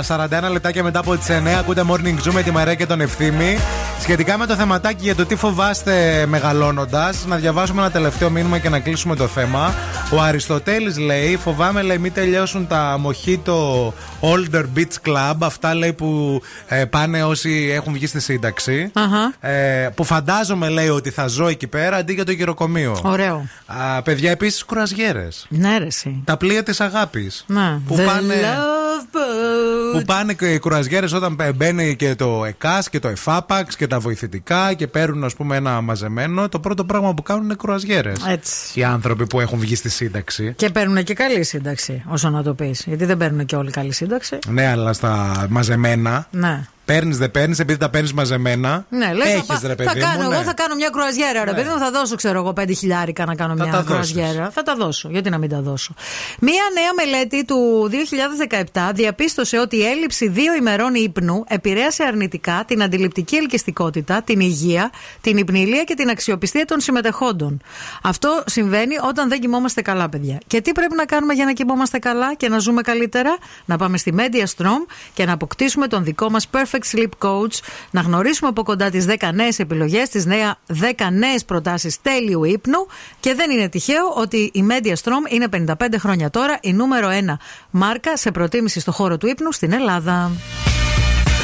σαράντα ένα λεπτάκια μετά από τις εννιά, ακούτε Morning Zoo με τη Μαρία και τον Ευθύμη. Σχετικά με το θεματάκι για το τι φοβάστε μεγαλώνοντας, να διαβάσουμε ένα τελευταίο μήνυμα και να κλείσουμε το θέμα. Ο Αριστοτέλης λέει: φοβάμαι, λέει, μην τελειώσουν τα μοχίτο Older Beach Club. Αυτά, λέει, που ε, πάνε όσοι έχουν βγει στη σύνταξη. Uh-huh. Ε, που φαντάζομαι, λέει, ότι θα ζω εκεί πέρα αντί για το γυροκομείο. Ωραίο. Α, παιδιά, επίσης κουραζιέρες. Ναι, ρε, εσύ. Τα πλοία της αγάπης. Ναι. Που πάνε, που πάνε και οι κουραζιέρες όταν μπαίνει και το ΕΚΑΣ και το ΕΦΑΠΑΞ και τα βοηθητικά και παίρνουν, ας πούμε, ένα μαζεμένο. Το πρώτο πράγμα που κάνουν είναι κουραζιέρες. Οι άνθρωποι που έχουν βγει στη σύνταξη. Και παίρνουν και καλή σύνταξη, όσο να το πεις. Γιατί δεν παίρνουν και όλοι καλή σύνταξη. Ναι, αλλά στα μαζεμένα. Ναι. Παίρνεις, δεν παίρνεις, επειδή τα παίρνεις μαζεμένα. Ναι, λες, έχεις, θα, ρε παιδί, θα κάνω, μου, ναι. Εγώ θα κάνω μια κρουαζιέρα, ρε, ναι, παιδί μου, θα δώσω, ξέρω εγώ, πέντε χιλιάρικα να κάνω θα μια κρουαζιέρα. Θα τα δώσω, γιατί να μην τα δώσω. Μια νέα μελέτη του δύο χιλιάδες δεκαεπτά διαπίστωσε ότι η έλλειψη δύο ημερών ύπνου επηρέασε αρνητικά την αντιληπτική ελκυστικότητα, την υγεία, την υπνηλία και την αξιοπιστία των συμμετεχόντων. Αυτό συμβαίνει όταν δεν κοιμόμαστε καλά, παιδιά. Και τι πρέπει να κάνουμε για να κοιμόμαστε καλά και να ζούμε καλύτερα? Να πάμε στη Media Storm και να αποκτήσουμε τον δικό μας perfect Sleep Coach, να γνωρίσουμε από κοντά τις δέκα νέες επιλογές, τις δέκα νέες προτάσεις τέλειου ύπνου. Και δεν είναι τυχαίο ότι η Media Storm είναι πενήντα πέντε χρόνια τώρα η νούμερο ένα μάρκα σε προτίμηση στο χώρο του ύπνου στην Ελλάδα.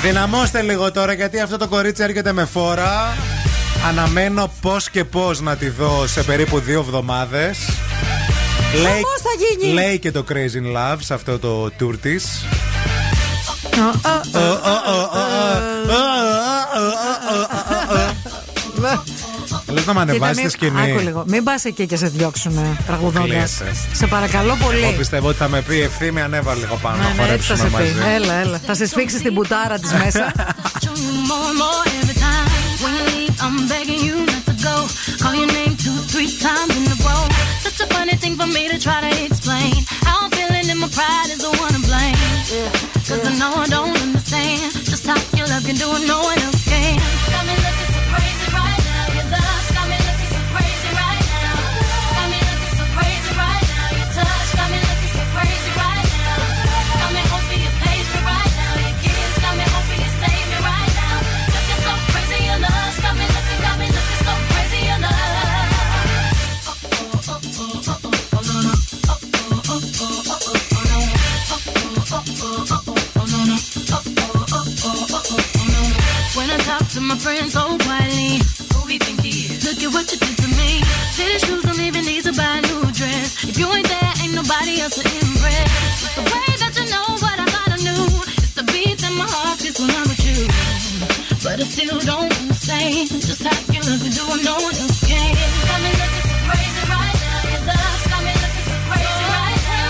Δυναμώστε λίγο τώρα, γιατί αυτό το κορίτσι έρχεται με φόρα. Αναμένω πώς και πώς να τη δω σε περίπου δύο εβδομάδες. Λέει, λέει και το Crazy in Love σε αυτό το tour της. Λες να μ' ανεβάσεις τη σκηνή. Άκου λίγο, μην πας εκεί και σε διώξουν τραγουδώντας. Σε παρακαλώ πολύ. Εγώ πιστεύω ότι θα με πει Ευθύμη, ανέβα λίγο πάνω να χορέψουμε μαζί. Έλα, έλα, θα σε σφίξεις την πουτάρα της μέσα. Cause I know I don't understand just how your love can do what no one else can. Got me looking so crazy right now, your love's got me looking so crazy right now. Got me looking so crazy right now, your touch got me looking so crazy right now. Got me hoping you page me right now, your kiss got me hoping you save me right now. Looking so crazy, your love's got me looking, got me looking so crazy, your love. Oh, oh, oh, oh, oh, oh, no, no. Oh, oh, oh, oh, oh, oh, oh, no. Oh, oh, oh, oh. When I talk to my friends so quietly, who we think he is? Look at what you did to me. City shoes don't even need to buy a new dress. If you ain't there, ain't nobody else to impress. The way that you know what I thought I knew, it's the beat that my heart gets when I'm with you. But I still don't understand just how you look and do what no one else can. Got me looking so crazy right now, your love's got me looking so crazy right now.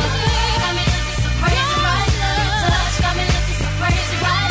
Got me looking so crazy right now, your touch got me looking so crazy right now.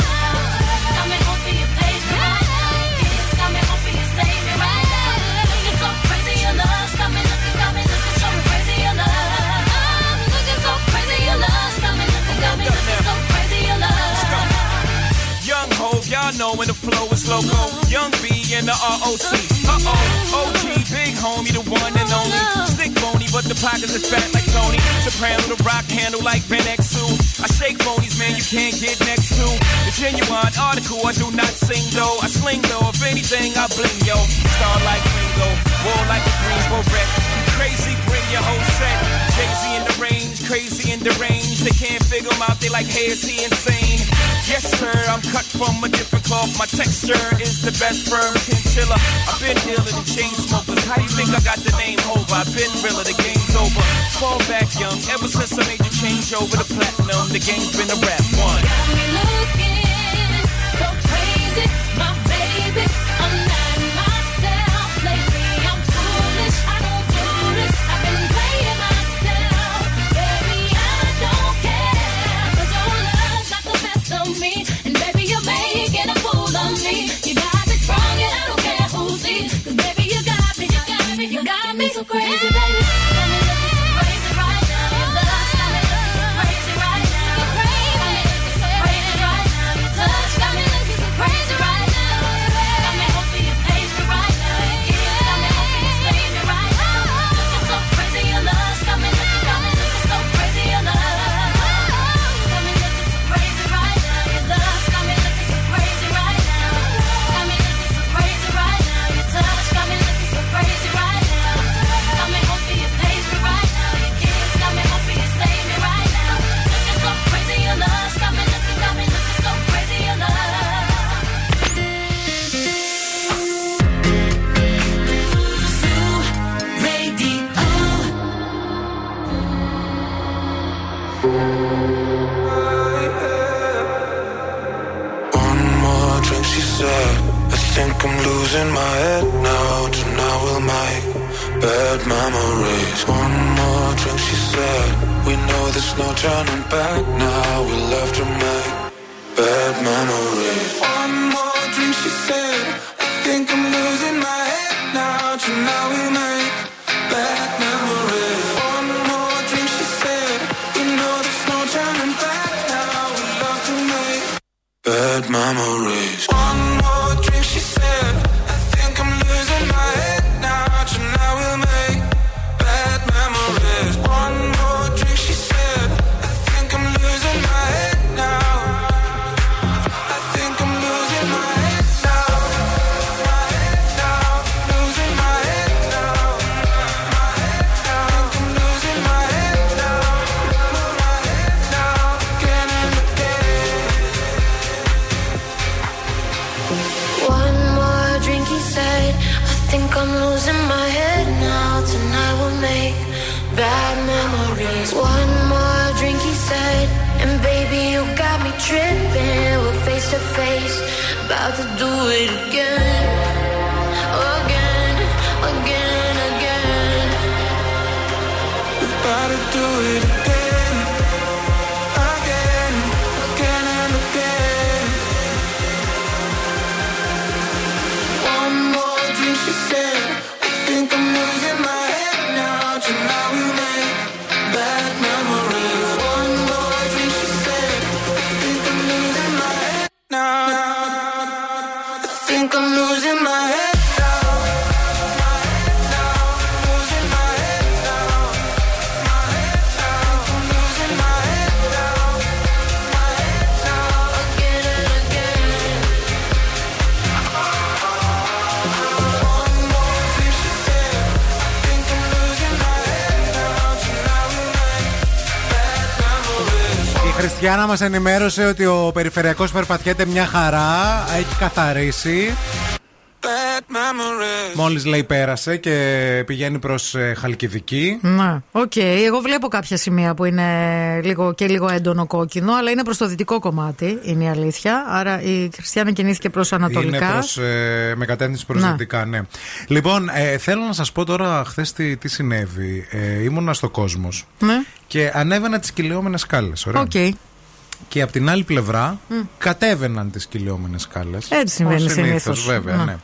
Y'all know when the flow is loco. Young B and the R O C. Uh-oh, O G, big homie, the one and only. Stick bony, but the pockets is fat like Tony. Soprano, the rock handle like Ben X two. I shake bonies, man, you can't get next to. The genuine article, I do not sing, though. I sling, though, if anything, I bling, yo. Star like Ringo, war like a Greensboro wreck. Crazy, bring your whole set. Crazy in the range, crazy in the range. They can't figure him out, they like, hey, is he insane? Yes, sir, I'm cut from a different cloth. My texture is the best firm chinchilla. I've been dealing with chain smokers. How do you think I got the name over? I've been realer, the game's over. Fall back young, ever since I made the change over to platinum. The game's been a rap one. Got me looking so crazy, my baby. I'm not myself lately. I'm foolish, I don't do this. I've been playing myself, baby. I don't care, 'cause your love's not the best of me. And baby, you're making a fool of me. You got me strong and I don't care who sees. 'Cause baby, you got me, you got me, you got me so crazy, baby. Got me looking so crazy right now. One more drink, she said. I think I'm losing my head now. Tonight we'll make bad memories. One more drink, she said. We know there's no turning back now. We'll have to make bad memories. One more drink, she said. I think I'm losing my head now. Tonight we'll make bad memories. Bad memories. One more drink, she said. I think I'm losing my head now. Tonight we'll make bad memories. One more drink, she said. I think I'm losing my head now. I think I'm losing my head now. My head now. Losing my head now. My head now. I think I'm losing my head now. My head now. Again and again. I think I'm losing my head now. Tonight we'll make bad memories. One more drink, he said. And baby, you got me tripping. We're face to face, about to do it again. Again, again, again. We're about to do it again. Again, again and again. One more. She said, I think I'm losing my head now. Tonight we make bad memories. One more thing she said, I think I'm losing my head now. I think I'm losing my head now. My head now, losing my head now. My head now, I'm losing my head now. My head now, again and again. Η Χριστιάνα μας ενημέρωσε ότι ο περιφερειακός περπατιέται μια χαρά, έχει καθαρίσει. Μόλις λέει πέρασε και πηγαίνει προς Χαλκιδική. Να, οκ, okay. Εγώ βλέπω κάποια σημεία που είναι λίγο και λίγο έντονο κόκκινο, αλλά είναι προς το δυτικό κομμάτι, είναι η αλήθεια. Άρα η Χριστιάνα κινήθηκε προς ανατολικά. Είναι προς, ε, με κατεύθυνση προς δυτικά, ναι. Λοιπόν, ε, θέλω να σας πω τώρα χθες τι, τι συνέβη. Ε, ήμουνα στο Κόσμος, ναι, και ανέβαινα τις κυλιόμενες σκάλες, ωραία. Okay. Και από την άλλη πλευρά mm. κατέβαιναν τις κυλιόμενες σκάλες. Έτσι συμβαίνει συνήθως, βέβαια. Να. Ναι.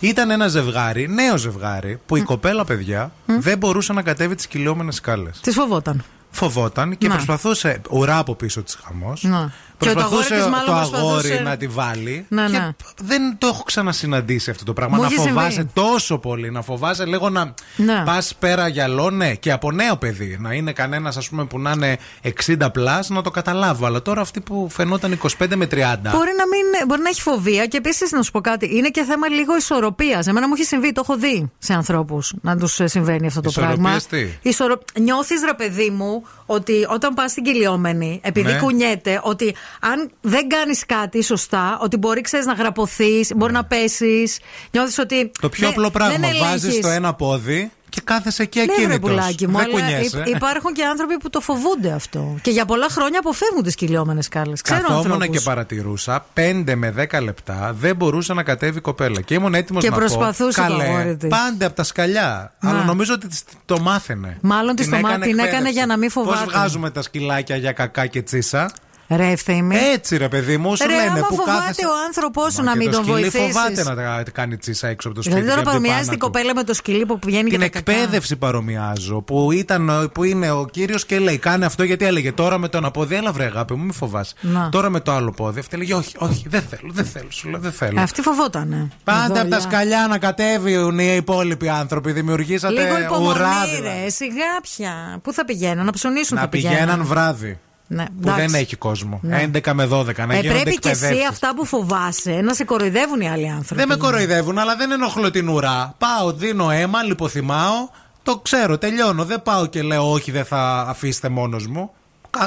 Ήταν ένα ζευγάρι, νέο ζευγάρι, που mm. η κοπέλα, παιδιά, mm. δεν μπορούσε να κατέβει τις κυλιόμενες σκάλες. Τις φοβόταν. Φοβόταν και να. προσπαθούσε. Ουρά από πίσω της χαμός. Να. Προσπαθούσε το αγόρι, το αγόρι να τη βάλει. Να, και να. Δεν το έχω ξανασυναντήσει αυτό το πράγμα. Μου να φοβάσαι συμβεί. Τόσο πολύ. Να φοβάσαι λίγο να, να. πας πέρα γυαλό, ναι. Και από νέο παιδί. Να είναι κανένας, ας πούμε, που να είναι εξήντα πλάς, να το καταλάβω. Αλλά τώρα αυτοί που φαινόταν είκοσι πέντε με τριάντα. Μπορεί να, μην, μπορεί να έχει φοβία. Και επίσης να σου πω κάτι. Είναι και θέμα λίγο ισορροπίας. Εμένα μου έχει συμβεί. Το έχω δει σε ανθρώπους να τους συμβαίνει αυτό το πράγμα. Ισορροπ... Νιώθεις, ρε παιδί μου, ότι όταν πας στην κυλιόμενη, επειδή ναι. κουνιέται, ότι αν δεν κάνεις κάτι σωστά, ότι μπορεί, ξέρεις, να γραπωθείς, ναι. μπορεί να πέσεις. Νιώθεις ότι. Το πιο απλό πράγμα. Βάζεις το ένα πόδι και κάθεσαι εκεί ακίνητος. Ναι, πουλάκι μου, δεν κουνιέσαι. Υπάρχουν και άνθρωποι που το φοβούνται αυτό. Και για πολλά χρόνια αποφεύγουν τις κυλιόμενες σκάλες. Καθόμουν και παρατηρούσα πέντε με δέκα λεπτά, δεν μπορούσε να κατέβει η κοπέλα. Και ήμουν έτοιμος να πω. Και προσπαθούσε το αγόρι της. Πάντα από τα σκαλιά. Να. Αλλά νομίζω ότι το μάθαινε. Μάλλον την, το έκανε, την έκανε για να μην φοβάται. Πώς βγάζουμε τα σκυλάκια για κακά και τσίσα. Ρε Ευθύμη. Έτσι, ρε παιδί μου, σου λένε που κάθεσαι. Άμα φοβάται ο άνθρωπος σου να μην τον βοηθήσεις. Φοβάται να κάνει τσίσα έξω από το σπίτι. Δηλαδή, τώρα παρομοιάζει την κοπέλα με το σκυλί που πηγαίνει και τα κακά. Την εκπαίδευση παρομοιάζω. Που, ήταν, που είναι ο κύριος και λέει: κάνε αυτό, γιατί έλεγε τώρα με το ένα πόδι. Έλα, βρε αγάπη μου, μη φοβάσαι. Να. Τώρα με το άλλο πόδι. Αυτή έλεγε: όχι, όχι, δεν θέλω, δεν θέλω. Σου λέω, δεν θέλω. Αυτή φοβότανε. Πάντα από τα σκαλιά να κατέβουν οι υπόλοιποι άνθρωποι. Δημιουργήσατε ουράδε. Σιγά πια. Πού θα πηγαίνουν, να ψωνίσουν τα παιδιά. Να πηγαίναν βράδυ. Ναι, που εντάξει. δεν έχει κόσμο. Ναι. έντεκα με δώδεκα να ε, γίνονται. Πρέπει και εσύ αυτά που φοβάσαι να σε κοροϊδεύουν οι άλλοι άνθρωποι. Δεν με κοροϊδεύουν, αλλά δεν ενοχλώ την ουρά. Πάω, δίνω αίμα, λιποθυμάω, το ξέρω, τελειώνω. Δεν πάω και λέω όχι, δεν θα αφήσετε μόνος μου.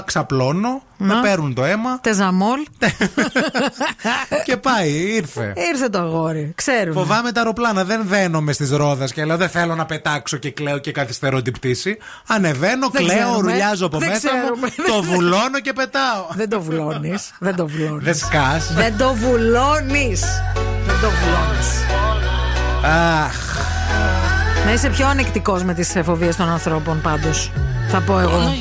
ξαπλώνω, να. με παίρνουν το αίμα. Τεζαμόλ. Και πάει, ήρθε. Ήρθε το αγόρι, ξέρουμε. Φοβάμαι τα αεροπλάνα, δεν δένομαι στις ρόδες και λέω δεν θέλω να πετάξω και κλαίω και καθυστερώ την πτήση. Ανεβαίνω, δεν κλαίω, ξέρουμε. Ρουλιάζω από δεν μέσα ξέρουμε. Μου, το βουλώνω και πετάω. Δεν το βουλώνεις, δεν το βουλώνεις. Δεν σκάς. Δεν το βουλώνεις. Δεν το βουλώνεις. Αχ. Να είσαι πιο ανεκτικός με τις φοβίες των ανθρώπων πάντως. Θα πω εγώ.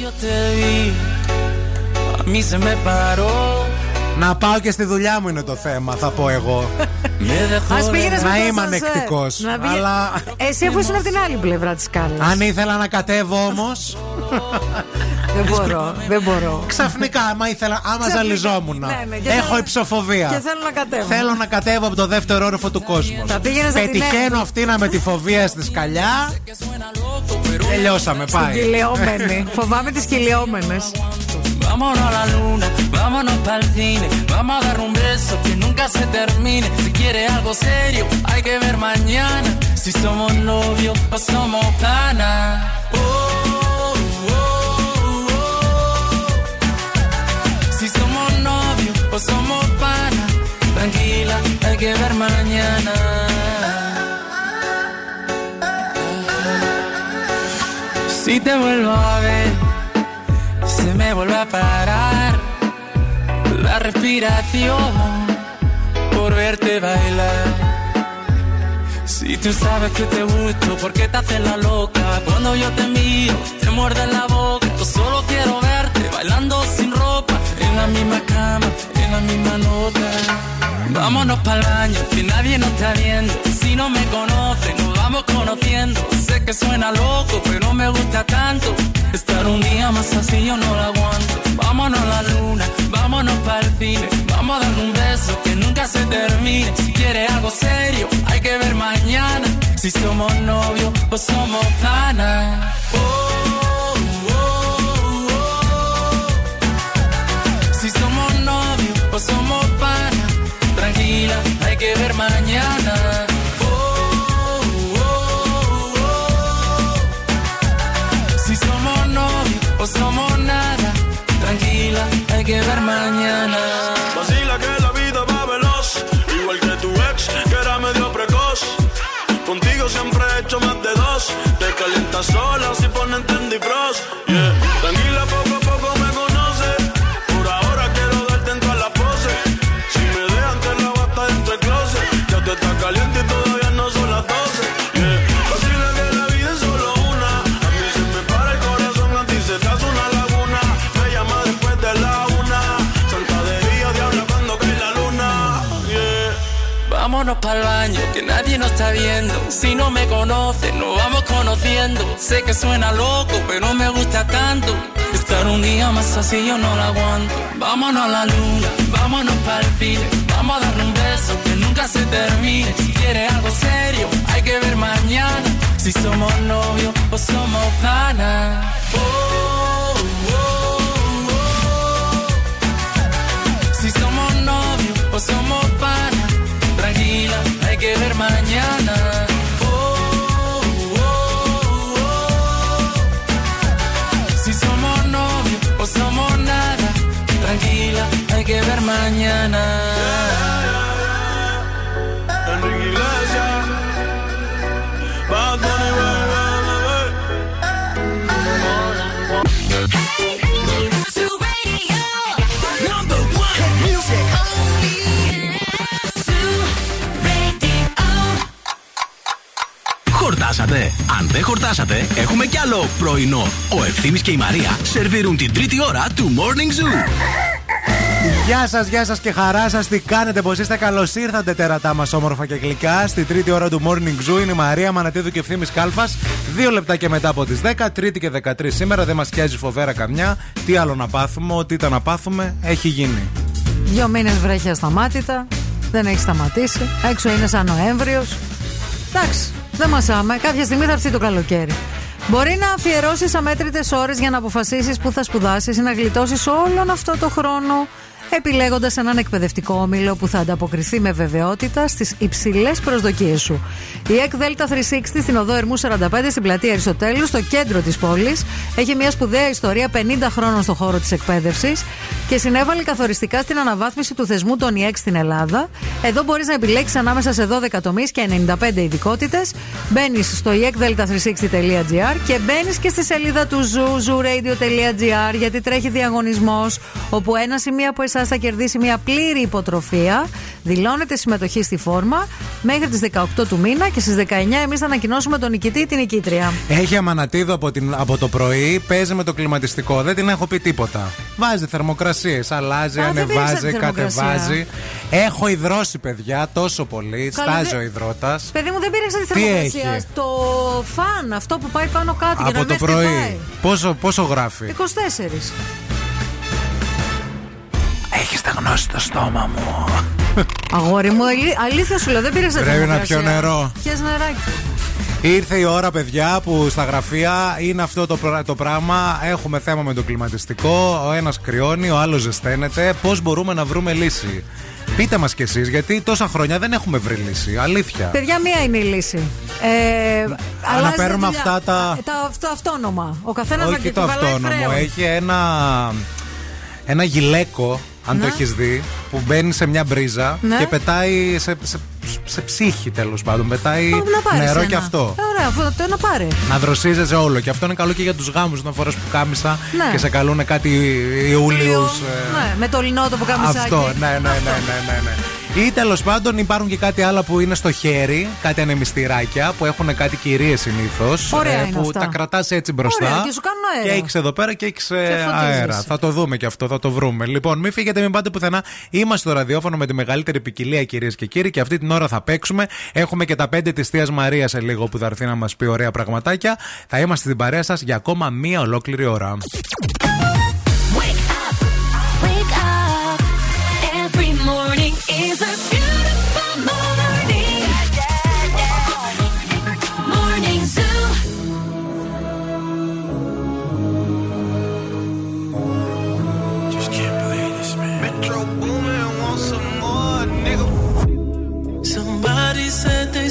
Να πάω και στη δουλειά μου είναι το θέμα, θα πω εγώ. Ας πήγαινες να είμαι ανεκτικός. Να πήγε... Αλλά... Εσύ αφού ήσουν από την άλλη πλευρά της σκάλας. Αν ήθελα να κατέβω όμως. Δεν μπορώ, δεν μπορώ. Ξαφνικά, άμα ήθελα, άμα ζαλιζόμουν. Ναι, ναι, έχω θέλω... υψοφοβία. Και θέλω να κατέβω. Θέλω να κατέβω από το δεύτερο όροφο του κόσμου. Πετυχαίνω αυτήνα με τη φοβία στη σκαλιά. Τελειώσαμε, πάει. Στην κυλιόμενη. Φοβάμαι τις κυλιόμενες. Vámonos a la luna, vámonos para el cine, vamos a dar un beso que nunca se termine. Si quiere algo serio, hay que ver mañana si somos novios o somos panas. Oh, oh, oh, oh. Si somos novios o somos panas, tranquila, hay que ver mañana. Si te vuelvo a ver. Se me vuelve a parar la respiración por verte bailar. Si tú sabes que te gusto, ¿por qué te haces la loca? Cuando yo te miro, te muerde la boca. Yo solo quiero verte bailando sin ropa, en la misma cama, en la misma nota. Vámonos pa'l baño, que nadie nos está viendo. Si no me conoces, nos vamos conociendo. Sé que suena loco, pero me gusta tanto. Estar un día más así yo no lo aguanto. Vámonos a la luna, vámonos pa'l cine. Vamos a dar un beso que nunca se termine. Si quieres algo serio, hay que ver mañana si somos novios o somos panas. Oh, oh, oh, oh. Si somos novios o somos panas. Tranquila, hay que ver mañana. Oh, oh, oh, oh. Si somos novios o somos nada. Tranquila, hay que ver mañana. Vacila que la vida va veloz, igual que tu ex, que era medio precoz. Contigo siempre he hecho más de dos. Te calientas sola si ponen Candy Frost. Yeah. Tranquila, poco a poco me conoces. Por ahora quiero darte en todas las poses. Si me dejan te la basta dentro del closet. Ya te está caliente y todavía no son las doce. Yeah. Vacila que la vida es solo una. A mí se me para el corazón, a ti se te hace una laguna. Me llama después de la una. Santa de día, diabla cuando cae la luna. Yeah. Vámonos pa'l baño, que nadie nos está viendo. Si no me conoces, nos vamos conociendo. Sé que suena loco, pero me gusta tanto. Estar un día más así yo no lo aguanto. Vámonos a la luna, vámonos pa'l cine. Vamos a darle un beso que nunca se termine. Si quieres algo serio, hay que ver mañana si somos novios o somos panas. Oh, oh, oh, oh. Si somos novios o somos panas. Tranquila, hay que ver mañana. Oh, oh, oh, oh. Si somos novios o somos nada. Tranquila, hay que ver mañana. Enrique Iglesias, Bad Bunny, Zoo Radio, number one hit music. Zoo Radio. Χορτάσατε; Αν δεν χορτάσατε, έχουμε κι άλλο πρωινό. Ο Ευθύμης και η Μαρία σερβίρουν την τρίτη ώρα του Morning Zoo. Γεια σας, γεια σας και χαρά σας. Τι κάνετε, πως είστε, καλώς ήρθατε τέρατά μας όμορφα και γλυκά. Στη τρίτη ώρα του Morning Zoo είναι η Μαρία Μανατίδου και Ευθύμης Κάλφας. Δύο λεπτά και μετά από τις δέκα, Τρίτη και δεκατρείς σήμερα. Δεν μας πιάζει φοβέρα καμιά. Τι άλλο να πάθουμε, ό,τι ήταν να πάθουμε έχει γίνει. Δύο μήνες βρέχει ασταμάτητα, δεν έχει σταματήσει. Έξω είναι σαν Νοέμβριος. Εντάξει, δεν μασάμε. Κάποια στιγμή θα έρθει το καλοκαίρι. Μπορεί να αφιερώσεις αμέτρητες ώρες για να αποφασίσεις που θα σπουδάσεις ή να γλιτώσεις όλον αυτό το χρόνο επιλέγοντας έναν εκπαιδευτικό όμιλο που θα ανταποκριθεί με βεβαιότητα στις υψηλές προσδοκίες σου. Η X-Delta τριακόσια εξήντα στην οδό Ερμού σαράντα πέντε στην πλατεία Αριστοτέλου, στο κέντρο της πόλης, έχει μια σπουδαία ιστορία πενήντα χρόνων στον χώρο της εκπαίδευσης και συνέβαλε καθοριστικά στην αναβάθμιση του θεσμού των ΙΕΚ στην Ελλάδα. Εδώ μπορείς να επιλέξεις ανάμεσα σε δώδεκα τομείς και ενενήντα πέντε ειδικότητες. Μπαίνεις στο ι ε κ δέλτα τριακόσια εξήντα τελεία τζι άρ και μπαίνεις και στη σελίδα του Zoo, zoo radio τελεία τζι άρ, γιατί τρέχει διαγωνισμός όπου ένας ή μία από εσάς θα κερδίσει μια πλήρη υποτροφία. Δηλώνεται συμμετοχή στη φόρμα μέχρι τις δεκαοκτώ του μήνα και στις δεκαεννιά εμείς θα ανακοινώσουμε τον νικητή ή την νικήτρια. Έχει αμανατίδο από, την, από το πρωί, παίζει με το κλιματιστικό, δεν την έχω πει τίποτα. Βάζει θερμοκρασίες, αλλάζει, Α, ανεβάζει, κατεβάζει. Έχω υδρώσει, παιδιά, τόσο πολύ. Καλή, στάζει ο υδρότας. Παιδί μου, δεν πήραξα τη θερμοκρασία. Το φαν, αυτό που πάει πάνω κάτω από για να το πρωί. Πόσο, πόσο γράφει? είκοσι τέσσερα. Έχεις τα γνώση το στόμα μου. Αγόρι μου, αλήθεια σου λέω, δεν πήραξα τη θερμοκρασία. Πρέπει να πιω νερό. Πιες νεράκι. Ήρθε η ώρα, παιδιά, που στα γραφεία είναι αυτό το, το πράγμα. Έχουμε θέμα με το κλιματιστικό. Ο ένας κρυώνει, ο άλλος ζεσταίνεται. Πώς μπορούμε να βρούμε λύση? Πείτε μας κι εσείς, γιατί τόσα χρόνια δεν έχουμε βρει λύση. Αλήθεια. Παιδιά, μία είναι η λύση. Ε, να παίρνουμε αυτά τα. Το αυτόνομα. Ο καθένας έχει το αυτόνομο. Έχει ένα, ένα γυλαίκο, αν να. Το έχεις δει, που μπαίνει σε μια μπρίζα, ναι, και πετάει σε, σε, σε ψύχη, τέλος πάντων. Πετάει νερό ένα. Και αυτό. Ωραία, αυτό το να πάρει. Να δροσίζεσαι όλο. Και αυτό είναι καλό και για τους γάμους. Να φοράς που κάμισα, ναι, και σε καλούν κάτι Ιούλιους. Ναι, με το λινό το που κάμισα. Αυτό, ναι, ναι, ναι, ναι, ναι. Ή τέλος πάντων υπάρχουν και κάτι άλλα που είναι στο χέρι, κάτι ανεμιστηράκια που έχουν κάτι κυρίες συνήθως. Ωραία, ε, που αυτά τα κρατάς έτσι μπροστά. Ωραία, και σου κάνουν αέρα. Και έχεις εδώ πέρα και έχεις αέρα. Θα το δούμε και αυτό, θα το βρούμε. Λοιπόν, μην φύγετε, μην πάτε πουθενά. Είμαστε στο ραδιόφωνο με τη μεγαλύτερη ποικιλία, κυρίες και κύριοι, και αυτή την ώρα θα παίξουμε. Έχουμε και τα πέντε της Θείας Μαρίας σε λίγο που θα έρθει να μας πει ωραία πραγματάκια. Θα είμαστε στην παρέα σας για ακόμα μία ολόκληρη ώρα. It's a beautiful morning. Yeah, yeah, yeah. Morning Zoo. Just can't believe this, man. Metro Boomin wants some more, nigga. Somebody said they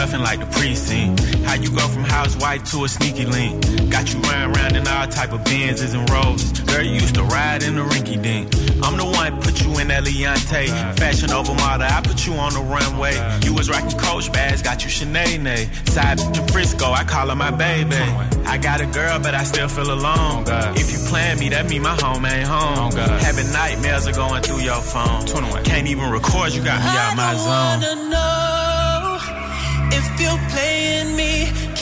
cuffing like the precinct. How you go from housewife to a sneaky link? Got you running around in all type of Benzes and Rolls. Girl, you used to ride in the rinky dink. I'm the one put you in that Leontay. Fashion over model, I put you on the runway. You was rocking Coach bags, got you Sinead. Side to Frisco, I call her my baby. I got a girl, but I still feel alone. If you plan me, that mean my home ain't home. Having nightmares are going through your phone. Can't even record, you got me out my zone. I don't wanna know if you're playing me,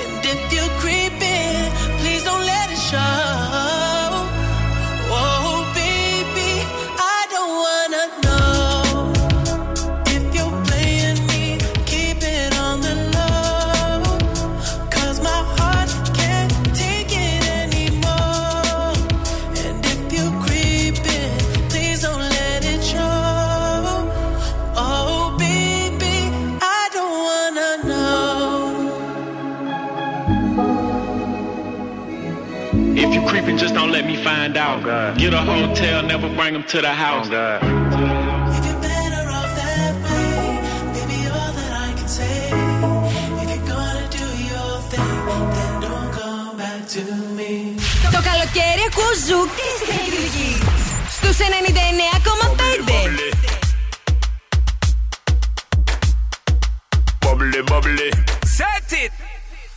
And if you're creeping, please don't let it show. Just don't let me find out. Oh, get a hotel, never bring them to the house. Oh, το καλοκαίρι ακούω Ζου στους ενενήντα εννέα κόμμα πέντε. Bubbly, bubbly. Set it.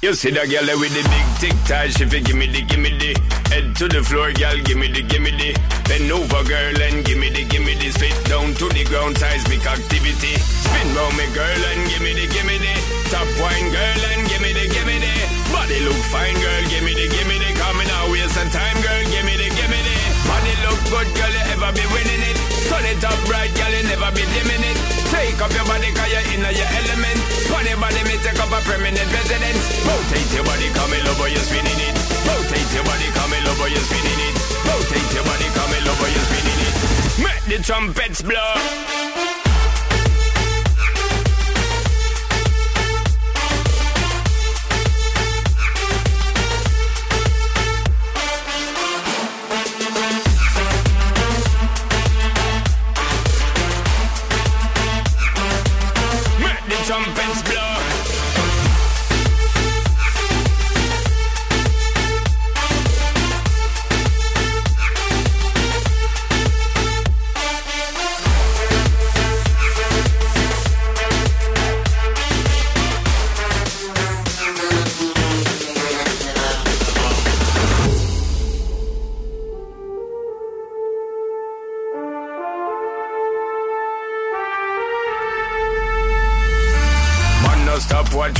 You see that girl with the big tic tac, she fi gimme the gimme the. Head to the floor, girl, gimme the gimme the. Bend over, girl, and gimme the gimme the. Spit down to the ground, seismic activity. Spin round me, girl, and gimme the gimme the. Top wine, girl, and gimme the gimme the. Body look fine, girl, gimme the gimme the. Coming out, waste some time, girl, gimme the gimme the. Body look good, girl, you ever be winning it. Turn it up right, girl, you never be dimming it. Take up your body, cause you're in your element. Funny body, me take up a permanent residence. Rotate your body, come in love, you're spinning it. Rotate your body, come in love, you're spinning it. Rotate your body, come in love, you're spinning it. Make the trumpets blow. Trumpets blow.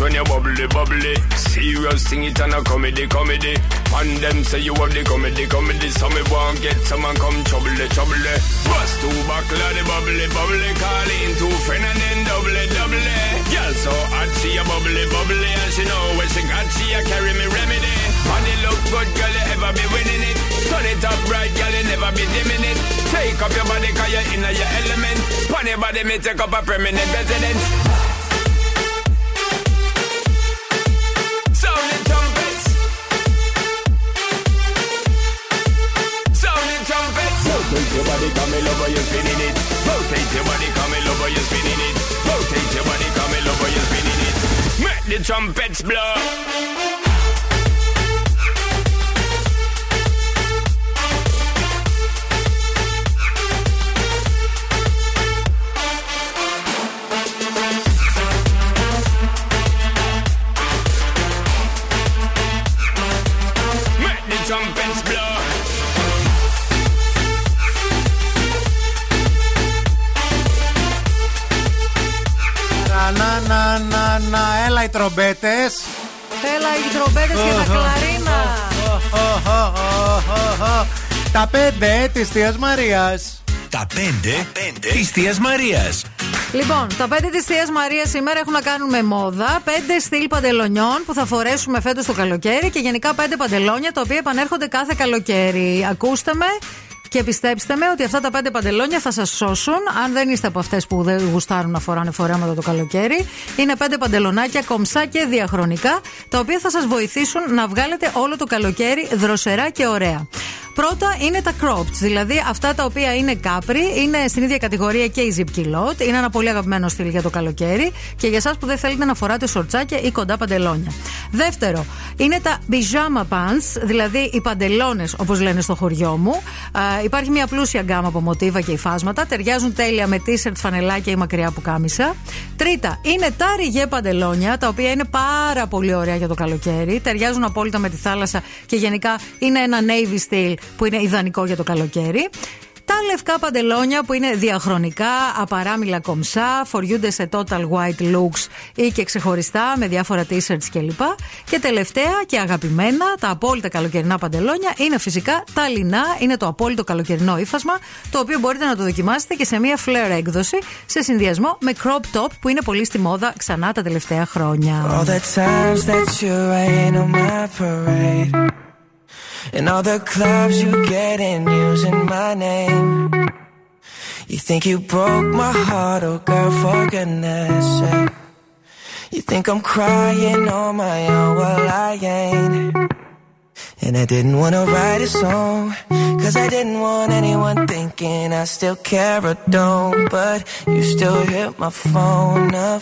When you bubbly, bubbly, serious thing it and a comedy, comedy. And them say you have the comedy, comedy. So me won't get someone come trouble, trouble. Bust two buckler, the bubbly, bubbly. Call in two friend and then double, double. Girl so hot, she a bubbly, bubbly. And she know when she got, she a carry me remedy. Money look good, girl, you ever be winning it. Turn it up right, girl, you never be dimming it. Take up your body, cause you're in your element. Funny body, me take up a permanent residence. Rotate your body, come in over, you're spinning it. Rotate your body, come in over, you're spinning it. Rotate your body, come in over, you're spinning it. Make the trumpets blow. Να, να, να, έλα οι τρομπέτες. Έλα οι τρομπέτες και τα κλαρίνα. Τα πέντε της θείας Μαρίας. Τα πέντε της θείας Μαρίας. Λοιπόν, τα πέντε της θείας Μαρίας σήμερα έχουν να κάνουν με μόδα. Πέντε στυλ παντελονιών που θα φορέσουμε φέτος το καλοκαίρι. Και γενικά πέντε παντελόνια τα οποία επανέρχονται κάθε καλοκαίρι. Ακούστε με. Και πιστέψτε με ότι αυτά τα πέντε παντελόνια θα σας σώσουν. Αν δεν είστε από αυτές που δεν γουστάρουν να φοράνε φορέματα το καλοκαίρι, είναι πέντε παντελονάκια κομψά και διαχρονικά, τα οποία θα σας βοηθήσουν να βγάλετε όλο το καλοκαίρι δροσερά και ωραία. Πρώτα είναι τα cropped, δηλαδή αυτά τα οποία είναι κάπρι, είναι στην ίδια κατηγορία και η zip kilot. Είναι ένα πολύ αγαπημένο στυλ για το καλοκαίρι και για εσάς που δεν θέλετε να φοράτε σορτσάκια ή κοντά παντελόνια. Δεύτερο, είναι τα pyjama pants, δηλαδή οι παντελόνες όπως λένε στο χωριό μου. Α, υπάρχει μια πλούσια γκάμα από μοτίβα και υφάσματα, ταιριάζουν τέλεια με t-shirt, φανελάκια ή μακριά πουκάμισα. Τρίτα, είναι τα ριγέ παντελόνια, τα οποία είναι πάρα πολύ ωραία για το καλοκαίρι, ταιριάζουν απόλυτα με τη θάλασσα και γενικά είναι ένα navy στυλ που είναι ιδανικό για το καλοκαίρι. Τα λευκά παντελόνια που είναι διαχρονικά, απαράμιλα κομψά, φοριούνται σε total white looks ή και ξεχωριστά με διάφορα t-shirts κλπ. Και τελευταία και αγαπημένα, τα απόλυτα καλοκαιρινά παντελόνια είναι φυσικά τα λινά, είναι το απόλυτο καλοκαιρινό ύφασμα, το οποίο μπορείτε να το δοκιμάσετε και σε μια flare έκδοση σε συνδυασμό με crop top που είναι πολύ στη μόδα ξανά τα τελευταία χρόνια. In all the clubs you get in using my name. You think you broke my heart, oh girl, for goodness sake. You think I'm crying on my own, well I ain't. And I didn't wanna write a song, cause I didn't want anyone thinking I still care or don't. But you still hit my phone up,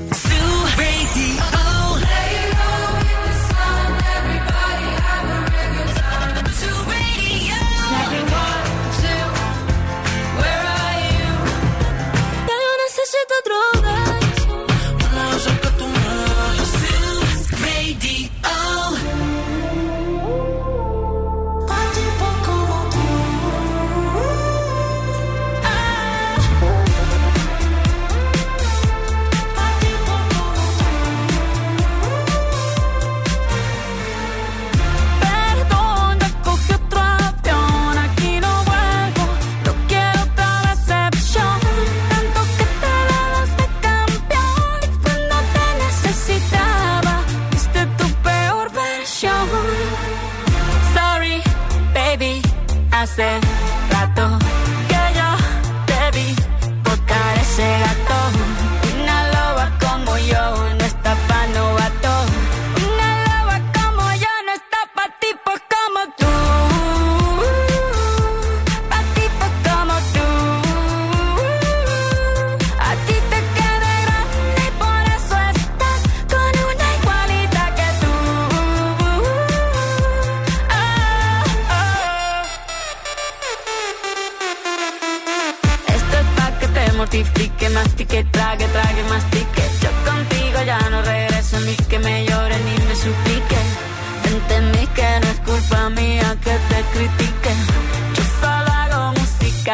Zoo Radio. mastique, mastique, trague, trague, mastique. Yo contigo ya no regreso ni que me llore ni me suplique. Entendí que no es culpa mía que te critique. Yo solo hago música,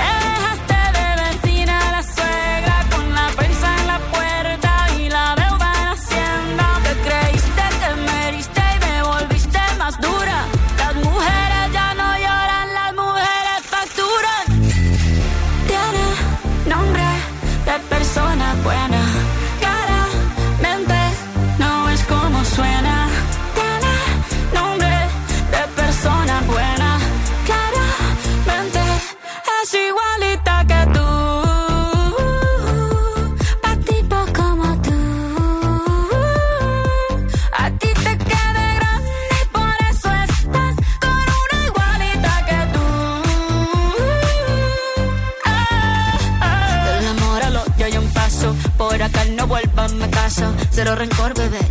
Dejaste de vecina a la suegra con la prensa en la puerta y la deuda en Hacienda. Te creíste que me heriste y me volviste más dura. Las mujeres ya no lloran, las mujeres facturan. Tiene nombre de persona buena. Suena, tiene nombre de persona buena. Claramente es igualita que tú. Pa' tipo como tú. A ti te queda grande y por eso estás con una igualita que tú. Ah, ah. Del amor al odio hay un paso. Por acá no vuelvas, me caso. Cero rencor, bebé,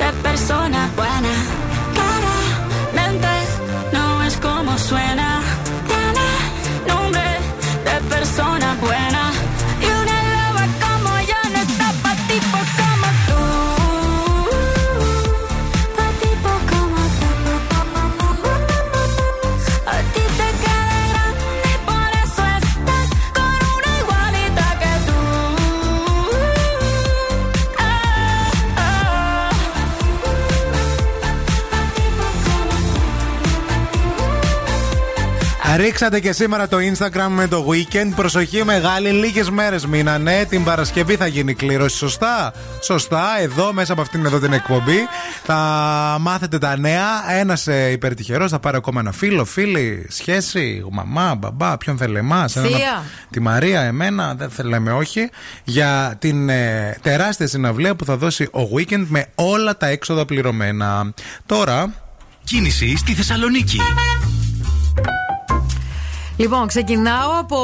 de persona buena, claramente no es como suena. Tiene nombre de persona buena. Ρίξατε και σήμερα το Instagram με το weekend. Προσοχή μεγάλη, λίγες μέρες μείνανε. Την Παρασκευή θα γίνει κλήρωση, σωστά. Σωστά, εδώ μέσα από αυτήν εδώ την εκπομπή θα μάθετε τα νέα. Ένας υπερτυχερός θα πάρει ακόμα ένα φίλο, φίλη, σχέση, μαμά, μπαμπά, ποιον θέλει εμάς. Τη Μαρία, εμένα, δεν θέλαμε όχι. Για την ε, τεράστια συναυλία που θα δώσει ο weekend με όλα τα έξοδα πληρωμένα. Τώρα, κίνηση στη Θεσσαλονίκη. Λοιπόν, ξεκινάω από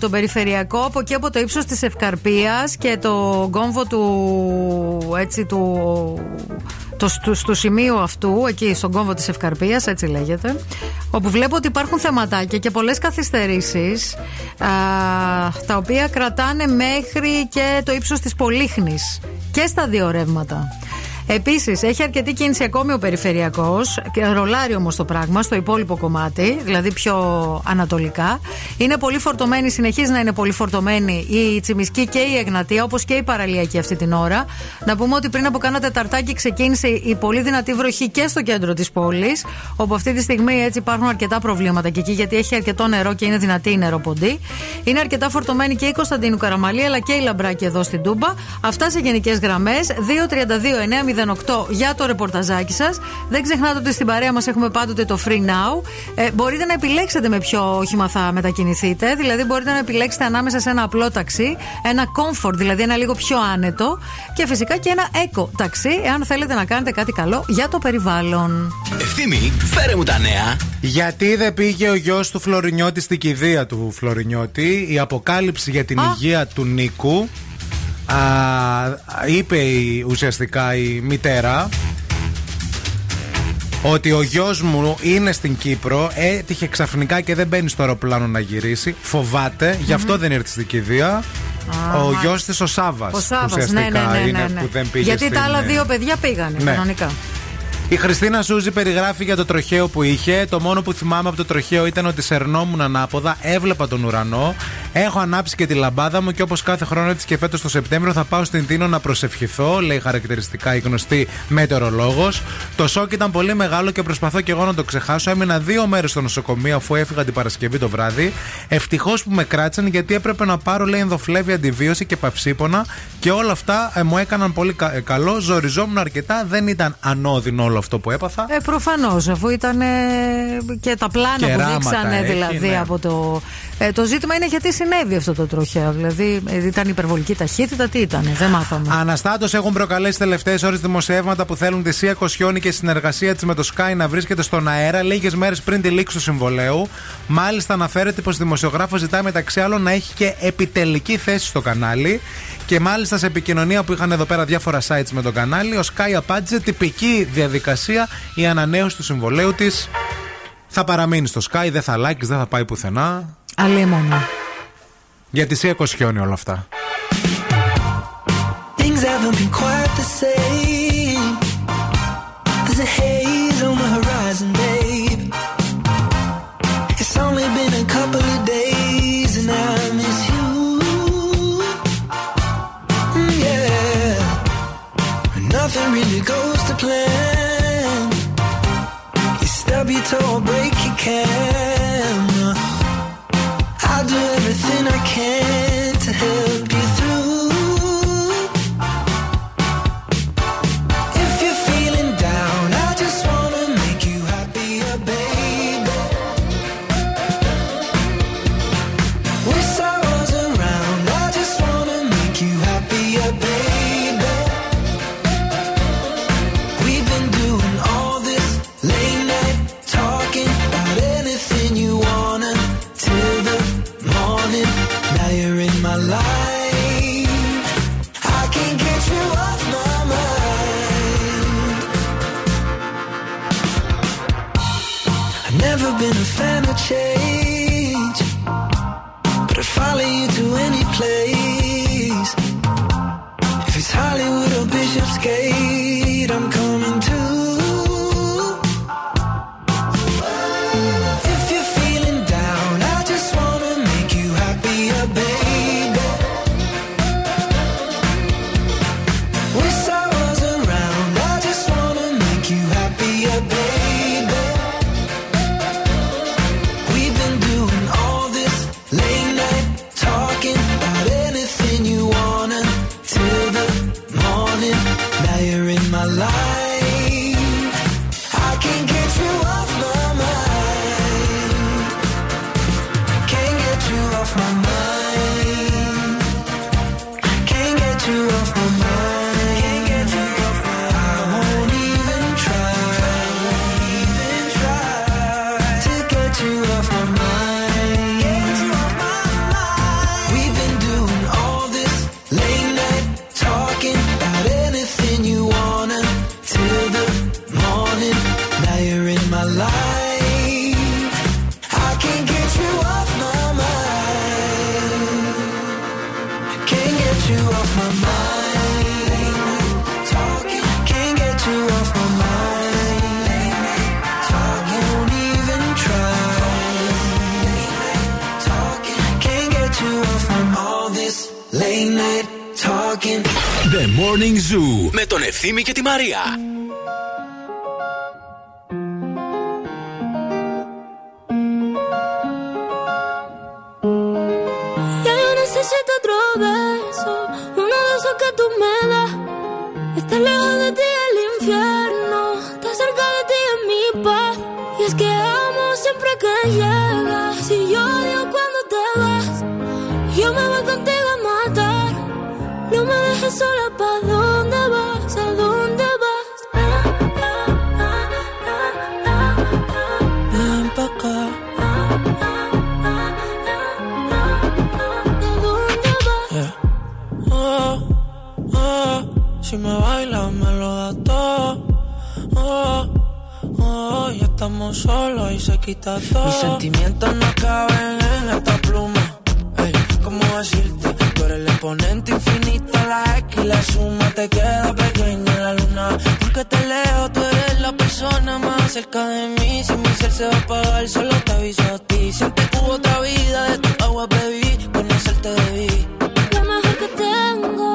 τον Περιφερειακό, από εκεί από το ύψος της Ευκαρπίας και το κόμβο του, έτσι, του, το, στο, στο σημείο αυτού, εκεί στον κόμβο της Ευκαρπίας, έτσι λέγεται, όπου βλέπω ότι υπάρχουν θεματάκια και πολλές καθυστερήσεις, α, τα οποία κρατάνε μέχρι και το ύψος της Πολύχνης και στα δύο ρεύματα. Επίσης, έχει αρκετή κίνηση ακόμη ο Περιφερειακός, ρολάρει όμως το πράγμα στο υπόλοιπο κομμάτι, δηλαδή πιο ανατολικά. Είναι πολύ φορτωμένη, συνεχίζει να είναι πολύ φορτωμένη η Τσιμισκή και η Εγνατία, όπως και η Παραλιακή αυτή την ώρα. Να πούμε ότι πριν από κάνα τεταρτάκι ξεκίνησε η πολύ δυνατή βροχή και στο κέντρο της πόλης, όπου αυτή τη στιγμή έτσι υπάρχουν αρκετά προβλήματα και εκεί, γιατί έχει αρκετό νερό και είναι δυνατή η νεροποντή. Είναι αρκετά φορτωμένη και η Κωνσταντίνου Καραμαλή, αλλά και η Λαμπράκη εδώ στην Τούμπα. Αυτά σε γενικές γραμμές. δύο τριάντα δύο εννιά μηδέν για το ρεπορταζάκι σας. Δεν ξεχνάτε ότι στην παρέα μας έχουμε πάντοτε το Free Now. Ε, μπορείτε να επιλέξετε με ποιο όχημα θα μετακινηθείτε. Δηλαδή, μπορείτε να επιλέξετε ανάμεσα σε ένα απλό ταξί, ένα comfort, δηλαδή ένα λίγο πιο άνετο, και φυσικά και ένα eco ταξί, εάν θέλετε να κάνετε κάτι καλό για το περιβάλλον. Ευθύμη, φέρε μου τα νέα. Γιατί δεν πήγε ο γιος του Φλωρινιώτη στην κηδεία του Φλωρινιώτη, η αποκάλυψη για την Α. υγεία του Νίκου. Α, είπε η, ουσιαστικά η μητέρα ότι ο γιος μου είναι στην Κύπρο, έτυχε ξαφνικά και δεν μπαίνει στο αεροπλάνο να γυρίσει, φοβάται, mm-hmm. γι' αυτό δεν ήρθε στην κηδεία. Ah, ο γιος της ο Σάββας, ο Σάββας ουσιαστικά ναι, ναι, ναι, είναι ναι, ναι. που δεν πήγε. Γιατί στην... τα άλλα δύο παιδιά πήγανε ναι. κανονικά. Η Χριστίνα Σούζη περιγράφει για το τροχαίο που είχε. Το μόνο που θυμάμαι από το τροχαίο ήταν ότι σερνόμουν ανάποδα, έβλεπα τον ουρανό. Έχω ανάψει και τη λαμπάδα μου και όπως κάθε χρόνο έτσι και φέτος το Σεπτέμβριο θα πάω στην Τίνο να προσευχηθώ, λέει χαρακτηριστικά η γνωστή μετεωρολόγος. Το σοκ ήταν πολύ μεγάλο και προσπαθώ και εγώ να το ξεχάσω. Έμεινα δύο μέρες στο νοσοκομείο αφού έφυγα την Παρασκευή το βράδυ. Ευτυχώς που με κράτησαν γιατί έπρεπε να πάρω, λέει, ενδοφλέβη, αντιβίωση και παυσίπονα και όλα αυτά ε, μου έκαναν πολύ κα- ε, καλό. Ζοριζόμουν αρκετά, δεν ήταν ανώδυνο όλο αυτό που έπαθα. Ε, προφανώς, αφού ήταν ε, και τα πλάνα και που δείξανε, δηλαδή, ναι. από το Ε, το ζήτημα είναι γιατί συνέβη αυτό το τροχαίο. Δηλαδή, ήταν υπερβολική ταχύτητα, τι ήταν, δεν μάθαμε. Αναστάτως έχουν προκαλέσει τελευταίες ώρες δημοσιεύματα που θέλουν τη Σία Κοσιώνη και συνεργασία της με το ΣΚΑЙ να βρίσκεται στον αέρα λίγες μέρες πριν τη λήξη του συμβολαίου. Μάλιστα, αναφέρεται πως η δημοσιογράφος ζητάει μεταξύ άλλων να έχει και επιτελική θέση στο κανάλι. Και μάλιστα σε επικοινωνία που είχαν εδώ πέρα διάφορα sites με το κανάλι, ο ΣΚΑΙ απάντησε τυπική διαδικασία, η ανανέωση του συμβολαίου της θα παραμείνει στο ΣΚΑΙ, δεν θα αλλάξει, δεν θα πάει πουθενά. Αλίμονο. Για τη Σία Κοσιώνη όλα αυτά. Nothing really goes to plan. You stub your toe or break your camera. I'll do everything I can to help you through. If you're feeling down, I just wanna make you happier, baby. Wish I was around, I just wanna make you happier, baby. Been a fan of change, but I'd follow you to any place. If it's Hollywood or Bishop's Gate, I'm coming too. The Morning Zoo με τον Ευθύμη και τη Μαρία. Ya yo necesito otro beso, uno de esos que tú me das. Estás lejos de ti el infierno, estás cerca de ti en mi paz. Y es que amo siempre que llegas. Si yo odio cuando te vas, yo me voy contigo a matar. No me dejes sola, ¿pa' dónde vas? ¿A dónde vas? Ah, ah, ah, ah, ah, ah. Ven pa' acá. Ah, ah, ah, ah, ah. ¿A dónde vas? Yeah. Oh, oh, si me bailas me lo das todo. Oh, oh, ya estamos solos y se quita todo. Mis sentimientos no caben en esta pluma. Hey, ¿cómo decirte? Tú eres el exponente infinito, la X y la suma. Te queda pequeña en la luna. Porque te leo, tú eres la persona más cerca de mí. Si mi ser se va a apagar, solo te aviso a ti. Siempre hubo otra vida, de tu agua bebí, conocerte debí. Lo mejor que tengo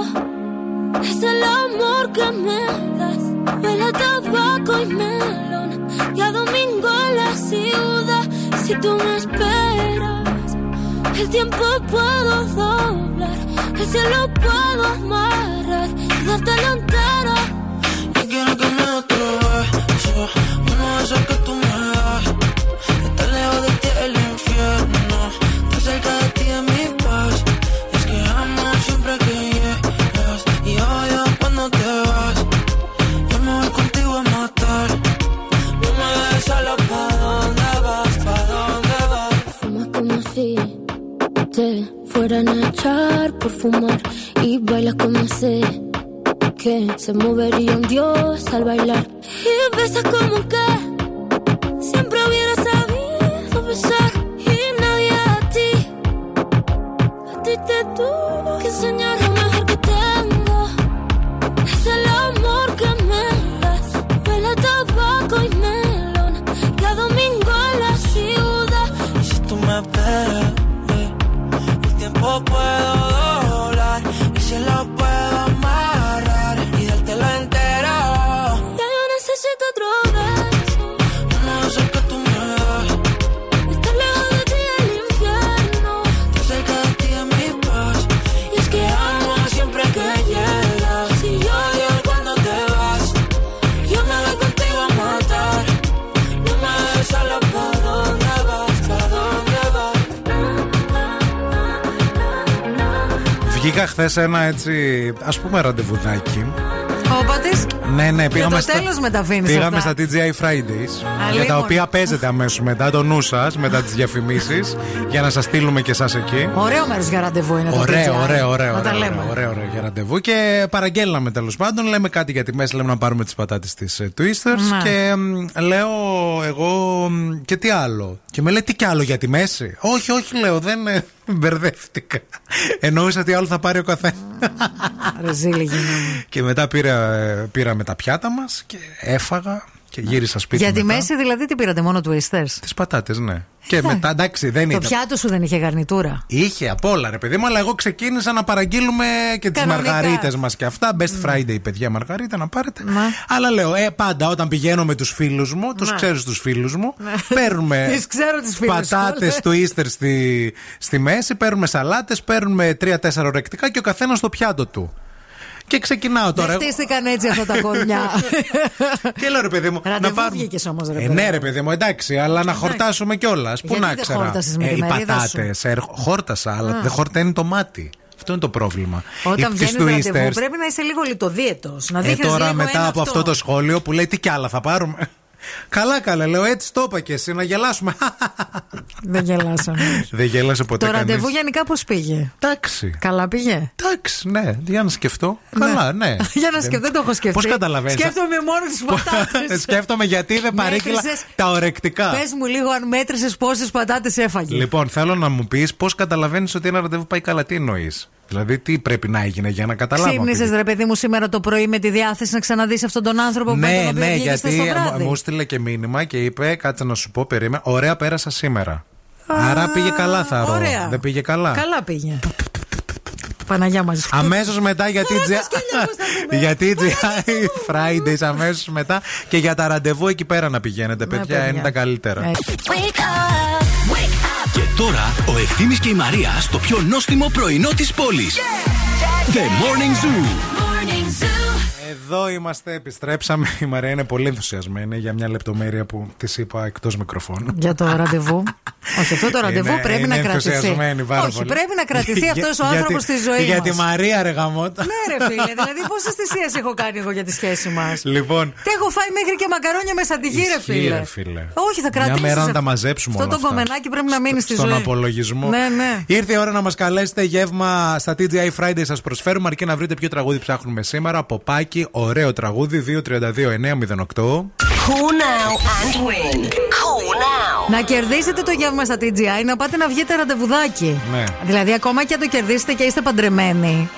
es el amor que me das. Huele a tabaco y melón y a domingo en la ciudad. Si tú me esperas, el tiempo puedo doblar, el cielo puedo amarrar y darte la entera. Yo quiero que me otro beso, uno de esos que tú me das. Estar lejos de ti el infierno, estás quieran echar por fumar y bailas como sé que se movería un dios al bailar y besas como que siempre hubiera sabido besar y nadie a ti, a ti te tuvo que enseñar lo mejor que tengo es el amor que me das, huele a tabaco y melón cada domingo en la ciudad y si tú me ves puedo doblar y si lo puedo amarrar y dártelo entero. Ya yo necesito otro beso, no sé que tú me das. Estar lejos de ti el infierno, estar cerca de ti es mi paz. Y es que amo siempre que llegas. Si yo digo cuando te vas, yo me voy contigo a matar. No me dejes solo, ¿para dónde vas? ¿Para dónde vas? Βγήκα χθες ένα έτσι, ας πούμε, ραντεβουδάκι. Όμπατες. Ναι, ναι, πήγαμε, στο τέλος με τα πήγαμε στα τι τζι άι Fridays. Αλίμον. Για τα οποία παίζετε αμέσως μετά, το νου σας, μετά τις διαφημίσεις, για να σας στείλουμε και εσάς εκεί. Ωραίο μέρος για ραντεβού είναι το ωραίο, τι τζι άι. Ωραίο, ωραίο, ωραίο, ωραίο για ραντεβού. Και παραγγέλναμε τέλος πάντων, λέμε κάτι για τη μέση, λέμε να πάρουμε τις πατάτες της uh, Twisters. Mm. Και μ, λέω εγώ, και τι άλλο. Και με λέει, τι κι άλλο για τη μέση. Όχι, όχι, λέω, δεν μπερδεύτηκα. Εννοούσα τι άλλο θα πάρει ο καθένας. Και μετά πήραμε τα πιάτα μας και έφαγα και γύρισα σπίτι. Για τη μέση δηλαδή τι πήρατε, μόνο Twisters? Τις πατάτες, ναι. Και μετά, εντάξει, δεν ήταν. Το πιάτο σου δεν είχε γαρνιτούρα? Είχε απ' όλα, ρε παιδί μου, αλλά εγώ ξεκίνησα να παραγγείλουμε και τις μαργαρίτες μας και αυτά. Best Friday, παιδιά, μαργαρίτα να πάρετε. Αλλά λέω, ε, πάντα όταν πηγαίνω με τους φίλους μου, τους ξέρω τους φίλους μου, παίρνουμε πατάτες Twisters στη, στη μέση, παίρνουμε σαλάτες, παίρνουμε τρία τέσσερα ορεκτικά και ο καθένας στο πιάτο του. Και ξεκινάω τώρα. Χτίστηκαν έτσι αυτά τα κορμιά. Και λέω, ρε παιδί μου. Ραντεβού πάρ... βγήκες όμως, ρε παιδί μου. Ε, ναι, ρε παιδί μου, εντάξει, αλλά να χορτάσουμε κιόλας. Πού να ξέρα. Ε, οι πατάτες. Ε, χόρτασα, αλλά δεν χορταίνει το μάτι. Αυτό είναι το πρόβλημα. Όταν βγαίνεις στο ραντεβού, πρέπει να είσαι λίγο λιτοδίαιτος. Να δείχνεις. Ε, τώρα μετά από αυτό το σχόλιο που λέει, τι κι άλλα θα πάρουμε. Καλά, καλά, λέω, έτσι το είπα και εσύ, να γελάσουμε. Δεν γελάσαμε. Δεν γέλασε ποτέ. Το κανείς. Ραντεβού γενικά πώς πήγε? Εντάξει. Καλά πήγε? Εντάξει, ναι, για να σκεφτώ. Ναι. Καλά, ναι. Για να σκεφτώ, δεν το έχω σκεφτεί. Πώς καταλαβαίνεις? Σκέφτομαι μόνο τις πατάτες. Σκέφτομαι γιατί δεν παρήγγειλα τα ορεκτικά. Πες μου λίγο αν μέτρησες πόσες πατάτες έφαγε. Λοιπόν, θέλω να μου πεις πώς καταλαβαίνεις ότι ένα ραντεβού πάει καλά, τι εννοείς. Δηλαδή, τι πρέπει να έγινε για να καταλάβω. Ξύπνησες, ρε παιδί μου, σήμερα το πρωί με τη διάθεση να ξαναδείς αυτόν τον άνθρωπο? Ναι, που ναι, γιατί μου στείλε και μήνυμα και είπε, κάτσε να σου πω, περίμενα. Ωραία, πέρασα σήμερα. Α, άρα πήγε καλά, θα ρω. Δεν πήγε καλά. Καλά πήγε. Παναγιά μαζί. Αμέσως μετά για τι τζι άι Fridays, αμέσως μετά και για τα ραντεβού εκεί πέρα να πηγαίνετε, παιδιά, είναι τα καλύτερα. Και τώρα ο Ευθύμης και η Μαρία στο πιο νόστιμο πρωινό της πόλης. Yeah, yeah, yeah. The Morning Zoo. Morning Zoo. Εδώ είμαστε, επιστρέψαμε. Η Μαρία είναι πολύ ενθουσιασμένη για μια λεπτομέρεια που της είπα εκτός μικροφώνου. Για το ραντεβού. Όχι, αυτό το ραντεβού είναι, πρέπει, είναι να ενθουσιασμένη, πάρα όχι, πολύ. πρέπει να κρατηθεί. Όχι, πρέπει να κρατηθεί αυτός ο άνθρωπος στη ζωή μας. Για τη Μαρία, ρε γαμώτα. Ναι, ρε φίλε, δηλαδή πόσες θυσίες έχω κάνει εγώ για τη σχέση μας. Λοιπόν. Τι έχω φάει μέχρι και μακαρόνια με σαντιγί, ρε φίλε. φίλε. Όχι, θα κρατήσει. Μια μέρα να τα μαζέψουμε όλα αυτά. Αυτό το κομμενάκι πρέπει να μείνει στη ζωή. Στον απολογισμό. Ναι, ναι. Ήρθε η ώρα να μας καλέσετε, γεύμα στα τι τζι άι Fridays σας προσφέρουμε, αρκεί να βρείτε ποιο τραγούδι ψάχνουμε σήμερα. Ποπάκι. Ωραίο τραγούδι, δύο τρία δύο εννιά μηδέν οκτώ. Να κερδίσετε το γεύμα στα τι τζι άι, να πάτε να βγείτε ραντεβουδάκι. Ναι. Δηλαδή, ακόμα και αν το κερδίσετε και είστε παντρεμένοι,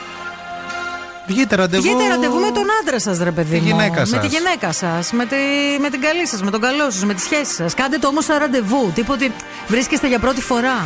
βγείτε ραντεβού... βγείτε ραντεβού με τον άντρα σας, ρε παιδί μου. Με τη γυναίκα σας, με, τη... με την καλή σας, με τον καλό σας, με τη σχέση σας. Κάντε το όμως σαν ραντεβού, τίποτε βρίσκεστε για πρώτη φορά.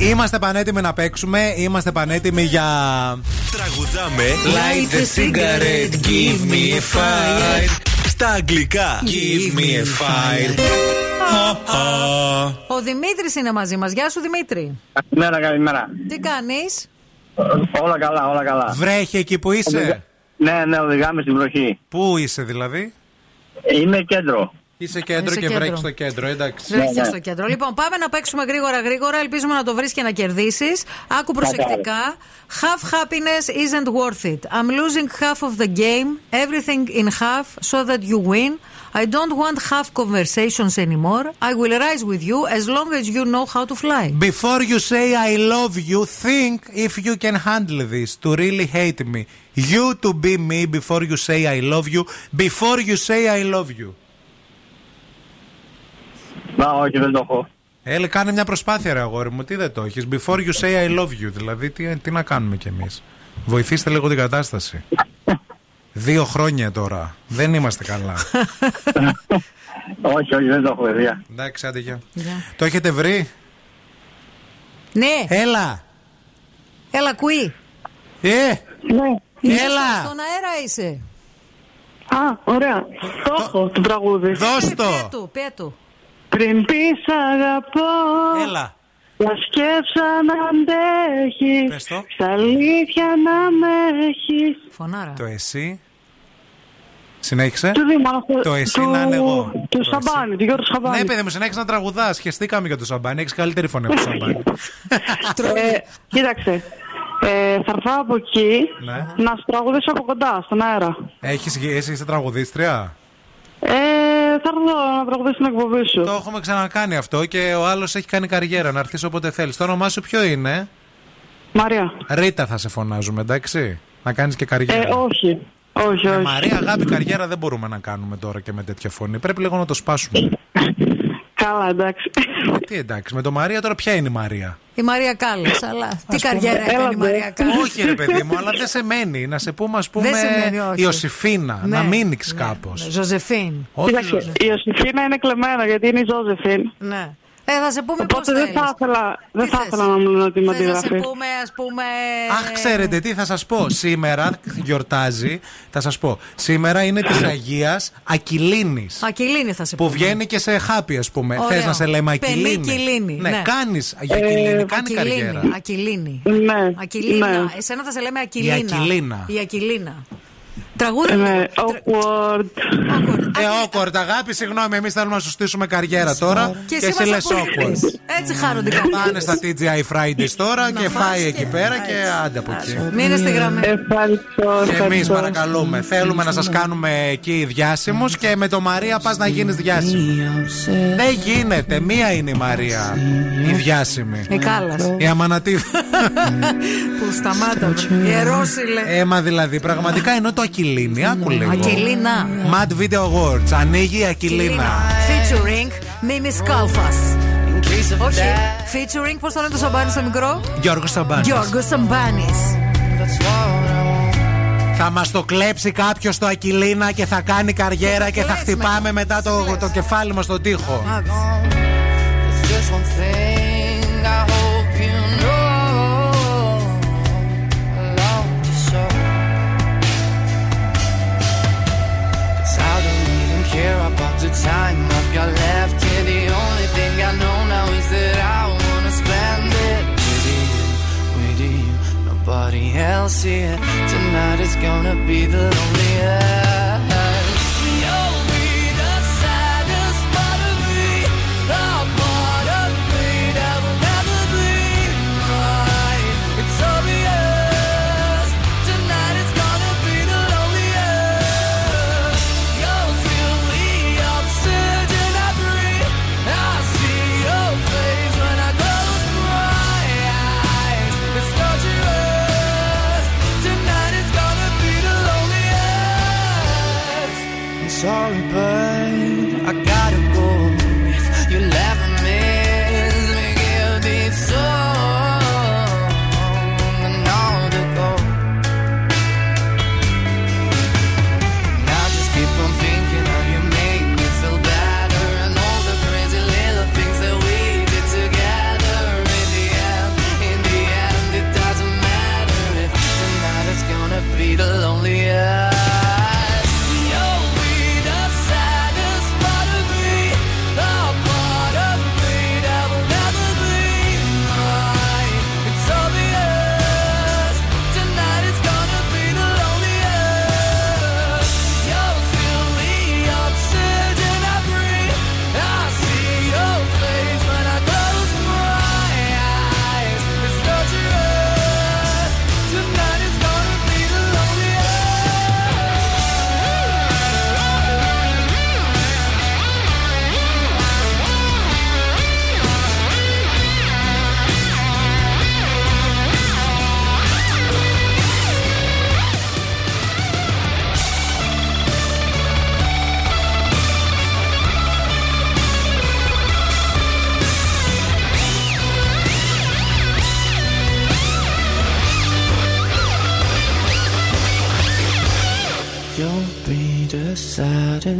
Είμαστε πανέτοιμοι να παίξουμε, είμαστε πανέτοιμοι για... Τραγουδάμε Light a cigarette, give me a fire. Στα αγγλικά give me a fire. Ο Δημήτρης είναι μαζί μας, γεια σου Δημήτρη. Καλημέρα, καλημέρα. Τι κάνεις? Όλα καλά, όλα καλά. Βρέχει εκεί που είσαι? Ναι, ναι, οδηγάμε στην βροχή. Πού είσαι δηλαδή? Είμαι κέντρο. Είσαι κέντρο Είσαι και βρέχει στο κέντρο, εντάξει. Βρέχει ναι, ναι. στο κέντρο. Λοιπόν, πάμε να παίξουμε γρήγορα γρήγορα. Ελπίζουμε να το βρεις και να κερδίσεις. Άκου προσεκτικά. Half happiness isn't worth it. I'm losing half of the game. Everything in half so that you win. I don't want half conversations anymore. I will rise with you as long as you know how to fly. Before you say I love you, think if you can handle this to really hate me. You to be me before you say I love you. Before you say I love you. Να, όχι, δεν το έχω. Έλε, κάνε μια προσπάθεια, ρε αγόρι μου. Τι δεν το έχεις? Before you say I love you. Δηλαδή, τι, τι να κάνουμε κι εμείς? Βοηθήστε λίγο την κατάσταση. Δύο χρόνια τώρα. Δεν είμαστε καλά. όχι, όχι, δεν το έχω, παιδιά. Εντάξει, άντε γεια. Yeah. Το έχετε βρει? Ναι. Έλα. Έλα, κουί. Ε. Ναι. Έλα. Στον αέρα είσαι. Α, ωραία. Το έχω, το τραγούδι. Δώσ' το. Πέτου, πέτου. Πριν πεις αγαπώ, έλα. Να σκέψα να αντέχεις, στα αλήθεια να με έχεις. Φωνάρα. Το εσύ. Συνέχισε. Το, δήμα, το εσύ του... να είναι εγώ. Του το Σαμπάνη, του Γιώργου Σαμπάνη. Ναι, παιδί μου, συνέχισε να τραγουδάς. Χεστήκαμε για το Σαμπάνη. Έχεις καλύτερη φωνή από το Σαμπάνη. ε, κοίταξε. Ε, θα έρθω από εκεί, ναι, να σου τραγουδήσω από κοντά, στον αέρα. Έχεις, εσύ είσαι τραγουδίστρια? Ε, θα έρθω να τραγουδήσω στην εκπομπή σου. Το έχουμε ξανακάνει αυτό και ο άλλος έχει κάνει καριέρα. Να έρθεις όποτε θέλεις. Το όνομά σου ποιο είναι? Μαρία. Ρίτα θα σε φωνάζουμε, εντάξει? Να κάνεις και καριέρα. Ε, όχι. όχι, όχι. Ε, Μαρία, αγάπη, καριέρα δεν μπορούμε να κάνουμε τώρα και με τέτοια φωνή. Πρέπει λίγο να το σπάσουμε. Καλά, εντάξει. Τι εντάξει, με το Μαρία τώρα ποια είναι η Μαρία? Η Μαρία Κάλλας, αλλά τι καριέρα έκανε η Μαρία Κάλλας? Όχι ρε παιδί μου, αλλά δεν σε μένει. Να σε πούμε ας πούμε Ιωσιφίνα, να μείνεις κάπως. Ζωζεφίν. Η Ιωσιφίνα είναι κλεμμένα γιατί είναι η Ζωζεφίν. Ναι. Ε, θα σε πούμε πώς θέλεις. Δεν θα ήθελα, δεν θα ήθελα να μου λένε ότι με αντιγραφεί. Θα σε πούμε, ας πούμε... Αχ, ξέρετε τι θα σας πω. Σήμερα γιορτάζει, θα σας πω. Σήμερα είναι της Αγίας Ακυλίνης. Ακυλίνη θα σε πούμε. Που βγαίνει και σε χάπι, ας πούμε. Ωραίο. Θες να σε λέμε Ακυλίνη? Πενικυλίνη. Ναι, ναι. Κάνεις για Ακυλίνη, ε, κάνει Ακυλίνη, καριέρα. Ακυλίνη. Ναι. Ακυλίνα. Ναι. Εσένα θα σε λέμε Ακυλίνα. Η Ακυλίνα. Η Ακυλίνα. Τραγούδι. Ναι, awkward. Ε, awkward, αγάπη, συγγνώμη, εμείς θέλουμε να σου στήσουμε καριέρα τώρα και εσύ λες awkward. Έτσι χάρονται οι καπάνες. Πάνε στα τι τζι άι Fridays τώρα και φάει εκεί πέρα και άντε από εκεί. Μείνε στη γραμμή. Και εμείς παρακαλούμε, θέλουμε να σας κάνουμε εκεί διάσημους και με το Μαρία πας να γίνεις διάσημη. Δεν γίνεται, μία είναι η Μαρία, η διάσημη. Η Κάλλας. Η Αμανατίδα. Που σταμάταμε. Ιερόσιλε. Έμα δηλαδή, πραγματικά ενώ το Ακυλίνη, άκου λίγο. Ακυλίνα. Mad Video Awards, ανοίγει η Ακυλίνα. Featuring Μίμης Κάλφας. Όχι, featuring, πώς το λένε το Σαμπάνι στο μικρό? Γιώργος Σαμπάνης. Γιώργος Σαμπάνης. Θα μας το κλέψει κάποιος το Ακυλίνα και θα κάνει καριέρα και, και θα χτυπάμε μετά το, το κεφάλι μας στον τοίχο. About the time I've got left here, the only thing I know now is that I wanna spend it with you, with you. Nobody else here. Tonight is gonna be the loneliest. You'll be the saddest part of me, the part of me that will never be mine. It's obvious. Tonight is gonna be the loneliest. Tonight is gonna be the loneliest.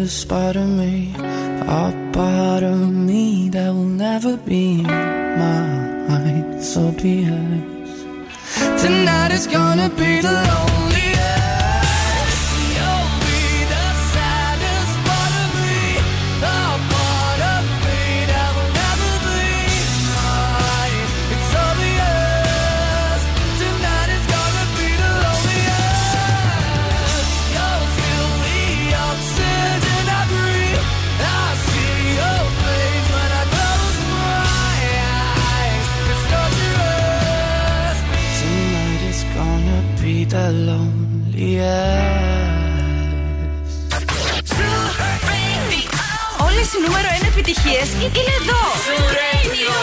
this part of me, a part of me that will never be mine. So be it. Tonight is gonna be the loneliest. The loneliest. Όλες οι νούμερο ένα επιτυχίες είναι εδώ. Zoo Radio.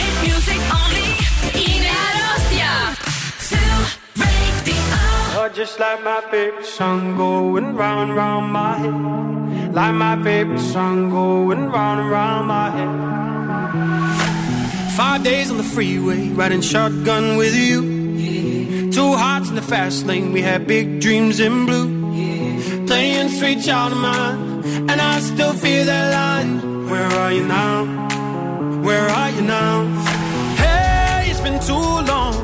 It's music only. Είναι αρρώστια. Zoo Radio. Oh, just like my favorite song going round and round my head. Like my favorite song going round and round my head. Five days on the freeway, riding shotgun with you. Two hearts in the fast lane, we had big dreams in blue. Yeah. Playing sweet child of mine, and I still feel that line. Where are you now? Where are you now? Hey, it's been too long,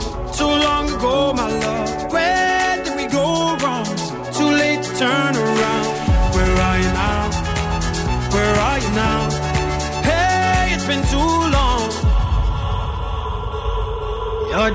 too long ago, my love. Where did we go wrong? Too late to turn around. Where are you now? Where are you now? Hey, it's been too long. You're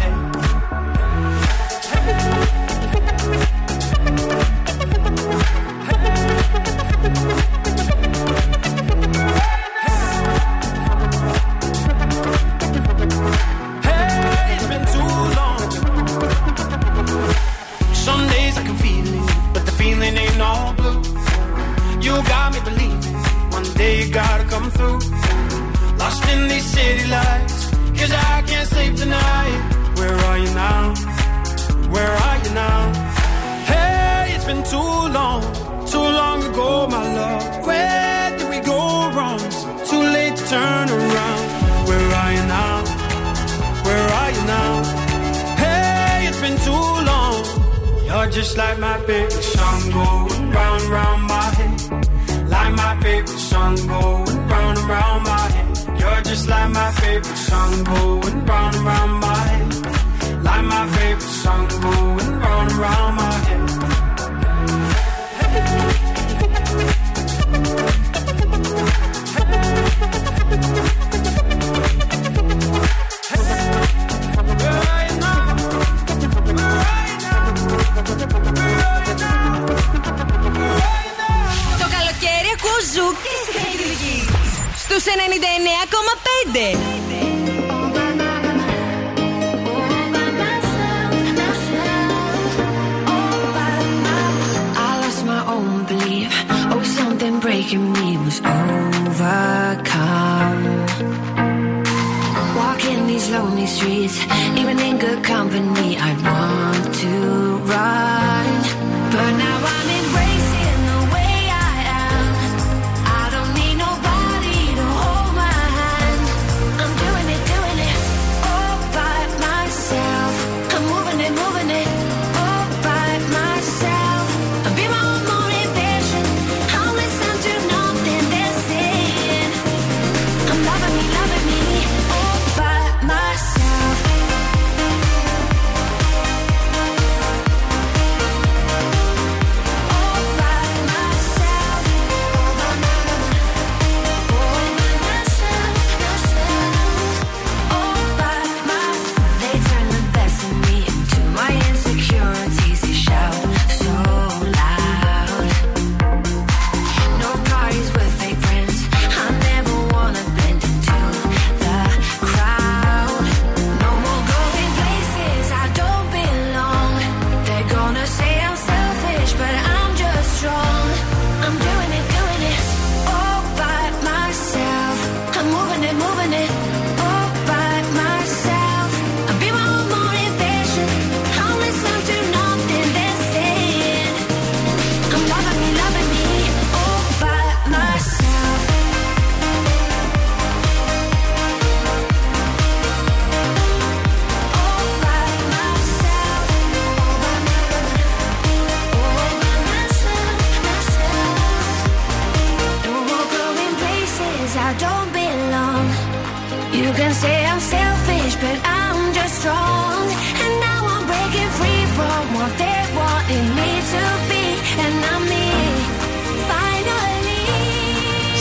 head. You got me believing, one day you gotta come through. Lost in these city lights, cause I can't sleep tonight. Where are you now? Where are you now? Hey, it's been too long, too long ago, my love. Where did we go wrong? Too late to turn around. Where are you now? Where are you now? Hey, it's been too long. You're just like my favorite song going round, round my head. Like my favorite song going round and round my head. You're just like my favorite song going round and round my head. Like my favorite song going round and round my head. Στους ενενήντα εννέα κόμμα πέντε. I lost my own belief. Oh, something breaking me was overcome. Walking these lonely streets, even in good company, I want to run, but now I'm in.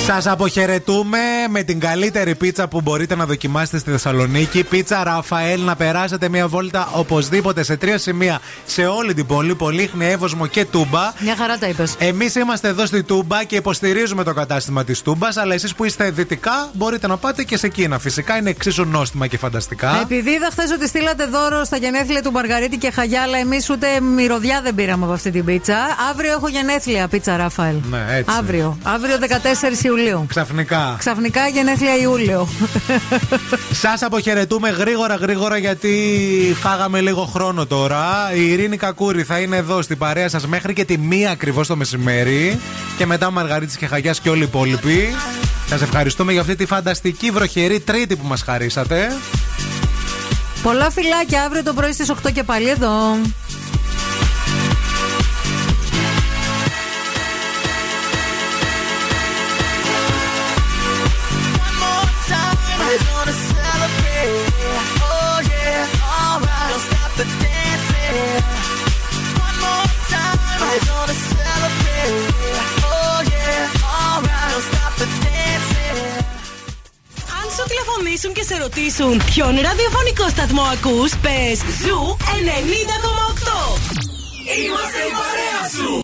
Σας αποχαιρετούμε με την καλύτερη πίτσα που μπορείτε να δοκιμάσετε στη Θεσσαλονίκη. Πίτσα Ραφαέλ, να περάσετε μια βόλτα οπωσδήποτε σε τρία σημεία σε όλη την πόλη. Πολύχνη, Εύωσμο και Τούμπα. Μια χαρά τα είπες. Εμείς είμαστε εδώ στη Τούμπα και υποστηρίζουμε το κατάστημα της Τούμπας. Αλλά εσείς που είστε δυτικά μπορείτε να πάτε και σε Κίνα. Φυσικά είναι εξίσου νόστιμα και φανταστικά. Επειδή είδα χθες ότι στείλατε δώρο στα γενέθλια του Μαργαρίτη και Χαγιάλα, εμείς ούτε μυρωδιά δεν πήραμε από αυτή την πίτσα. Αύριο έχω γενέθλια, πίτσα Ραφαέλ. Ναι, έτσι. Αύριο. Αύριο δεκατέσσερις Ιουλίου. Ξαφνικά. Ξαφνικά γενέθλια Ιούλιο. Σας αποχαιρετούμε γρήγορα γρήγορα γιατί φάγαμε λίγο χρόνο τώρα. Η Ειρήνη Κακούρη θα είναι εδώ στην παρέα σας μέχρι και τη μία ακριβώς το μεσημέρι. Και μετά ο Μαργαρίτης και Χαγιάς και όλοι οι υπόλοιποι. Σας ευχαριστούμε για αυτή τη φανταστική βροχερή Τρίτη που μας χαρίσατε. Πολλά φιλάκια, αύριο το πρωί στις οκτώ και πάλι εδώ. Αν σου τηλεφωνήσουν και σε ρωτήσουν ποιον ραδιοφωνικό σταθμό ακούς, πες Zoo ενενήντα κόμμα οκτώ. Είμαστε